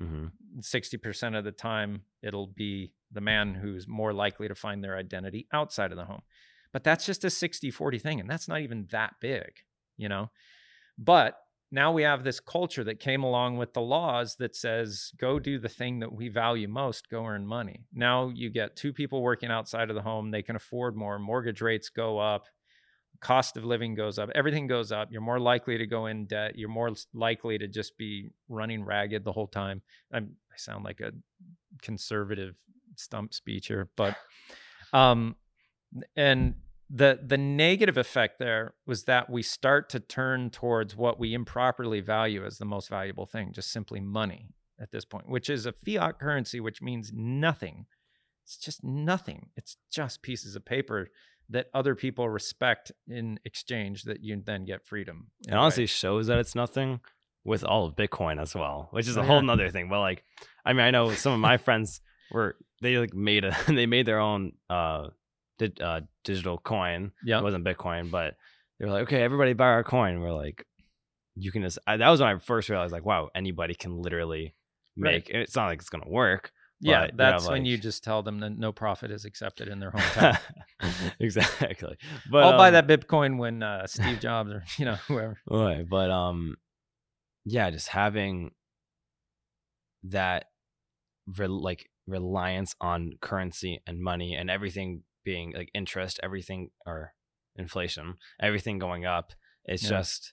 Mm-hmm. 60% of the time, it'll be the man who's more likely to find their identity outside of the home. But that's just a 60-40 thing, and that's not even that big, you know? But now we have this culture that came along with the laws that says, go do the thing that we value most, go earn money. Now you get two people working outside of the home, they can afford more, mortgage rates go up, cost of living goes up, everything goes up, you're more likely to go in debt, you're more likely to just be running ragged the whole time. I sound like a conservative stump speecher, but... And the negative effect there was that we start to turn towards what we improperly value as the most valuable thing, just simply money at this point, which is a fiat currency, which means nothing. It's just nothing. It's just pieces of paper that other people respect in exchange that you then get freedom. It honestly shows that it's nothing with all of Bitcoin as well, which is a whole nother thing. But like, I mean, I know some of my friends made their own, digital coin. Yeah, it wasn't Bitcoin, but they were like, okay, everybody buy our coin. We're like, you can just. That was when I first realized, like, wow, anybody can literally make. Right. It's not like it's gonna work. Yeah, that's when you just tell them that no profit is accepted in their hometown. Exactly. But I'll buy that Bitcoin when Steve Jobs or whoever. Right, but yeah, just having that reliance on currency and money and everything. Being like interest, everything, or inflation, everything going up. It's just,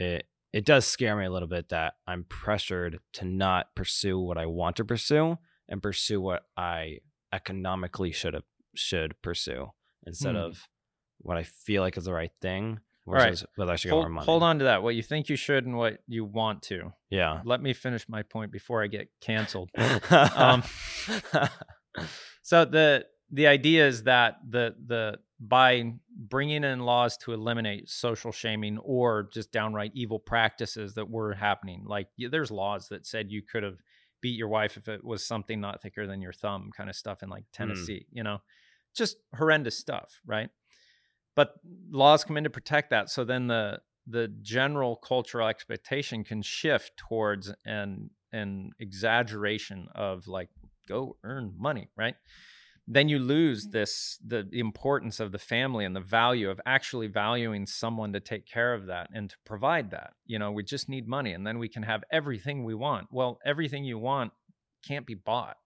it does scare me a little bit that I'm pressured to not pursue what I want to pursue and pursue what I economically should pursue instead of what I feel like is the right thing. Versus whether I should get more money. Hold on to that. What you think you should and what you want to. Yeah. Let me finish my point before I get canceled. So the idea is that the by bringing in laws to eliminate social shaming or just downright evil practices that were happening, like there's laws that said you could have beat your wife if it was something not thicker than your thumb kind of stuff in like Tennessee, just horrendous stuff, right? But laws come in to protect that. So then the general cultural expectation can shift towards an exaggeration of like, go earn money, right? Then you lose the importance of the family and the value of actually valuing someone to take care of that and to provide that. We just need money and then we can have everything we want. Well, everything you want can't be bought.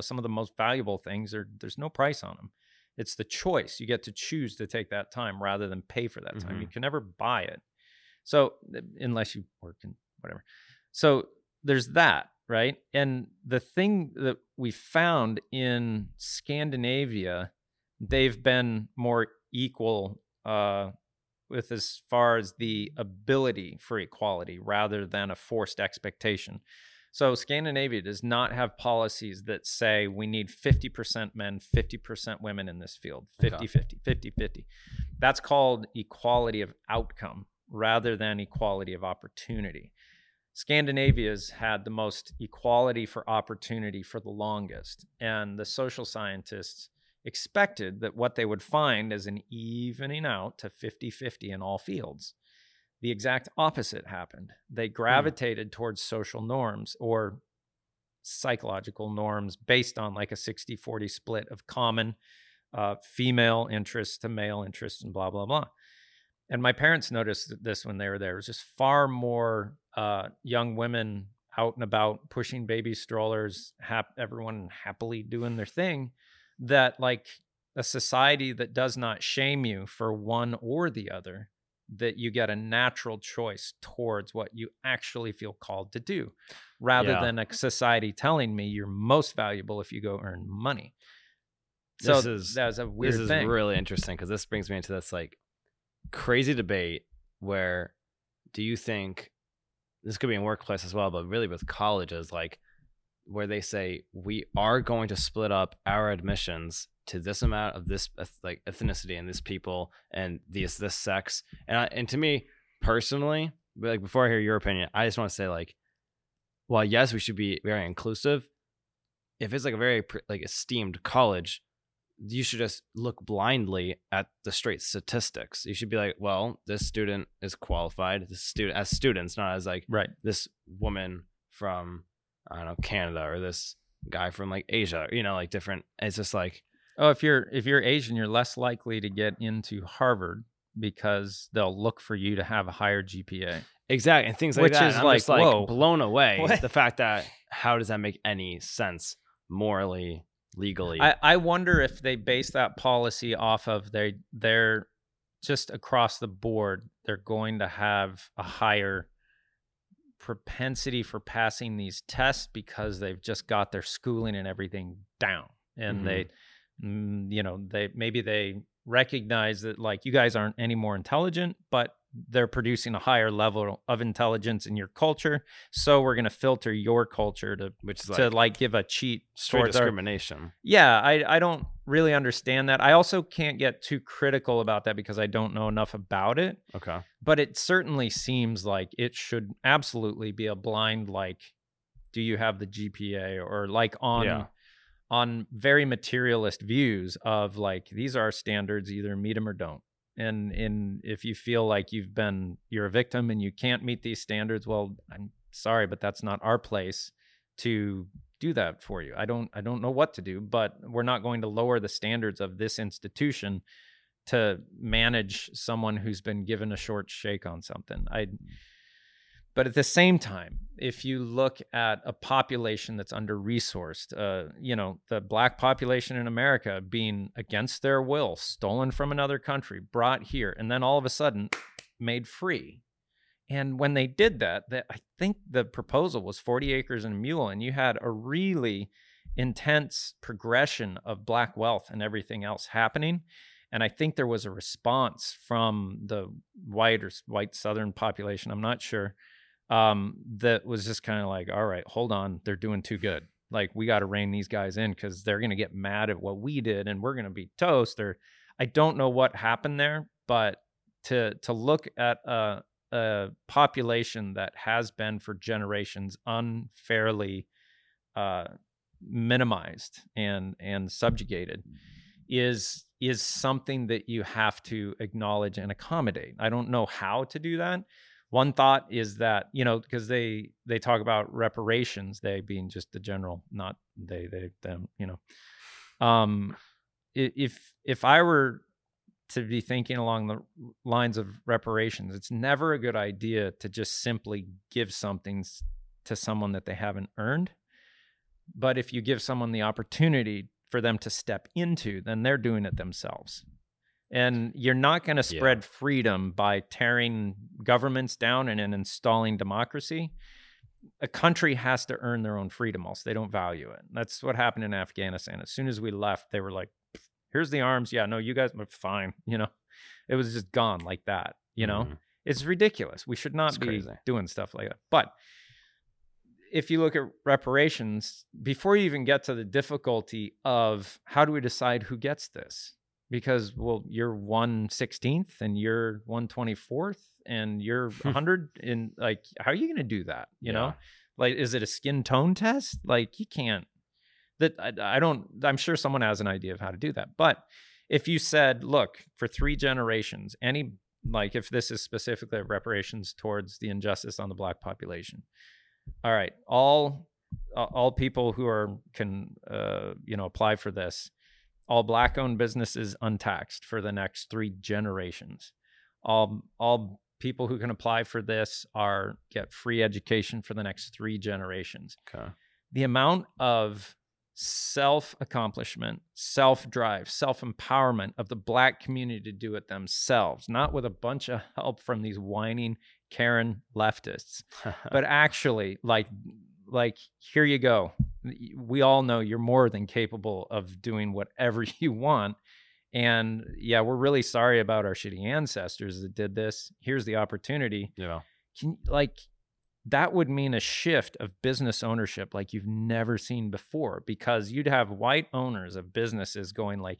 Some of the most valuable things there's no price on them. It's the choice. You get to choose to take that time rather than pay for that time. You can never buy it. So unless you work and whatever. So there's that. Right. And the thing that we found in Scandinavia, they've been more equal with as far as the ability for equality rather than a forced expectation. So Scandinavia does not have policies that say we need 50% men, 50% women in this field, 50-50, 50-50. That's called equality of outcome rather than equality of opportunity. Scandinavia's had the most equality for opportunity for the longest, and the social scientists expected that what they would find is an evening out to 50-50 in all fields. The exact opposite happened. They gravitated towards social norms or psychological norms based on like a 60-40 split of common female interests to male interests and blah, blah, blah. And my parents noticed this when they were there. It was just far more young women out and about pushing baby strollers, everyone happily doing their thing, that like a society that does not shame you for one or the other, that you get a natural choice towards what you actually feel called to do, rather than a society telling me you're most valuable if you go earn money. So that was a weird thing. This is really interesting because this brings me into this like crazy debate where do you think this could be in workplace as well, but really with colleges, like where they say we are going to split up our admissions to this amount of this like ethnicity and this people and these this sex. And to me personally, like before I hear your opinion, I just want to say like, well, yes, we should be very inclusive. If it's like a very like esteemed college, you should just look blindly at the straight statistics. You should be like, well, this student is qualified. This student as students, not as like right. This woman from, I don't know, Canada or this guy from like Asia, you know, like different. It's just like, oh, if you're Asian, you're less likely to get into Harvard because they'll look for you to have a higher GPA. Exactly. And things like which that. Which is like, just, like whoa. Blown away. What? The fact that how does that make any sense morally? Legally, I wonder if they base that policy off of they're just across the board. They're going to have a higher propensity for passing these tests because they've just got their schooling and everything down. And mm-hmm. They, you know, they recognize that like you guys aren't any more intelligent, but they're producing a higher level of intelligence in your culture, so we're going to filter your culture to which is like, to like give a cheat towards discrimination. I don't really understand that. I also can't get too critical about that because I don't know enough about it. Okay, but it certainly seems like it should absolutely be a blind like, do you have the GPA or like on. Yeah. On very materialist views of like these are standards, either meet them or don't. And in if you feel like you're a victim and you can't meet these standards, well, I'm sorry, but that's not our place to do that for you. I don't know what to do, but we're not going to lower the standards of this institution to manage someone who's been given a short shake on something. But at the same time, if you look at a population that's under-resourced, you know, the black population in America being against their will, stolen from another country, brought here, and then all of a sudden made free. And when they did that, I think the proposal was 40 acres and a mule, and you had a really intense progression of black wealth and everything else happening. And I think there was a response from the white Southern population, I'm not sure, that was just kind of like, all right, hold on, they're doing too good. Like, we got to rein these guys in because they're going to get mad at what we did and we're going to be toast. Or I don't know what happened there, but to look at a population that has been for generations unfairly minimized and subjugated is something that you have to acknowledge and accommodate. I don't know how to do that. One thought is that, you know, because they talk about reparations, they being just the general, not them, you know. If I were to be thinking along the lines of reparations, it's never a good idea to just simply give something to someone that they haven't earned. But if you give someone the opportunity for them to step into, then they're doing it themselves. And you're not going to spread freedom by tearing governments down and installing democracy. A country has to earn their own freedom, else they don't value it. That's what happened in Afghanistan. As soon as we left, they were like, here's the arms. Yeah, no, you guys are fine. You know, it was just gone like that. You know, It's ridiculous. We should not be doing stuff like that. But if you look at reparations, before you even get to the difficulty of how do we decide who gets this? Because, well, you're 1/16th and you're 1/24th and you're 100 and like, how are you going to do that? You know, like, is it a skin tone test? Like, you can't. That I'm sure someone has an idea of how to do that. But if you said, look, for 3 generations, any, like, if this is specifically reparations towards the injustice on the black population, all right, all people who can you know, apply for this. All black-owned businesses untaxed for the next 3 generations. All people who can apply for this get free education for the next 3 generations. Okay. The amount of self-accomplishment, self-drive, self-empowerment of the black community to do it themselves, not with a bunch of help from these whining Karen leftists, but actually like, here you go. We all know you're more than capable of doing whatever you want. And yeah, we're really sorry about our shitty ancestors that did this. Here's the opportunity. Yeah. Can, like, that would mean a shift of business ownership like you've never seen before, because you'd have white owners of businesses going like,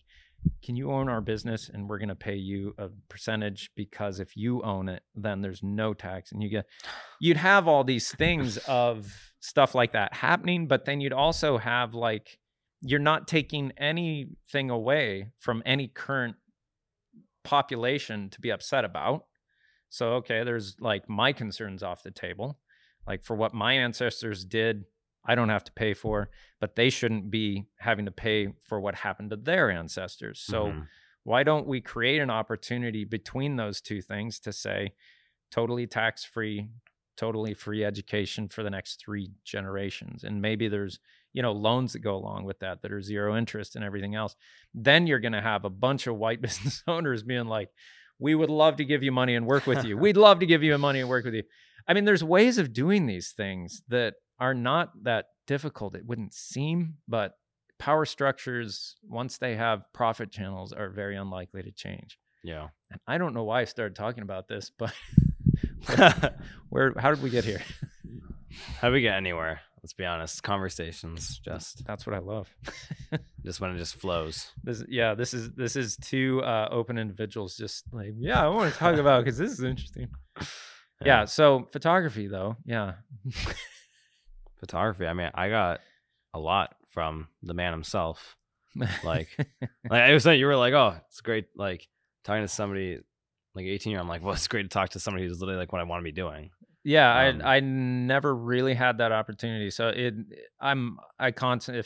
can you own our business? And we're going to pay you a percentage, because if you own it, then there's no tax. And you'd have all these things of stuff like that happening, but then you'd also have like, you're not taking anything away from any current population to be upset about. So, okay, there's like my concerns off the table, like for what my ancestors did, I don't have to pay for, but they shouldn't be having to pay for what happened to their ancestors. So why don't we create an opportunity between those two things to say totally tax-free, totally free education for the next three generations. And maybe there's, you know, loans that go along with that, that are zero interest and everything else. Then you're going to have a bunch of white business owners being like, we would love to give you money and work with you. We'd love to give you money and work with you. I mean, there's ways of doing these things that are not that difficult, it wouldn't seem, but power structures, once they have profit channels, are very unlikely to change. Yeah. And I don't know why I started talking about this, but how did we get here? How did we get anywhere? Let's be honest. Conversations, just. That's what I love. Just when it just flows. This is two open individuals just like, yeah, I want to talk about it because this is interesting. Yeah, so photography though, yeah. Photography. I mean, I got a lot from the man himself. Like it was like you were like, oh, it's great. Like talking to somebody like 18-year, I'm like, well, it's great to talk to somebody who's literally like what I want to be doing. Yeah, I never really had that opportunity. So if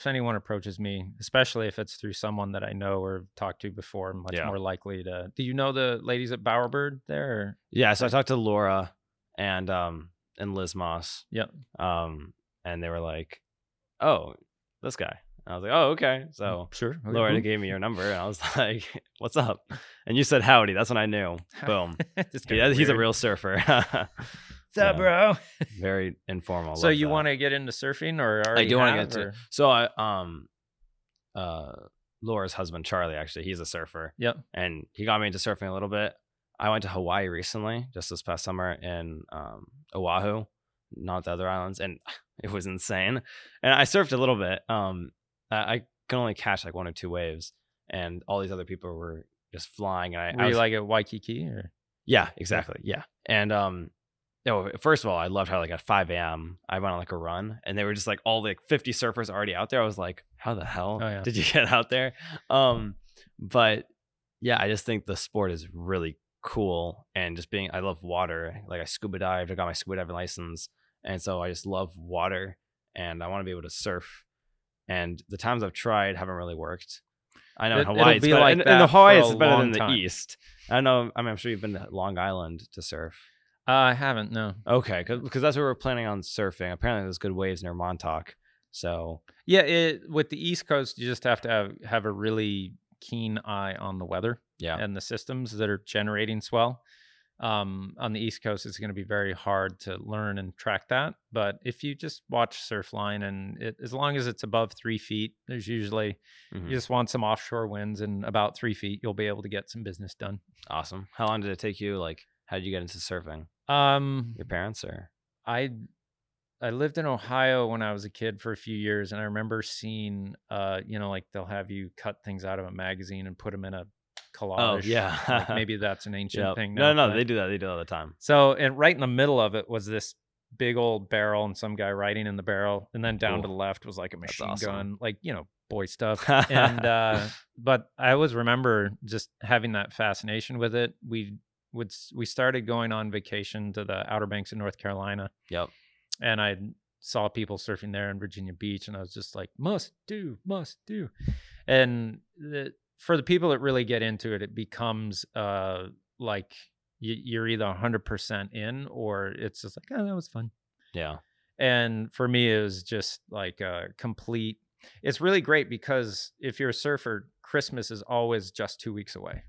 anyone approaches me, especially if it's through someone that I know or talked to before, I'm much more likely to. Do you know the ladies at Bowerbird there? Yeah, so I talked to Laura and Liz Moss. Yep. And they were like, oh, this guy. And I was like, oh, okay. So sure. Laura gave me your number and I was like, what's up? And you said howdy. That's when I knew. Boom. He's a real surfer. What's up, bro? Very informal. So you want to get into surfing or already I do want to get into it. So Laura's husband, Charlie, actually, he's a surfer. Yep. And he got me into surfing a little bit. I went to Hawaii recently, just this past summer in Oahu. Not the other islands, and it was insane. And I surfed a little bit. I could only catch like one or two waves, and all these other people were just flying. And I was like at Waikiki, or yeah, exactly, yeah. And first of all, I loved how like at 5 a.m. I went on like a run, and they were just like all like 50 surfers already out there. I was like, how the hell did you get out there? But yeah, I just think the sport is really cool, and just being, I love water. Like I scuba dived, I got my scuba diving license. And so I just love water and I want to be able to surf. And the times I've tried haven't really worked. I know Hawaii, it's better, like in the Hawaii it's better than the East. I know, I mean, I'm sure you've been to Long Island to surf. I haven't, no. Okay, because that's where we're planning on surfing. Apparently there's good waves near Montauk. So yeah, with the East Coast, you just have to have a really keen eye on the weather and the systems that are generating swell. On the East Coast, it's going to be very hard to learn and track that. But if you just watch Surfline, and as long as it's above 3 feet, there's usually, you just want some offshore winds, and about 3 feet, you'll be able to get some business done. Awesome. How long did it take you? Like, how did you get into surfing? Your parents or? I lived in Ohio when I was a kid for a few years, and I remember seeing, like they'll have you cut things out of a magazine and put them in a collage. Oh, yeah. Like maybe that's an ancient thing now. No, they do that. They do it all the time. So, and right in the middle of it was this big old barrel and some guy riding in the barrel. And then down to the left was like a machine gun, like, you know, boy stuff. And, but I always remember just having that fascination with it. We started going on vacation to the Outer Banks of North Carolina. Yep. And I saw people surfing there in Virginia Beach. And I was just like, must do. And for the people that really get into it, it becomes like you're either 100% in, or it's just like, oh, that was fun. Yeah. And for me, it was just like a complete, it's really great because if you're a surfer, Christmas is always just 2 weeks away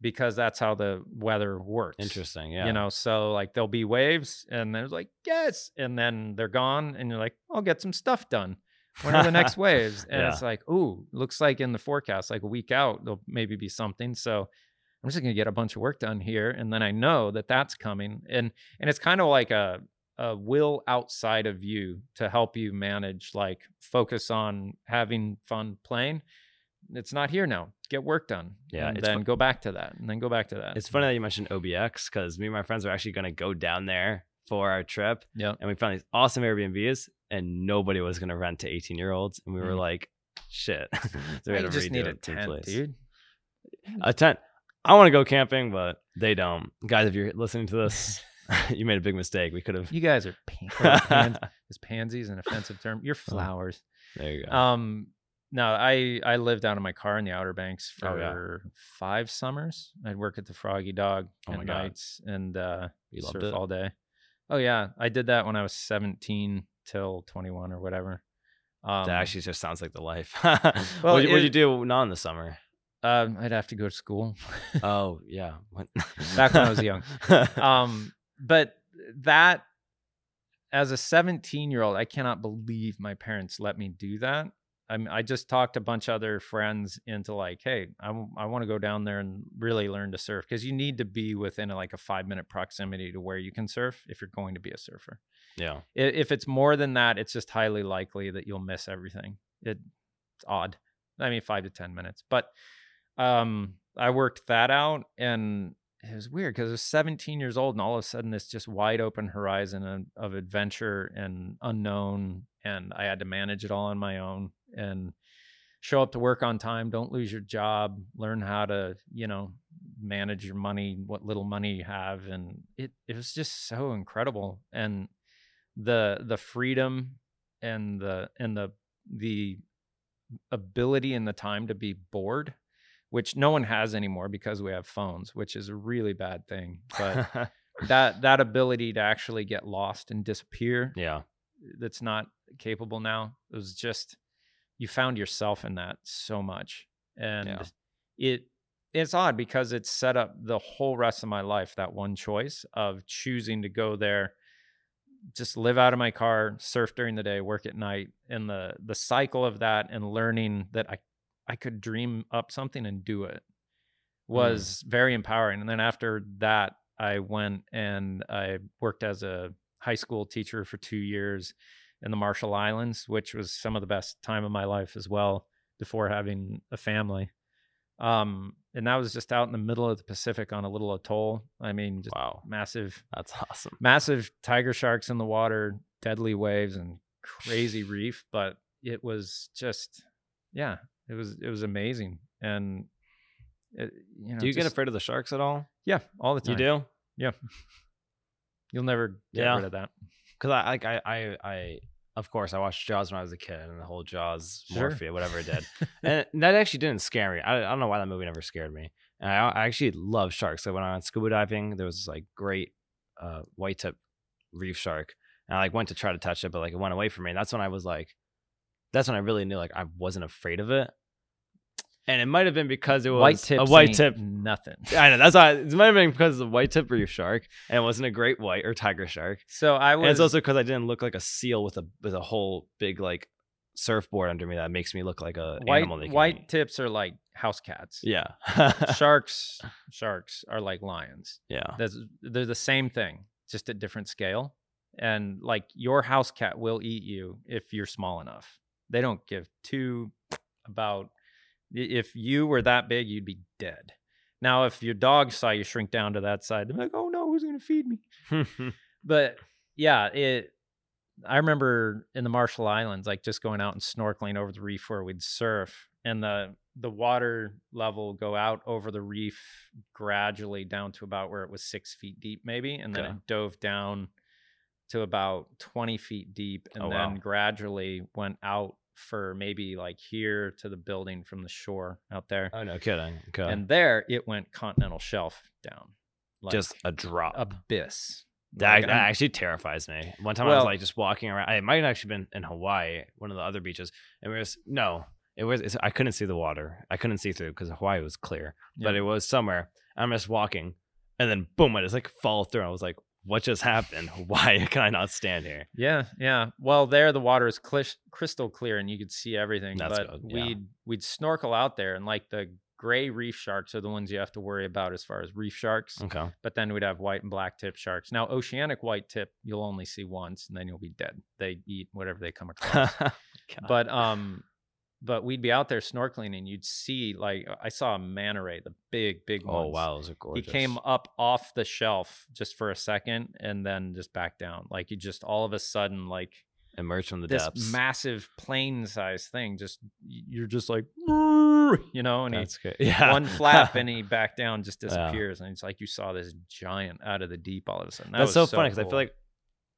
because that's how the weather works. Interesting. Yeah. You know, so like there'll be waves and there's like, yes. And then they're gone and you're like, I'll get some stuff done. When are the next waves? And it's like, ooh, looks like in the forecast, like a week out, there'll maybe be something. So I'm just going to get a bunch of work done here. And then I know that that's coming. And it's kind of like a will outside of you to help you manage, like focus on having fun playing. It's not here now. Get work done. Yeah. And then go back to that. And then go back to that. It's funny that you mentioned OBX, because me and my friends are actually going to go down there for our trip. Yeah. And we found these awesome Airbnbs and nobody was going to rent to 18-year-olds. And we were like, shit. So we had to just need a tent, dude. A tent. I want to go camping, but they don't. Guys, if you're listening to this, you made a big mistake. We could have. You guys are pansy is an offensive term. You're flowers. There you go. No, I lived out of my car in the Outer Banks for 5 summers. I'd work at the Froggy Dog at nights and surf all day. Oh, yeah. I did that when I was 17 till 21 or whatever. That actually just sounds like the life. Well, what did you do not in the summer? I'd have to go to school. Oh, yeah. Back when I was young. But that, as a 17-year-old, I cannot believe my parents let me do that. I just talked a bunch of other friends into like, hey, I want to go down there and really learn to surf, because you need to be within like a 5-minute proximity to where you can surf if you're going to be a surfer. Yeah. If it's more than that, it's just highly likely that you'll miss everything. It's odd. I mean, 5 to 10 minutes. But I worked that out, and it was weird because I was 17 years old, and all of a sudden this just wide open horizon of adventure and unknown, and I had to manage it all on my own. And show up to work on time, don't lose your job, learn how to, manage your money, what little money you have. And it was just so incredible. And the freedom and the ability and the time to be bored, which no one has anymore because we have phones, which is a really bad thing. But that ability to actually get lost and disappear. Yeah. That's not capable now. It was just, you found yourself in that so much. And it's odd because it's set up the whole rest of my life, that one choice of choosing to go there, just live out of my car, surf during the day, work at night, and the cycle of that and learning that I could dream up something and do it was very empowering. And then after that, I went and I worked as a high school teacher for 2 years in the Marshall Islands, which was some of the best time of my life as well before having a family. And that was just out in the middle of the Pacific on a little atoll. I mean, just massive. That's awesome. Massive tiger sharks in the water, deadly waves and crazy reef. But it was just, it was amazing. And, do you get afraid of the sharks at all? Yeah, all the time. You do? Yeah. You'll never get rid of that. Because I of course, I watched Jaws when I was a kid, and the whole Jaws morphia, whatever it did. And that actually didn't scare me. I don't know why that movie never scared me. And I actually love sharks. So when I went scuba diving, there was this like great white tip reef shark. And I went to try to touch it, but it went away from me. And that's when I was like, that's when I really knew I wasn't afraid of it. And it might have been because it was a white tip. Nothing. I know. That's why it might have been because of the white tip reef shark, and it wasn't a great white or tiger shark. So I was. And it's also because I didn't look like a seal with a whole big surfboard under me that makes me look like a animal. White tips are like house cats. Yeah. Sharks are like lions. Yeah. They're the same thing, just a different scale. And your house cat will eat you if you're small enough. They don't give two about. If you were that big, you'd be dead. Now, if your dog saw you shrink down to that side, they're like, oh no, who's going to feed me? But yeah, I remember in the Marshall Islands, just going out and snorkeling over the reef where we'd surf, and the water level go out over the reef gradually down to about where it was 6 feet deep maybe. And then it dove down to about 20 feet deep, and gradually went out for maybe here to the building from the shore out there. Oh, no kidding. Okay. And there it went continental shelf down. Just a drop. Abyss. That actually terrifies me. One time I was just walking around. It might have actually been in Hawaii, one of the other beaches. And I couldn't see the water. I couldn't see through because Hawaii was clear. Yeah. But it was somewhere. I'm just walking. And then boom, I just fall through. I was like, what just happened? Why can I not stand here? Yeah. Well, there the water is crystal clear and you could see everything. That's good. We'd snorkel out there, and the Gray reef sharks are the ones you have to worry about as far as reef sharks. Okay. But then we'd have white and black tip sharks. Now, oceanic white tip, you'll only see once and then you'll be dead. They eat whatever they come across. But we'd be out there snorkeling and you'd see, like, I saw a manta ray, the big ones. Oh, wow. Those are gorgeous. He came up off the shelf just for a second and then just back down. Like, you just all of a sudden, like, emerge from the depths. This massive plane-sized thing, just, you're just like, you know, and that's he, yeah. one flap and he back down, just disappears. Yeah. And it's like, you saw this giant out of the deep all of a sudden. That's so funny, because cool. I feel like,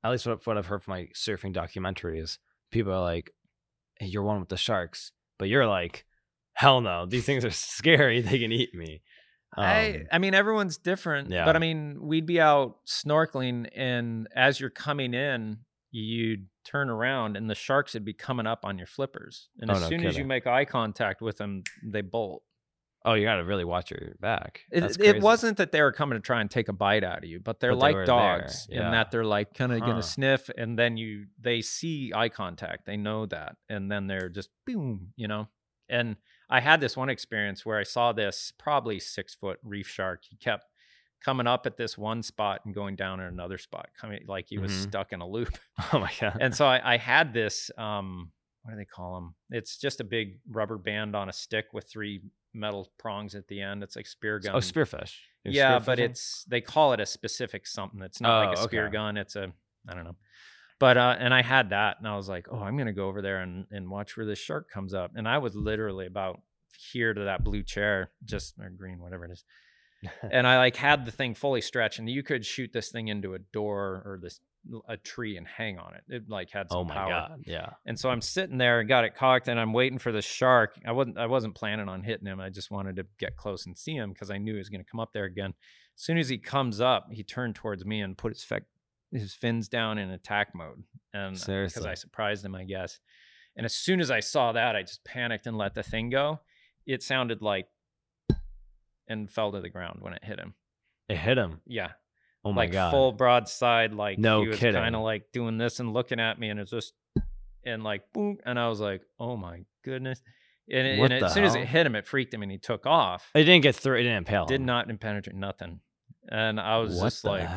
at least what I've heard from my surfing documentaries, people are like, hey, you're one with the sharks, but you're like, hell no, these things are scary. They can eat me. I mean, everyone's different, yeah. But I mean, we'd be out snorkeling and as you're coming in, you'd turn around and the sharks would be coming up on your flippers. And as you make eye contact with them, they bolt. Oh, you got to really watch your back. It wasn't that they were coming to try and take a bite out of you, but they're like dogs in that they're like kind of going to sniff. And then they see eye contact. They know that. And then they're just boom, you know. And I had this one experience where I saw this probably 6-foot reef shark. He kept coming up at this one spot and going down at another spot, coming like he was stuck in a loop. Oh my God. And so I had this, what do they call them? It's just a big rubber band on a stick with 3 metal prongs at the end. It's like spear gun. Oh, spearfish. Yeah, spearfishing? But they call it a specific something. It's not like a spear gun. It's a, I don't know. But, and I had that and I was like, oh, I'm going to go over there and watch where this shark comes up. And I was literally about here to that blue chair, just, or green, whatever it is. And I like had the thing fully stretched and you could shoot this thing into a door or a tree and hang on it. It like had some power. Oh my God. Yeah. And so I'm sitting there and got it cocked and I'm waiting for the shark. I wasn't planning on hitting him. I just wanted to get close and see him because I knew he was going to come up there again. As soon as he comes up, he turned towards me and put his fins down in attack mode. And because I surprised him, I guess. And as soon as I saw that, I just panicked and let the thing go. It sounded like, and fell to the ground when it hit him. It hit him? Yeah. Oh my God. Like full broadside, like no kidding. He was kind of like doing this and looking at me and it's just, and like, boom. And I was like, oh my goodness. And as soon as it hit him, it freaked him and he took off. It didn't get through. It didn't impale. Did not penetrate, nothing. And I was just like,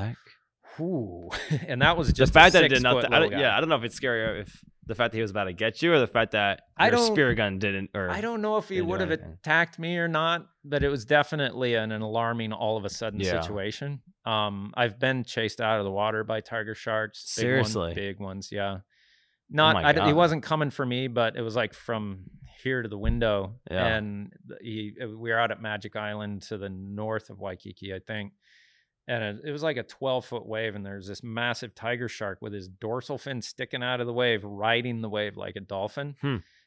whoo. And that was just the fact that it did nothing. I don't know if it's scarier if the fact that he was about to get you or the fact that your spear gun didn't, or I don't know if he would have attacked me or not, but it was definitely an alarming all of a sudden situation. I've been chased out of the water by tiger sharks. Seriously? Big ones, yeah. He wasn't coming for me, but it was like from here to the window. Yeah. And we were out at Magic Island to the north of Waikiki, I think. And it was like a 12-foot wave, and there's this massive tiger shark with his dorsal fin sticking out of the wave, riding the wave like a dolphin.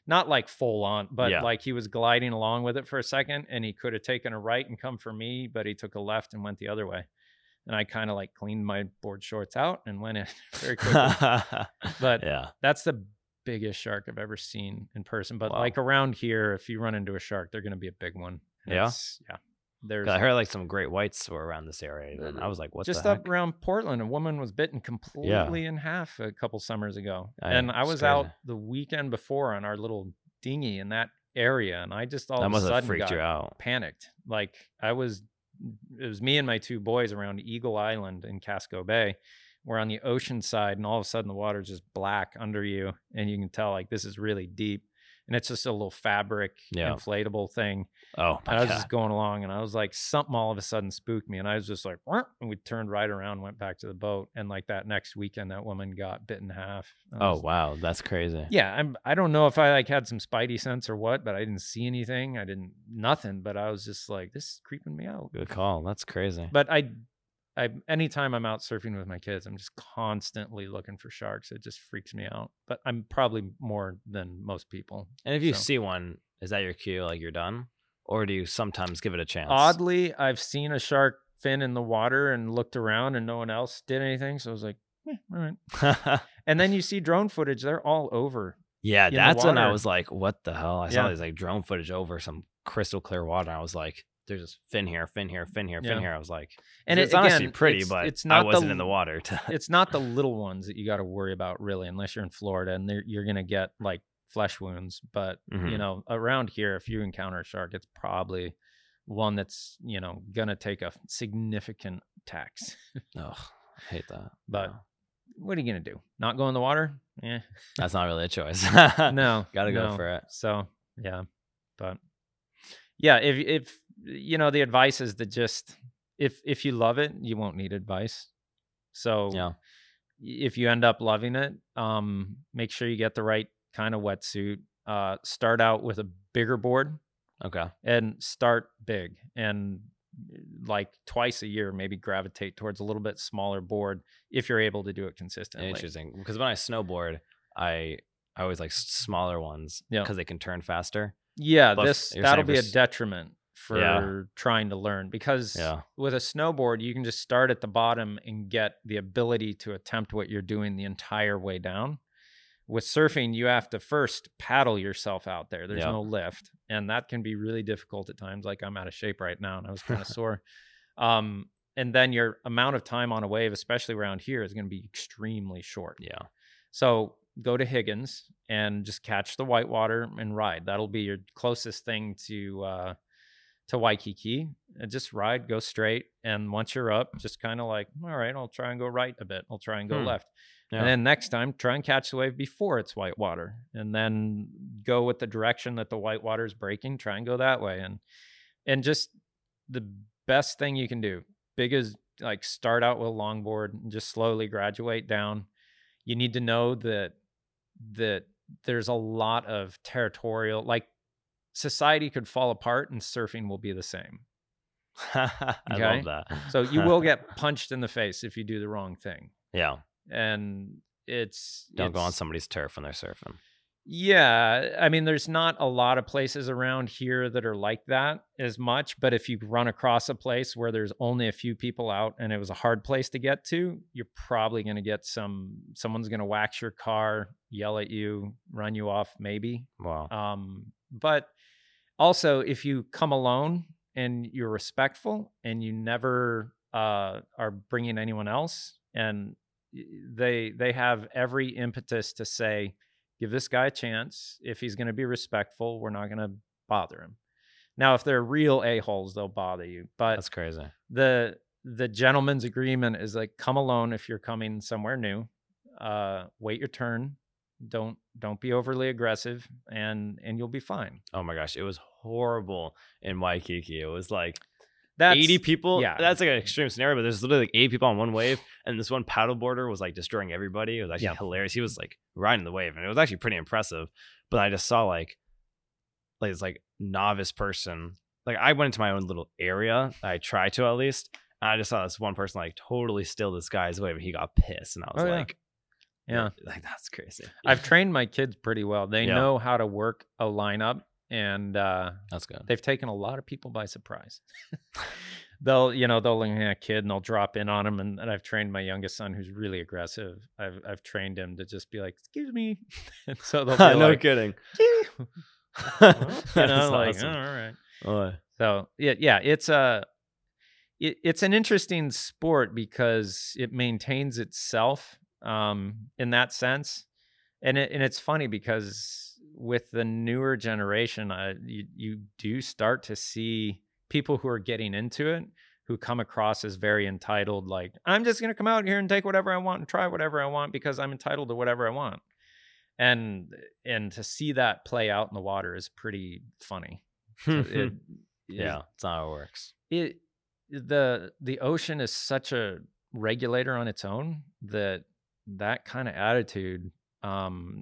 Not like full on, but like he was gliding along with it for a second, and he could have taken a right and come for me, but he took a left and went the other way. And I kind of like cleaned my board shorts out and went in very quickly. But that's the biggest shark I've ever seen in person. But like around here, if you run into a shark, they're going to be a big one. I heard like some great whites were around this area, and I was like, "What?" Just the heck? Up around Portland, a woman was bitten completely in half a couple summers ago, and I was out the weekend before on our little dinghy in that area, and I just all of a sudden freaked you out, panicked. Like it was me and my 2 boys around Eagle Island in Casco Bay. We're on the ocean side, and all of a sudden the water's just black under you, and you can tell like this is really deep. And it's just a little fabric inflatable thing. Oh, my God. I was just going along and I was like, something all of a sudden spooked me. And I was just like, and we turned right around, went back to the boat. And like that next weekend, that woman got bitten in half. Wow. That's crazy. Yeah. I don't know if I like had some spidey sense or what, but I didn't see anything. Nothing. But I was just like, this is creeping me out. Good call. That's crazy. But I anytime I'm out surfing with my kids, I'm just constantly looking for sharks. It just freaks me out. But I'm probably more than most people. And if you see one, is that your cue, like you're done? Or do you sometimes give it a chance? Oddly, I've seen a shark fin in the water and looked around and no one else did anything. So I was like, all right. And then you see drone footage. They're all over. Yeah, that's when I was like, what the hell? I saw these like drone footage over some crystal clear water. And I was like, there's just fin here. I was like, and it's honestly pretty, but I wasn't in the water. It's not the little ones that you got to worry about really, unless you're in Florida and you're going to get like flesh wounds, but you know, around here, if you encounter a shark, it's probably one that's, you know, gonna take a significant tax. Oh, I hate that. But what are you gonna do? Not go in the water? Yeah, that's not really a choice. No, gotta go for it. So yeah, but yeah, if you know, the advice is that just if you love it, you won't need advice. So yeah, if you end up loving it, make sure you get the right kind of wetsuit. Start out with a bigger board. Okay. And start big, and like twice a year, maybe gravitate towards a little bit smaller board if you're able to do it consistently. Interesting. Because when I snowboard, I always like smaller ones because they can turn faster. Yeah. But that'll be a detriment for trying to learn, because with a snowboard, you can just start at the bottom and get the ability to attempt what you're doing the entire way down. With surfing, you have to first paddle yourself out there. There's no lift. And that can be really difficult at times. Like, I'm out of shape right now and I was kind of sore. And then your amount of time on a wave, especially around here, is going to be extremely short. Yeah. So go to Higgins and just catch the whitewater and ride. That'll be your closest thing to Waikiki. And just ride, go straight. And once you're up, just kind of like, all right, I'll try and go right a bit. I'll try and go left. Yeah. And then next time, try and catch the wave before it's white water, and then go with the direction that the white water is breaking. Try and go that way. And just the best thing you can do, big as like, start out with a longboard and just slowly graduate down. You need to know that there's a lot of territorial, like, society could fall apart and surfing will be the same. I love that. So you will get punched in the face if you do the wrong thing. Yeah. And don't go on somebody's turf when they're surfing. Yeah. I mean, there's not a lot of places around here that are like that as much, but if you run across a place where there's only a few people out and it was a hard place to get to, you're probably going to get someone's going to wax your car, yell at you, run you off, maybe. Wow. But also, if you come alone and you're respectful and you never are bringing anyone else, and they have every impetus to say, give this guy a chance. If he's going to be respectful, we're not going to bother him. Now, if they're real a-holes, they'll bother you. But that's crazy. The gentleman's agreement is like, come alone if you're coming somewhere new. Wait your turn. Don't be overly aggressive, and you'll be fine. Oh my gosh, it was horrible in Waikiki. It was like, that's 80 people. Yeah. That's like an extreme scenario, but there's literally like 80 people on one wave. And this one paddleboarder was like destroying everybody. It was actually hilarious. He was like riding the wave and it was actually pretty impressive. But I just saw like this like novice person. Like, I went into my own little area. I tried to, at least. And I just saw this one person like totally steal this guy's wave and he got pissed. And I was like, that's crazy. I've trained my kids pretty well. They know how to work a lineup. And that's good. They've taken a lot of people by surprise. They'll look at a kid and they'll drop in on him. And I've trained my youngest son, who's really aggressive. I've trained him to just be like, "Excuse me." And so they'll be no kidding. Awesome. All right. So it's an interesting sport because it maintains itself in that sense, and it's funny because with the newer generation, you do start to see people who are getting into it, who come across as very entitled, like, I'm just going to come out here and take whatever I want and try whatever I want because I'm entitled to whatever I want. And to see that play out in the water is pretty funny. So it's not how it works. The ocean is such a regulator on its own that kind of attitude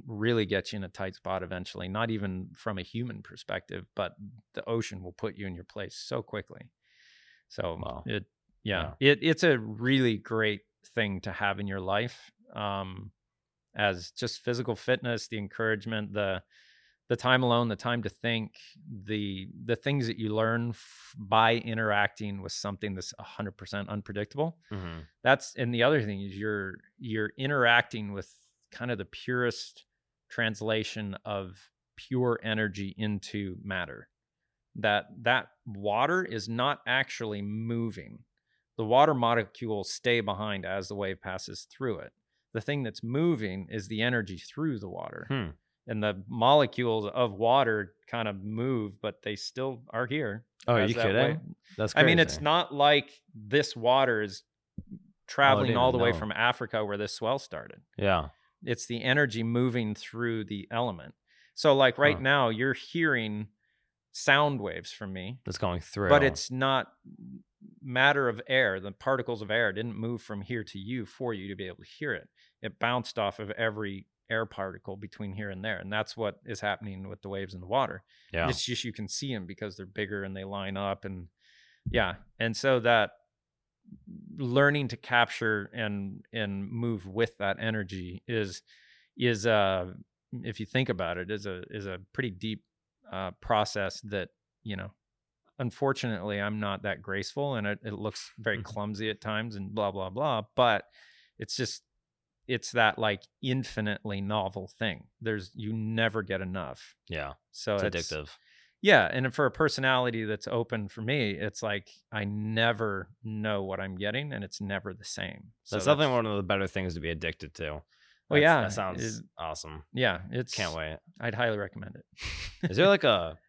really gets you in a tight spot eventually, not even from a human perspective, but the ocean will put you in your place so quickly. So it's a really great thing to have in your life, as just physical fitness, the encouragement, the time alone, the time to think, the things that you learn by interacting with something that's 100% unpredictable. Mm-hmm. And the other thing is you're interacting with kind of the purest translation of pure energy into matter. That water is not actually moving. The water molecules stay behind as the wave passes through it. The thing that's moving is the energy through the water. and the molecules of water kind of move, but they still are here. Oh, you kidding? That's crazy. I mean, it's not like this water is traveling all the way from Africa where this swell started. Yeah. It's the energy moving through the element. So like right now you're hearing sound waves from me. That's going through. But it's not matter of air. The particles of air didn't move from here to you for you to be able to hear it. It bounced off of every air particle between here and there, and that's what is happening with the waves in the water. Yeah, it's just you can see them because they're bigger and they line up, and yeah. And so that learning to capture and move with that energy is if you think about it, is a pretty deep process that, you know, unfortunately I'm not that graceful, and it looks very clumsy at times and blah blah blah, but it's that like infinitely novel thing. You never get enough. Yeah. So it's addictive. Yeah. And for a personality that's open, for me, it's like, I never know what I'm getting, and it's never the same. So that's definitely one of the better things to be addicted to. Well, yeah. That sounds awesome. Yeah. Can't wait. I'd highly recommend it. Is there like a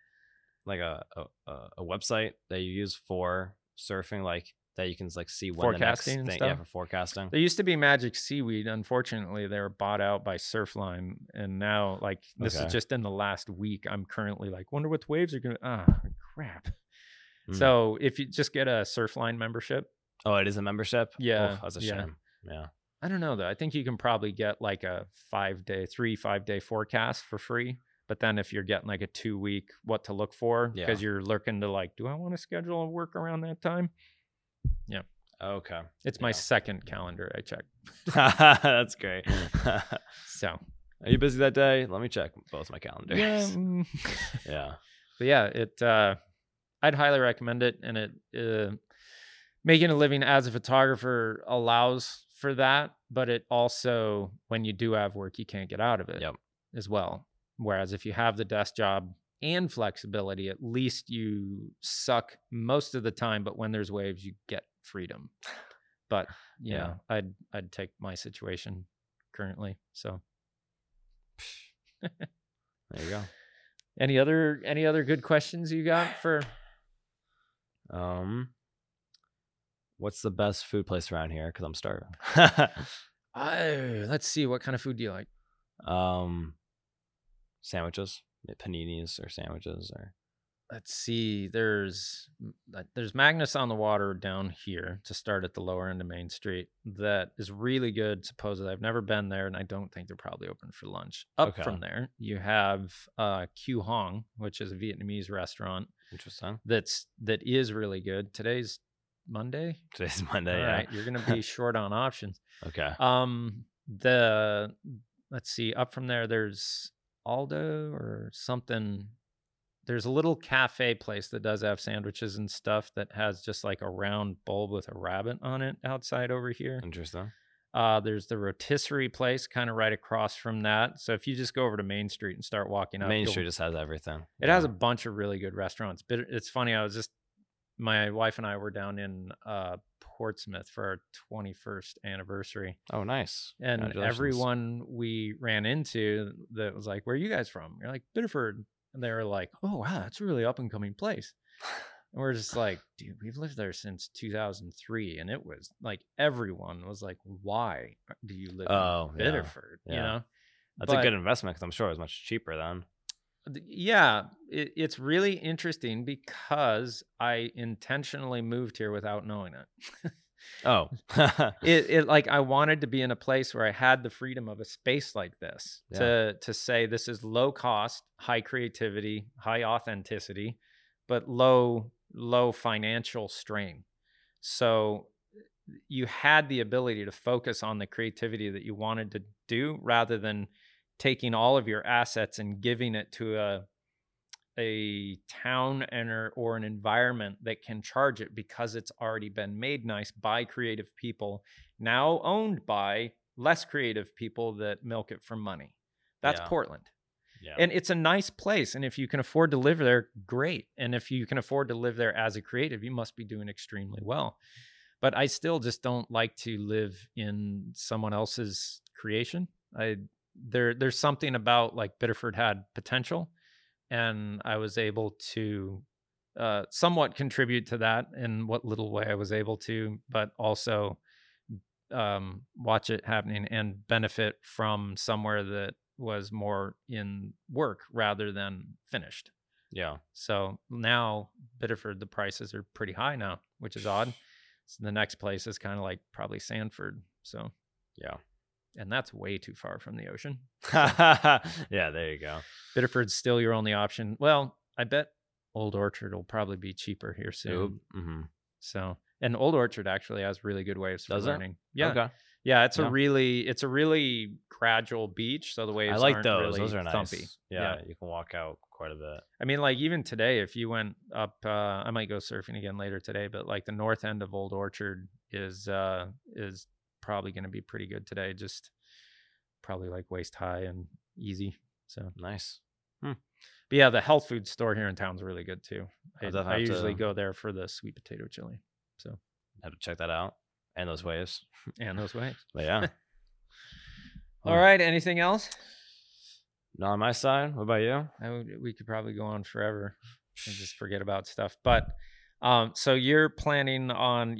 website that you use for surfing? Like, that you can like see when forecasting the next thing, yeah, for forecasting. There used to be Magic Seaweed. Unfortunately, they were bought out by Surfline, and now like this is just in the last week. I'm currently like, wonder what waves are gonna. Crap. Mm. So if you just get a Surfline membership. Oh, it is a membership. Yeah, that's a shame. Yeah. I don't know though. I think you can probably get like a 5-day forecast for free. But then if you're getting like a 2-week what to look for, because you're looking to like, do I want to schedule a work around that time? Yeah. Okay. It's my second calendar I checked. That's great. So, are you busy that day? Let me check both my calendars. Yeah. Yeah. But yeah, I'd highly recommend it, and making a living as a photographer allows for that, but it also, when you do have work, you can't get out of it as well. Whereas if you have the desk job and flexibility, at least you suck most of the time, but when there's waves you get freedom. But you know, I'd take my situation currently, so there you go. Any other good questions you got for what's the best food place around here, because I'm starving. Let's see, what kind of food do you like? Sandwiches, paninis or sandwiches, or let's see, there's Magnus on the Water down here to start at the lower end of Main Street that is really good, supposedly. I've never been there, and I don't think they're probably open for lunch. From there you have Q Hong, which is a Vietnamese restaurant. Interesting. That is really good. Today's Monday. All right, you're gonna be short on options. Okay. Let's see, up from there there's Aldo or something. There's a little cafe place that does have sandwiches and stuff that has just like a round bulb with a rabbit on it outside over here. Interesting. There's the rotisserie place kind of right across from that. So if you just go over to Main Street and start walking up, Main Street just has everything. It has a bunch of really good restaurants. But it's funny, my wife and I were down in Portsmouth for our 21st anniversary. Oh, nice. And everyone we ran into that was like, where are you guys from? You're like, Biddeford. And they were like, oh, wow, that's a really up and coming place. And we're just like, dude, we've lived there since 2003. And it was like, everyone was like, why do you live in Biddeford? Yeah. You know, that's a good investment, because I'm sure it was much cheaper then. Yeah, it's really interesting because I intentionally moved here without knowing it. Oh. It like, I wanted to be in a place where I had the freedom of a space like this to say this is low cost, high creativity, high authenticity, but low financial strain. So you had the ability to focus on the creativity that you wanted to do, rather than taking all of your assets and giving it to a town or an environment that can charge it, because it's already been made nice by creative people, now owned by less creative people that milk it for money. That's Portland. Yeah. And it's a nice place. And if you can afford to live there, great. And if you can afford to live there as a creative, you must be doing extremely well. But I still just don't like to live in someone else's creation. I there's something about like Biddeford had potential, and I was able to somewhat contribute to that in what little way I was able to, but also watch it happening and benefit from somewhere that was more in work rather than finished. Yeah. So now Biddeford, the prices are pretty high now, which is odd. So the next place is kind of like probably Sanford. So yeah. And that's way too far from the ocean. Yeah, there you go. Biddeford's still your only option. Well, I bet Old Orchard will probably be cheaper here soon. Mm-hmm. So, and Old Orchard actually has really good waves for learning. Yeah. Okay. Yeah, it's a really gradual beach, so the waves aren't really thumpy. I like those. Those are nice. Yeah, you can walk out quite a bit. I mean, like even today, if you went up, I might go surfing again later today, but like the north end of Old Orchard is probably going to be pretty good today. Just probably like waist high and easy. So nice. But yeah, the health food store here in town is really good too. I usually go there for the sweet potato chili. So have to check that out. And those waves. But yeah. All right. Anything else? Not on my side. What about you? We could probably go on forever and just forget about stuff. But so you're planning on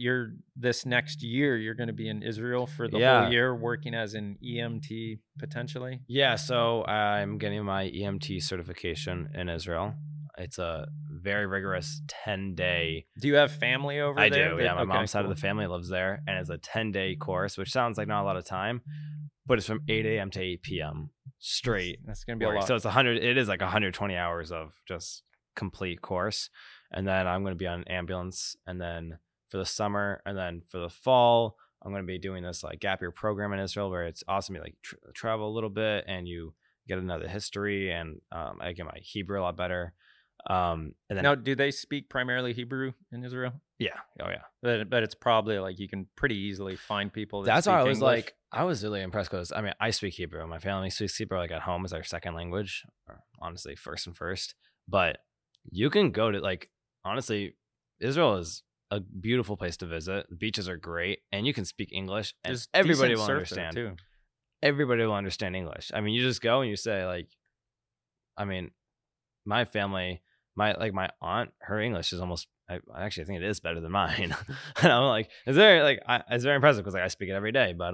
this next year, you're going to be in Israel for the whole year working as an EMT potentially? Yeah. So I'm getting my EMT certification in Israel. It's a very rigorous 10-day. Do you have family over there? I do. Yeah, my mom's side of the family lives there, and it's a 10-day course, which sounds like not a lot of time, but it's from 8 a.m. to 8 p.m. straight. That's going to be a lot. So it is like 120 hours of just complete course. And then I'm going to be on an ambulance, and then for the summer, and then for the fall, I'm going to be doing this like gap year program in Israel where it's awesome. You like travel a little bit, and you get another history, and I get my Hebrew a lot better. And then now, do they speak primarily Hebrew in Israel? Yeah. Oh yeah. But it's probably like you can pretty easily find people that speak English. That's why I was really impressed, because I mean, I speak Hebrew. My family speaks Hebrew like at home as our second language, or honestly first. But you can go to honestly, Israel is a beautiful place to visit. The beaches are great, and you can speak English, and everybody will understand too. Everybody will understand English. I mean, you just go and you say my family. My aunt, her English is almost, I actually think it is better than mine. And I'm like, it's very impressive, because I speak it every day. But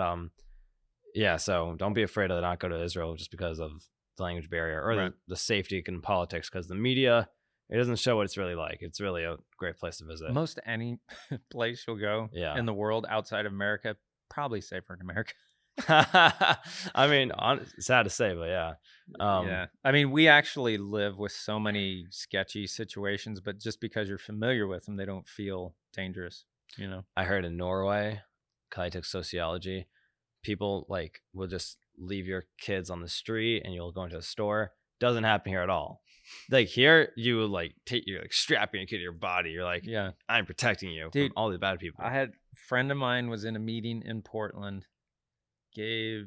yeah, so don't be afraid to not go to Israel just because of the language barrier or the safety and politics, because the media, it doesn't show what it's really like. It's really a great place to visit. Most any place you'll go in the world outside of America, probably safer in America. I mean, sad to say, but yeah. I mean, we actually live with so many sketchy situations, but just because you're familiar with them, they don't feel dangerous, you know? I heard in Norway, because I took sociology, people will just leave your kids on the street and you'll go into a store. Doesn't happen here at all. Here, you would strapping your kid to your body. You're like, yeah, I'm protecting you from all the bad people. I had a friend of mine was in a meeting in Portland. He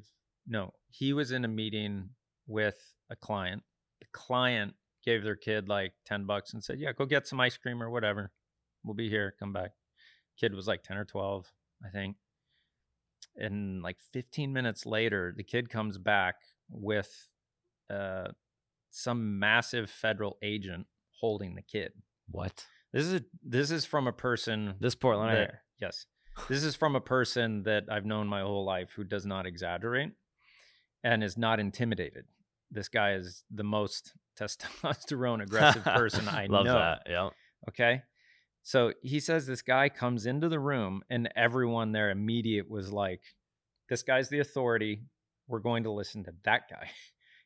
was in a meeting with a client. The client gave their kid $10 and said, yeah, go get some ice cream or whatever. We'll be here. Come back. Kid was 10 or 12, I think. And 15 minutes later, the kid comes back with some massive federal agent holding the kid. What? This is from a person. This Portland right here. Yes. This is from a person that I've known my whole life who does not exaggerate and is not intimidated. This guy is the most testosterone aggressive person I know. Love that. Yeah. Okay. So he says this guy comes into the room, and everyone there immediate was like, this guy's the authority. We're going to listen to that guy.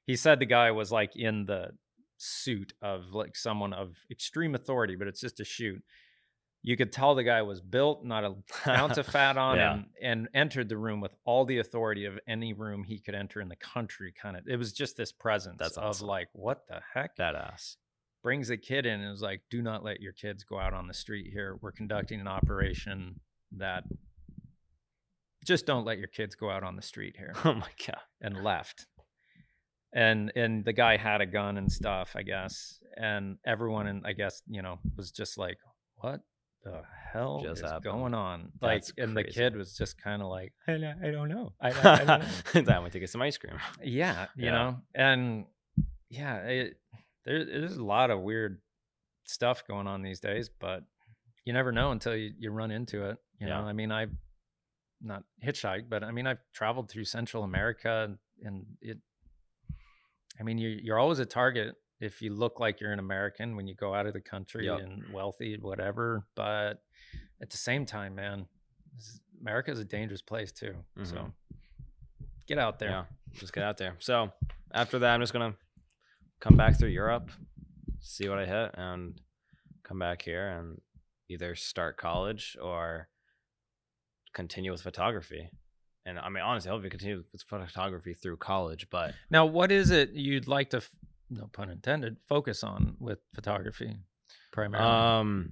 He said the guy was in the suit of someone of extreme authority, but it's just a suit. You could tell the guy was built, not an ounce of fat on him, and entered the room with all the authority of any room he could enter in the country. It was just this presence awesome. Of what the heck? That ass. Brings the kid in and was like, do not let your kids go out on the street here. We're conducting an operation that just don't let your kids go out on the street here. Oh my God. And left. And the guy had a gun and stuff, I guess. And everyone, I guess, was just like, what the hell just is happened? Going on? Like, that's and crazy. The kid was just kind of like, I don't know. I don't know. That went to get some ice cream. Yeah, you know, and yeah, there's a lot of weird stuff going on these days, but you never know until you run into it. You know, I mean, I've not hitchhiked, but I mean, I've traveled through Central America, and I mean, you're always a target if you look like you're an American when you go out of the country and wealthy, whatever. But at the same time, man, America is a dangerous place too. Mm-hmm. So get out there. Yeah, just get out there. So after that, I'm just going to come back through Europe, see what I hit, and come back here and either start college or continue with photography. And I mean, honestly, I hope you continue with photography through college. But now, what is it you'd like to, no pun intended, focus on with photography primarily?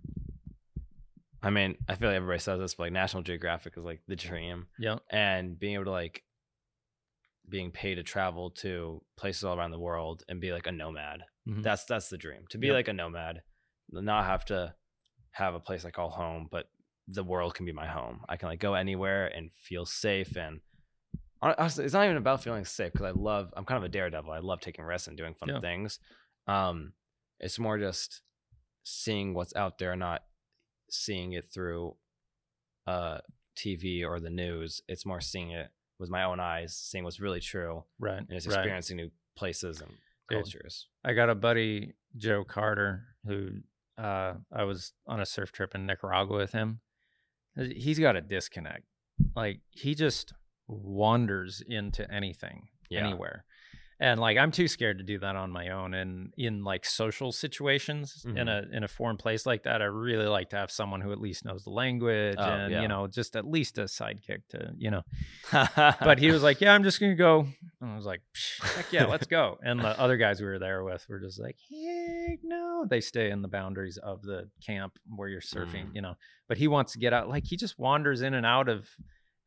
I mean, I feel like everybody says this, but like National Geographic is like the dream. Yeah. And being able to like being paid to travel to places all around the world and be like a nomad. Mm-hmm. That's the dream, to be like a nomad, not have to have a place I call home, but the world can be my home. I can like go anywhere and feel safe. And honestly, it's not even about feeling safe, because I'm kind of a daredevil. I love taking risks and doing fun things. It's more just seeing what's out there, not seeing it through TV or the news. It's more seeing it with my own eyes, seeing what's really true. Right. And it's experiencing new places and cultures. I got a buddy, Joe Carter, who I was on a surf trip in Nicaragua with him. He's got a disconnect. Like, he just wanders into anything, anywhere. And like, I'm too scared to do that on my own. And in like social situations, in a foreign place like that, I really like to have someone who at least knows the language you know, just at least a sidekick to, you know. But he was like, yeah, I'm just going to go. And I was like, heck yeah, let's go. And the other guys we were there with were just like, heck no. They stay in the boundaries of the camp where you're surfing, you know. But he wants to get out. Like, he just wanders in and out of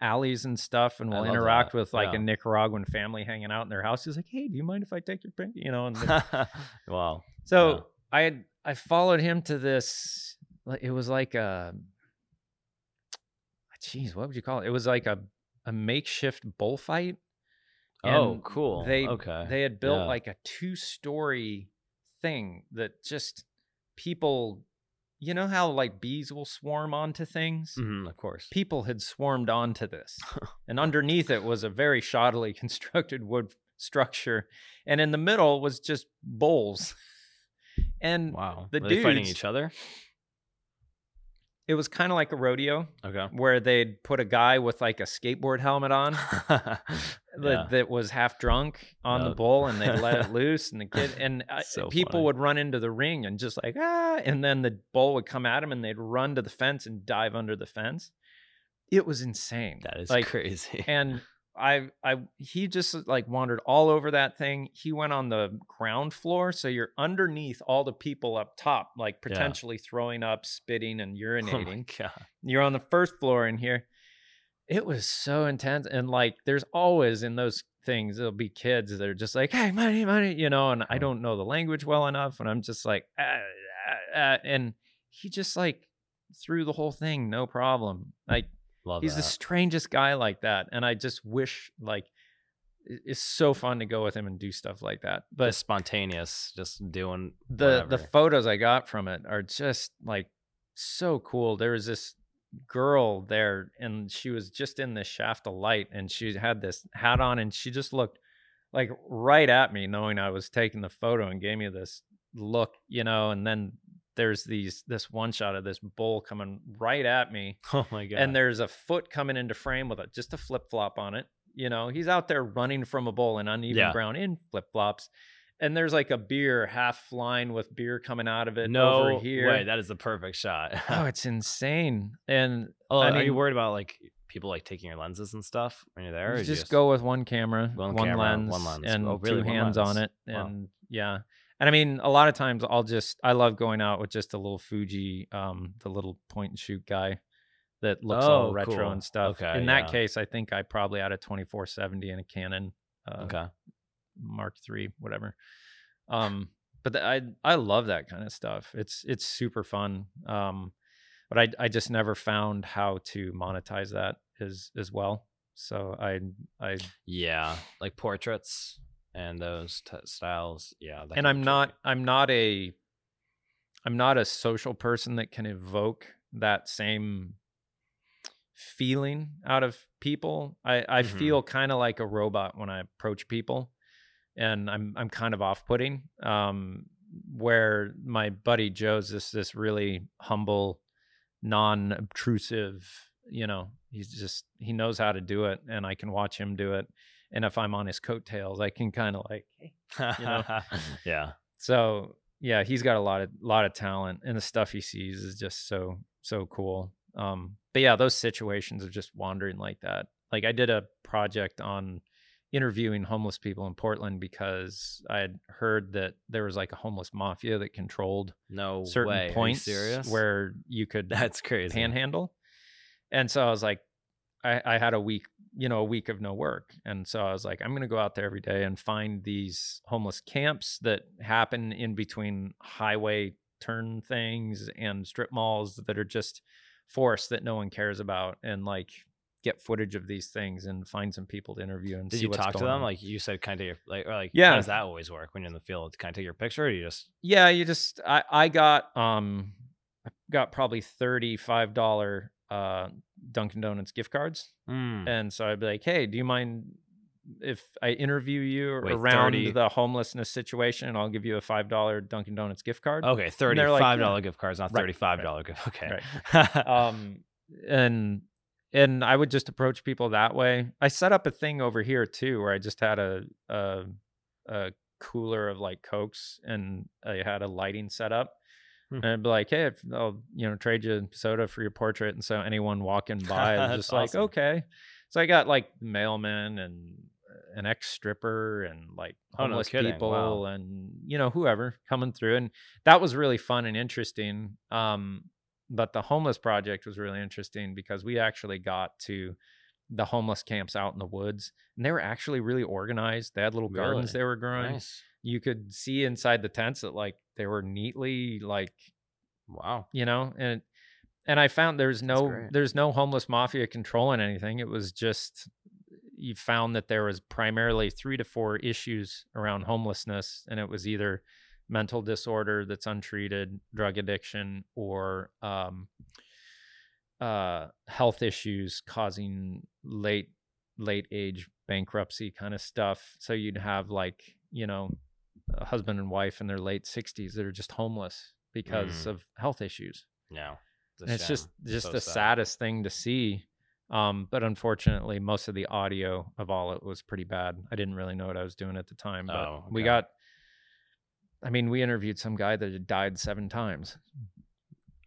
alleys and stuff, and will interact with like a Nicaraguan family hanging out in their house. He's like, hey, do you mind if I take your pink? You know, and then, wow. So I followed him to this, it was like a, geez, what would you call it? It was like a makeshift bullfight. And oh, cool. They had built like a 2-story thing that just people, you know how like bees will swarm onto things? Mm-hmm, of course. People had swarmed onto this. And underneath it was a very shoddily constructed wood structure. And in the middle was just bowls. And the dudes, fighting each other? It was kind of like a rodeo. Okay. Where they'd put a guy with like a skateboard helmet on that was half drunk on the bull, and they'd let it loose, and the kid and people funny. Would run into the ring and just like, and then the bull would come at him, and they'd run to the fence and dive under the fence. It was insane. That is like, crazy. And he just like wandered all over that thing. He went on the ground floor, so you're underneath all the people up top, like potentially throwing up, spitting, and urinating. Oh my God. You're on the first floor in here. It was so intense. And like, there's always in those things, there'll be kids that are just like, hey, money, money, you know, and I don't know the language well enough. And I'm just like, and he just like threw the whole thing, no problem. Like, he's the strangest guy like that. And I just wish, like, it's so fun to go with him and do stuff like that. But just spontaneous, just doing the photos I got from it are just like so cool. There was this girl there, and she was just in this shaft of light, and she had this hat on, and she just looked like right at me, knowing I was taking the photo, and gave me this look, you know. And then there's this one shot of this bull coming right at me. Oh my God. And there's a foot coming into frame with just a flip-flop on it. You know, he's out there running from a bull in uneven ground in flip-flops. And there's like a beer half flying with beer coming out of it over here. No way. That is the perfect shot. Oh, it's insane. And I mean, are you worried about like people like taking your lenses and stuff when you're there? You just go with one camera, one lens, and two hands on it. And And I mean, a lot of times I love going out with just a little Fuji, the little point and shoot guy that looks all retro and stuff. Okay, in that case, I think I probably had a 24-70 and a Canon Mark III, whatever. But I love that kind of stuff. It's super fun. but I just never found how to monetize that as well. So I yeah, like portraits and those styles. Yeah. And I'm not a social person that can evoke that same feeling out of people. I mm-hmm. feel kind of like a robot when I approach people, and I'm kind of off-putting. Where my buddy Joe's this really humble, non-obtrusive, you know, he knows how to do it, and I can watch him do it. And if I'm on his coattails, I can kind of like, you know, yeah. So yeah, he's got a lot of talent, and the stuff he sees is just so cool. But yeah, those situations of just wandering like that. Like I did a project on interviewing homeless people in Portland because I had heard that there was like a homeless mafia that controlled certain points where you could panhandle. And so I was like, I had a week of no work. And so I was like, I'm going to go out there every day and find these homeless camps that happen in between highway turn things and strip malls that are just force that no one cares about, and like get footage of these things and find some people to interview and see what's going on. Did you talk to them? Like you said, kind of your, like, yeah. How does that always work when you're in the field? Kind of take your picture, or you just... Yeah, you just... I got probably $35 Dunkin' Donuts gift cards. Mm. And so I'd be like, hey, do you mind if I interview you around the homelessness situation, and I'll give you a $5 Dunkin' Donuts gift card. Okay, $35 gift cards, not $35 gift. Okay, right. And I would just approach people that way. I set up a thing over here too, where I just had a cooler of like Cokes, and I had a lighting set up. And I'd be like, hey, I'll trade you soda for your portrait, and so anyone walking by was just like, awesome. Okay. So I got like mailmen and an ex-stripper and like homeless people, wow. and whoever coming through, and that was really fun and interesting. But the homeless project was really interesting because we actually got to the homeless camps out in the woods, and they were actually really organized. They had little gardens they were growing. Nice. You could see inside the tents that like they were neatly like, wow, and I found there's no homeless mafia controlling anything. It was just, you found that there was primarily 3 to 4 issues around homelessness, and it was either mental disorder that's untreated, drug addiction, or health issues causing late age bankruptcy kind of stuff. So you'd have like, a husband and wife in their late 60s that are just homeless because of health issues. Yeah. It's just so the saddest thing to see. But unfortunately, most of the audio of all it was pretty bad. I didn't really know what I was doing at the time. But we interviewed some guy that had died 7 times.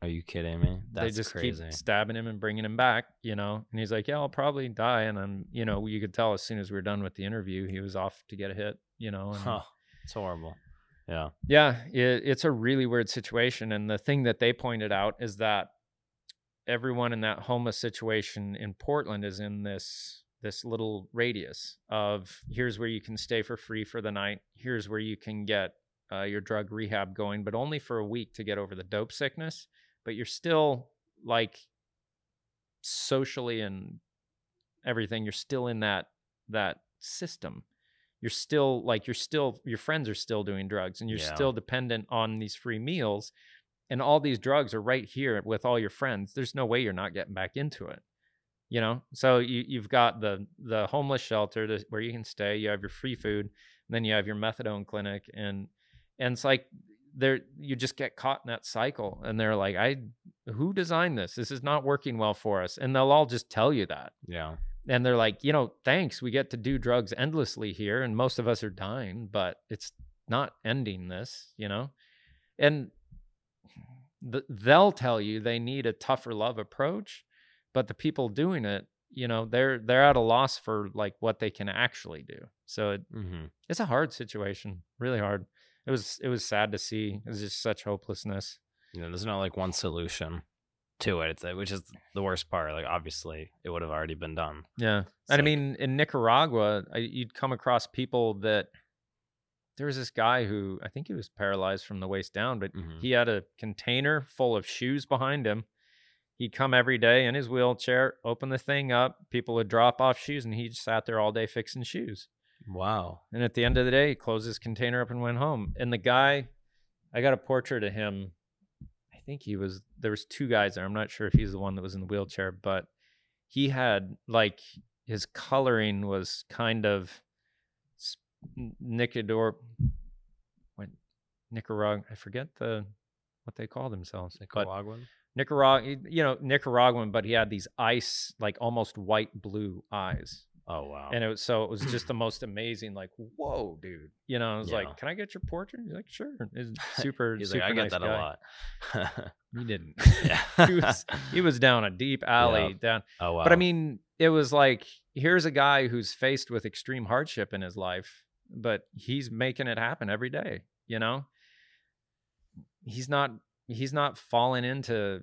Are you kidding me? That's crazy. Keep stabbing him and bringing him back, and he's like, yeah, I'll probably die. And I'm, you could tell as soon as we were done with the interview, he was off to get a hit, and, it's horrible. Yeah. Yeah. It's a really weird situation. And the thing that they pointed out is that everyone in that homeless situation in Portland is in this little radius of, here's where you can stay for free for the night. Here's where you can get your drug rehab going, but only for a week to get over the dope sickness. But you're still like socially and everything, you're still in that system. You're still like, your friends are still doing drugs, and you're still dependent on these free meals. And all these drugs are right here with all your friends. There's no way you're not getting back into it, So you've got the homeless shelter where you can stay. You have your free food, and then you have your methadone clinic, and it's like there you just get caught in that cycle. And they're like, who designed this? This is not working well for us. And they'll all just tell you that. Yeah. And they're like, thanks. We get to do drugs endlessly here, and most of us are dying, but it's not ending this, And they'll tell you they need a tougher love approach, but the people doing it, they're at a loss for like what they can actually do. So it's a hard situation, really hard. It was sad to see. It was just such hopelessness. There's not like one solution to it, which is the worst part. Like obviously it would have already been done. Yeah. It's and like, in Nicaragua, you'd come across people that... There was this guy who, I think he was paralyzed from the waist down, but he had a container full of shoes behind him, He'd come every day in his wheelchair, open the thing up. People would drop off shoes, and he just sat there all day fixing shoes. Wow. And at the end of the day, he closed his container up and went home. And the guy, I got a portrait of him. I think he was, there was two guys there. I'm not sure if he's the one that was in the wheelchair, but he had, like, his coloring was kind of Nicaragua. I forget what they call themselves. Nicaraguan, but he had these ice, like almost white blue eyes. Oh, wow. And it was just the most amazing, like, whoa, dude. You know, I was like, can I get your portrait? He's like, sure. It's super, he's super like, I nice get that guy. A lot. He didn't. Yeah. he was down a deep alley. Yeah. Down. Oh, wow. But I mean, it was like, here's a guy who's faced with extreme hardship in his life, but he's making it happen every day. You know, he's not falling into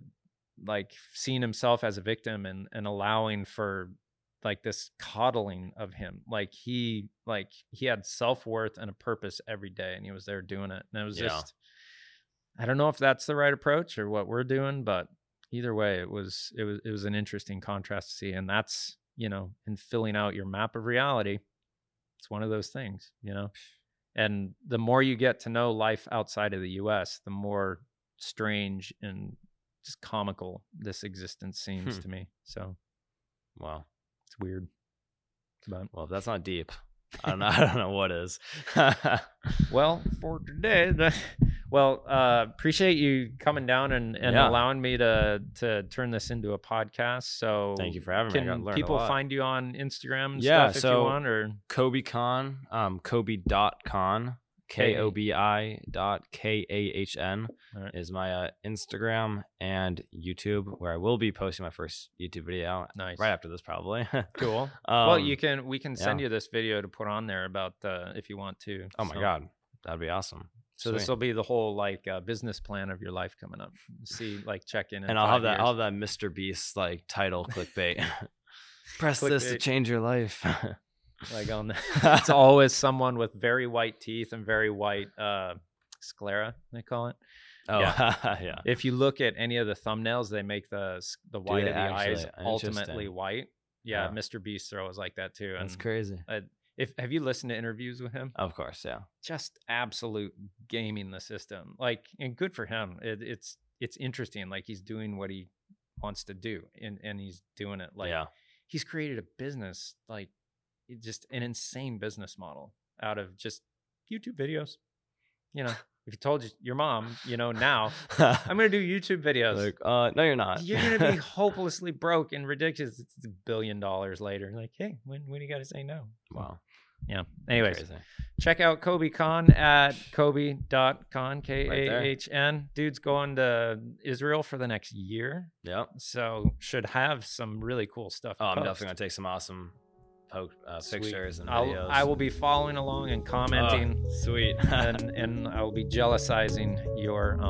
like seeing himself as a victim and allowing for like this coddling of him. Like he had self-worth and a purpose every day, and he was there doing it. And it was just, I don't know if that's the right approach or what we're doing, but either way, it was an interesting contrast to see. And that's, you know, in filling out your map of reality, it's one of those things, you know. And the more you get to know life outside of the U.S., the more strange and just comical this existence seems to me. So, wow, it's weird. But, well, if that's not deep, I don't know what is. Well, for today, appreciate you coming down and allowing me to turn this into a podcast. So thank you for having me. Can people find you on Instagram and stuff if you want? Or Kobi Kahn, Kobi.Kahn, KOBI.KAHN is my Instagram and YouTube, where I will be posting my first YouTube video right after this, probably. Cool. Well, we can send you this video to put on there about if you want to. Oh my God, that'd be awesome. So this will be the whole like business plan of your life coming up. See, like check in. And I'll have that Mr. Beast like title clickbait. Press clickbait. This to change your life. Like on the, it's always someone with very white teeth and very white sclera, they call it. Oh yeah. Yeah. If you look at any of the thumbnails, they make the white of the eyes ultimately white. Yeah, yeah. Mr. Beast always like that too. And that's crazy. Have you listened to interviews with him? Of course, yeah. Just absolute gaming the system. Like, and good for him. It's interesting. Like, he's doing what he wants to do, and he's doing it. Like, he's created a business, like just an insane business model out of just YouTube videos. You know, if you told your mom, you know, now I'm going to do YouTube videos. Like, no, you're not. You're going to be hopelessly broke and ridiculous. It's $1 billion later. Like, hey, when do you got to say no? Wow. Yeah. Anyways, crazy. Check out Kobi Kahn at Kobi.Kahn, KAHN. Dude's going to Israel for the next year. Yeah. So should have some really cool stuff. Oh, I'm definitely going to take some awesome pictures and videos. I will be following along and commenting. Oh, sweet. and I will be jealousizing your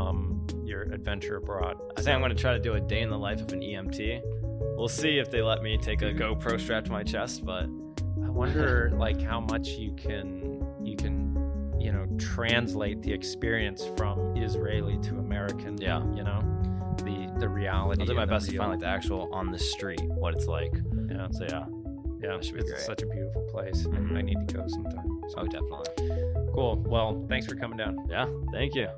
adventure abroad. I think I'm going to try to do a day in the life of an EMT. We'll see if they let me take a GoPro strapped to my chest, but I wonder like how much you can you know translate the experience from Israeli to American. Yeah, you know, the reality. I'll do my best to find like the actual on the street what it's like. Yeah. So yeah, it's great. Such a beautiful place. Mm-hmm. I need to go sometime. So. Oh, definitely. Cool. Well, thanks for coming down. Yeah, thank you.